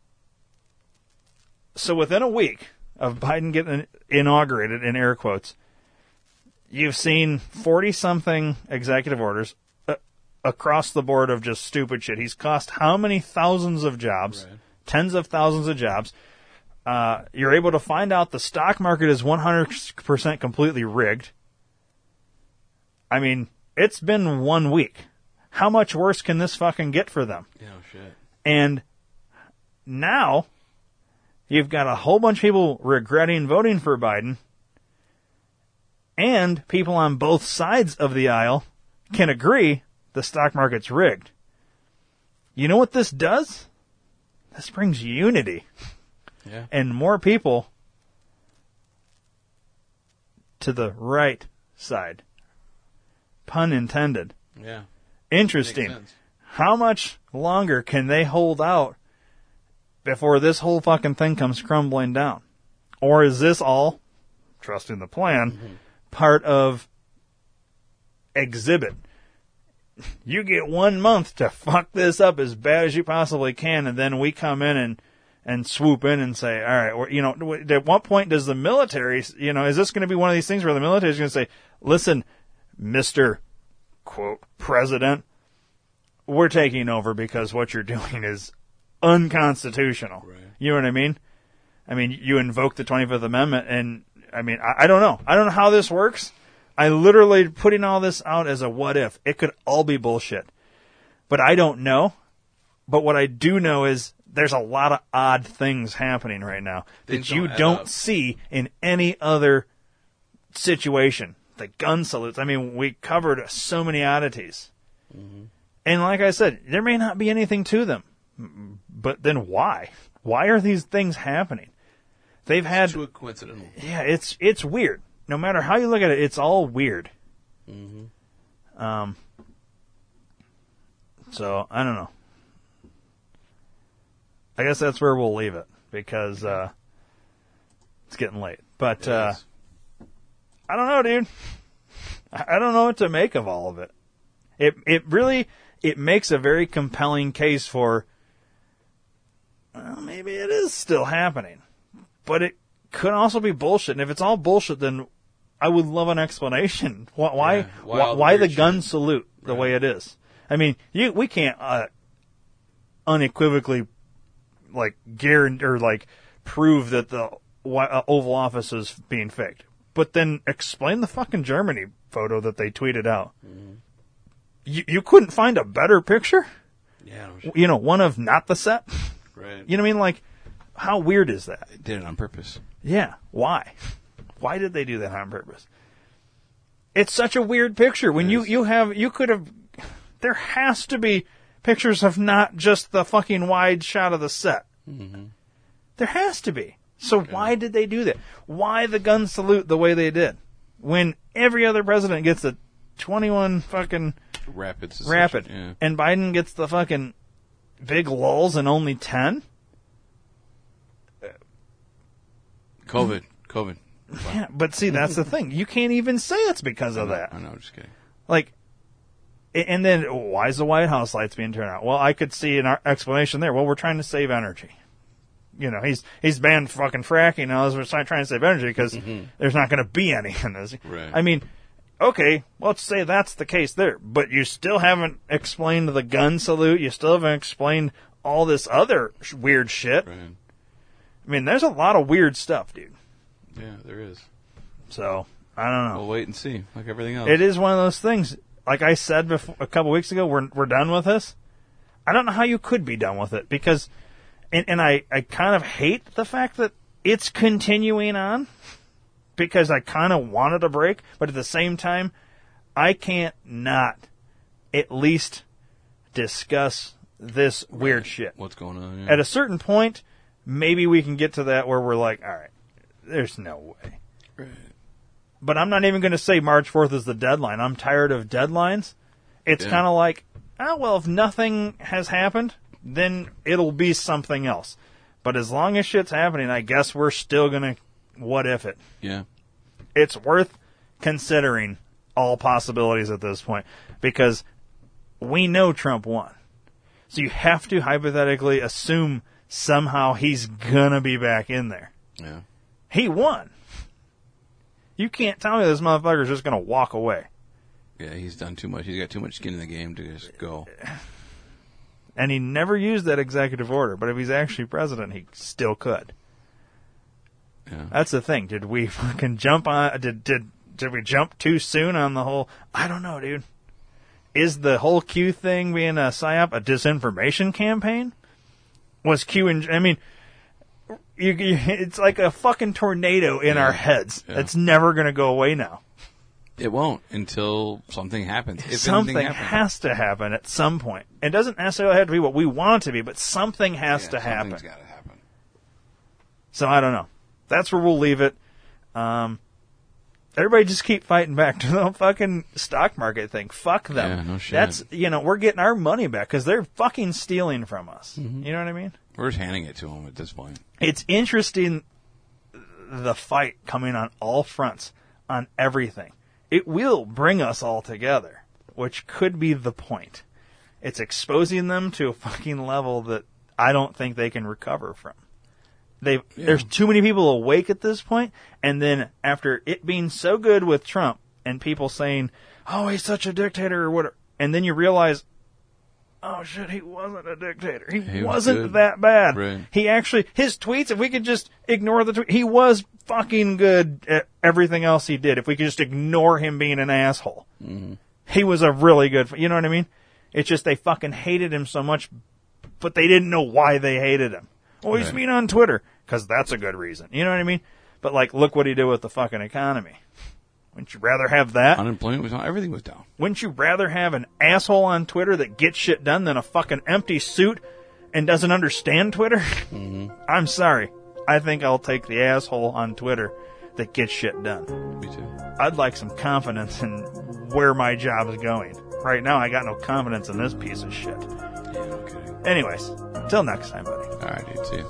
So, within a week of Biden getting inaugurated, in air quotes... you've seen 40-something executive orders across the board of just stupid shit. He's cost how many thousands of jobs, right. Tens of thousands of jobs. You're able to find out the stock market is 100% completely rigged. I mean, it's been 1 week. How much worse can this fucking get for them? Yeah, oh, shit. And now you've got a whole bunch of people regretting voting for Biden, and people on both sides of the aisle can agree the stock market's rigged. You know what this does? This brings unity. Yeah. And more people to the right side. Pun intended. Yeah. Interesting. How much longer can they hold out before this whole fucking thing comes crumbling down? Or is this all, trusting the plan, part of exhibit? You get 1 month to fuck this up as bad as you possibly can, and then we come in and swoop in and say, all right, or, you know, at what point does the military, you know, is this going to be one of these things where the military is going to say, listen, Mr. quote, president, we're taking over because what you're doing is unconstitutional. Right. You know what I mean? I mean, you invoke the 25th Amendment, and I mean, I don't know. I don't know how this works. I literally putting all this out as a what if. It could all be bullshit. But I don't know. But what I do know is there's a lot of odd things happening right now that you don't see in any other situation. The gun salutes. I mean, we covered so many oddities. Mm-hmm. And like I said, there may not be anything to them. But then why? Why are these things happening? They've had... It's too coincidental. Yeah, it's weird. No matter how you look at it, it's all weird. Mm-hmm. So, I don't know. I guess that's where we'll leave it, because it's getting late. But... I don't know, dude. I don't know what to make of all of it. It really makes a very compelling case for, well, maybe it is still happening. But it could also be bullshit. And if it's all bullshit, then I would love an explanation. Why the gun salute the way it is? I mean, we can't unequivocally guarantee or prove that the Oval Office is being faked. But then explain the fucking Germany photo that they tweeted out. Mm-hmm. You couldn't find a better picture? Yeah. Sure. You know, one of not the set? Right. You know what I mean? Like, how weird is that? They did it on purpose. Yeah. Why? Why did they do that on purpose? It's such a weird picture. When there has to be pictures of not just the fucking wide shot of the set. Mm-hmm. There has to be. So why did they do that? Why the gun salute the way they did? When every other president gets the 21 fucking rapid, yeah. And Biden gets the fucking big lulls and only 10? COVID. Wow. Yeah, but see, that's the thing. You can't even say it's because of that. I know, just kidding. Like, and then why is the White House lights being turned out? Well, I could see an explanation there. Well, we're trying to save energy. You know, he's banned fucking fracking now. We're trying to save energy because there's not going to be any in this. Right. I mean, okay, let's say that's the case there. But you still haven't explained the gun salute. You still haven't explained all this other weird shit. Right. I mean, there's a lot of weird stuff, dude. Yeah, there is. So, I don't know. We'll wait and see, like everything else. It is one of those things. Like I said a couple weeks ago, we're done with this. I don't know how you could be done with it because... And I kind of hate the fact that it's continuing on because I kind of wanted a break. But at the same time, I can't not at least discuss this weird shit. What's going on? Yeah. At a certain point, maybe we can get to that where we're like, all right, there's no way. Right. But I'm not even going to say March 4th is the deadline. I'm tired of deadlines. It's kind of like, oh, well, if nothing has happened... then it'll be something else. But as long as shit's happening, I guess we're still going to what if it. Yeah. It's worth considering all possibilities at this point because we know Trump won. So you have to hypothetically assume somehow he's going to be back in there. Yeah. He won. You can't tell me this motherfucker's just going to walk away. Yeah, he's done too much. He's got too much skin in the game to just go. And he never used that executive order, but if he's actually president, he still could. Yeah. That's the thing. Did we fucking jump on... Did we jump too soon on the whole... I don't know, dude. Is the whole Q thing being a psyop a disinformation campaign? Was Q... it's like a fucking tornado in our heads. Yeah. It's never going to go away now. It won't until something happens. If something has to happen at some point. It doesn't necessarily have to be what we want it to be, but something has to happen. Something's got to happen. So I don't know. That's where we'll leave it. Everybody just keep fighting back to the fucking stock market thing. Fuck them. Yeah, no shit. That's, we're getting our money back because they're fucking stealing from us. Mm-hmm. You know what I mean? We're just handing it to them at this point. It's interesting, the fight coming on all fronts, on everything. It will bring us all together, which could be the point. It's exposing them to a fucking level that I don't think they can recover from. There's too many people awake at this point, and then after it being so good with Trump and people saying, oh, he's such a dictator or whatever, and then you realize, oh, shit, he wasn't a dictator. He wasn't good. That bad. Right. He actually, his tweets, if we could just ignore the tweet, he was fucking good at everything else he did. If we could just ignore him being an asshole. Mm-hmm. He was a really good, you know what I mean? It's just they fucking hated him so much, but they didn't know why they hated him. Oh, he's mean on Twitter, because that's a good reason. You know what I mean? But, look what he did with the fucking economy. Wouldn't you rather have that? Unemployment was down. Everything was down. Wouldn't you rather have an asshole on Twitter that gets shit done than a fucking empty suit and doesn't understand Twitter? Mm-hmm. I'm sorry. I think I'll take the asshole on Twitter that gets shit done. Me too. I'd like some confidence in where my job is going. Right now, I got no confidence in this piece of shit. Yeah, okay. Anyways, until next time, buddy. All right, dude. See you.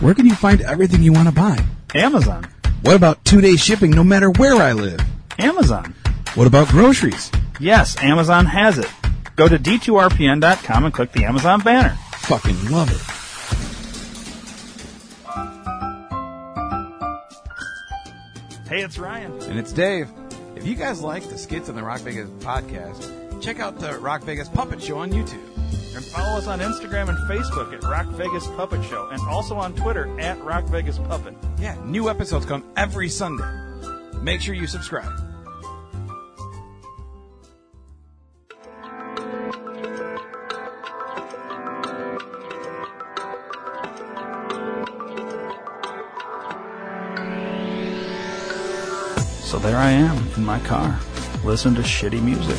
Where can you find everything you want to buy? Amazon. What about 2-day shipping no matter where I live? Amazon. What about groceries? Yes, Amazon has it. Go to d2rpn.com and click the Amazon banner. Fucking love it. Hey, it's Ryan. And it's Dave. If you guys like the skits on the Rock Vegas podcast, check out the Rock Vegas Puppet Show on YouTube. And follow us on Instagram and Facebook at Rock Vegas Puppet Show, and also on Twitter at Rock Vegas Puppet. Yeah, new episodes come every Sunday. Make sure you subscribe. So there I am in my car, listening to shitty music.